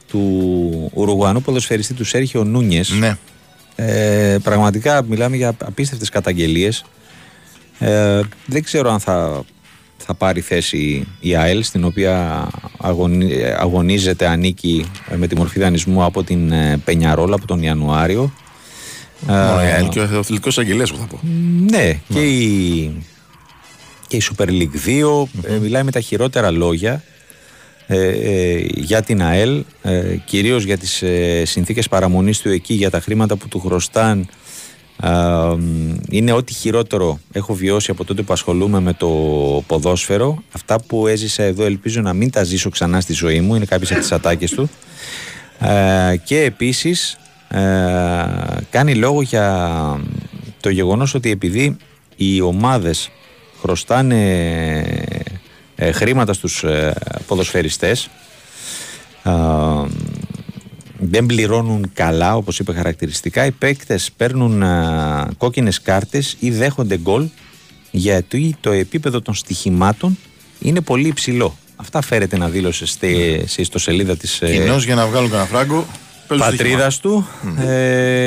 του Ουρουγουανού ποδοσφαιριστή του Σέρχιο Νούνιες. Ναι. Ε, πραγματικά μιλάμε για απίστευτες καταγγελίες. Ε, δεν ξέρω αν θα, θα πάρει θέση η ΑΕΛ στην οποία αγωνι, αγωνίζεται, ανήκει με τη μορφή δανεισμού από την Πενιαρόλα από τον Ιανουάριο. Μόνο και ο αθλητικός αγγελέας που θα πω. Ναι, και η Super League δύο μιλάει με τα χειρότερα λόγια για την ΑΕΛ, κυρίως για τις συνθήκες παραμονής του εκεί, για τα χρήματα που του χρωστάν. Είναι ό,τι χειρότερο έχω βιώσει από τότε που ασχολούμαι με το ποδόσφαιρο. Αυτά που έζησα εδώ ελπίζω να μην τα ζήσω ξανά στη ζωή μου. Είναι κάποιες από τις ατάκες του. Και επίσης Ε, κάνει λόγο για το γεγονός ότι επειδή οι ομάδες χρωστάνε ε, χρήματα στους ε, ποδοσφαιριστές, ε, δεν πληρώνουν καλά, όπως είπε χαρακτηριστικά, οι παίκτες παίρνουν ε, κόκκινες κάρτες ή δέχονται γκολ γιατί το επίπεδο των στοιχημάτων είναι πολύ υψηλό. Αυτά φέρεται να δήλωσε στη, σε ιστοσελίδα της ε, κοινώς για να βγάλουν κανένα φράγκο πατρίδας του. Mm. Ε,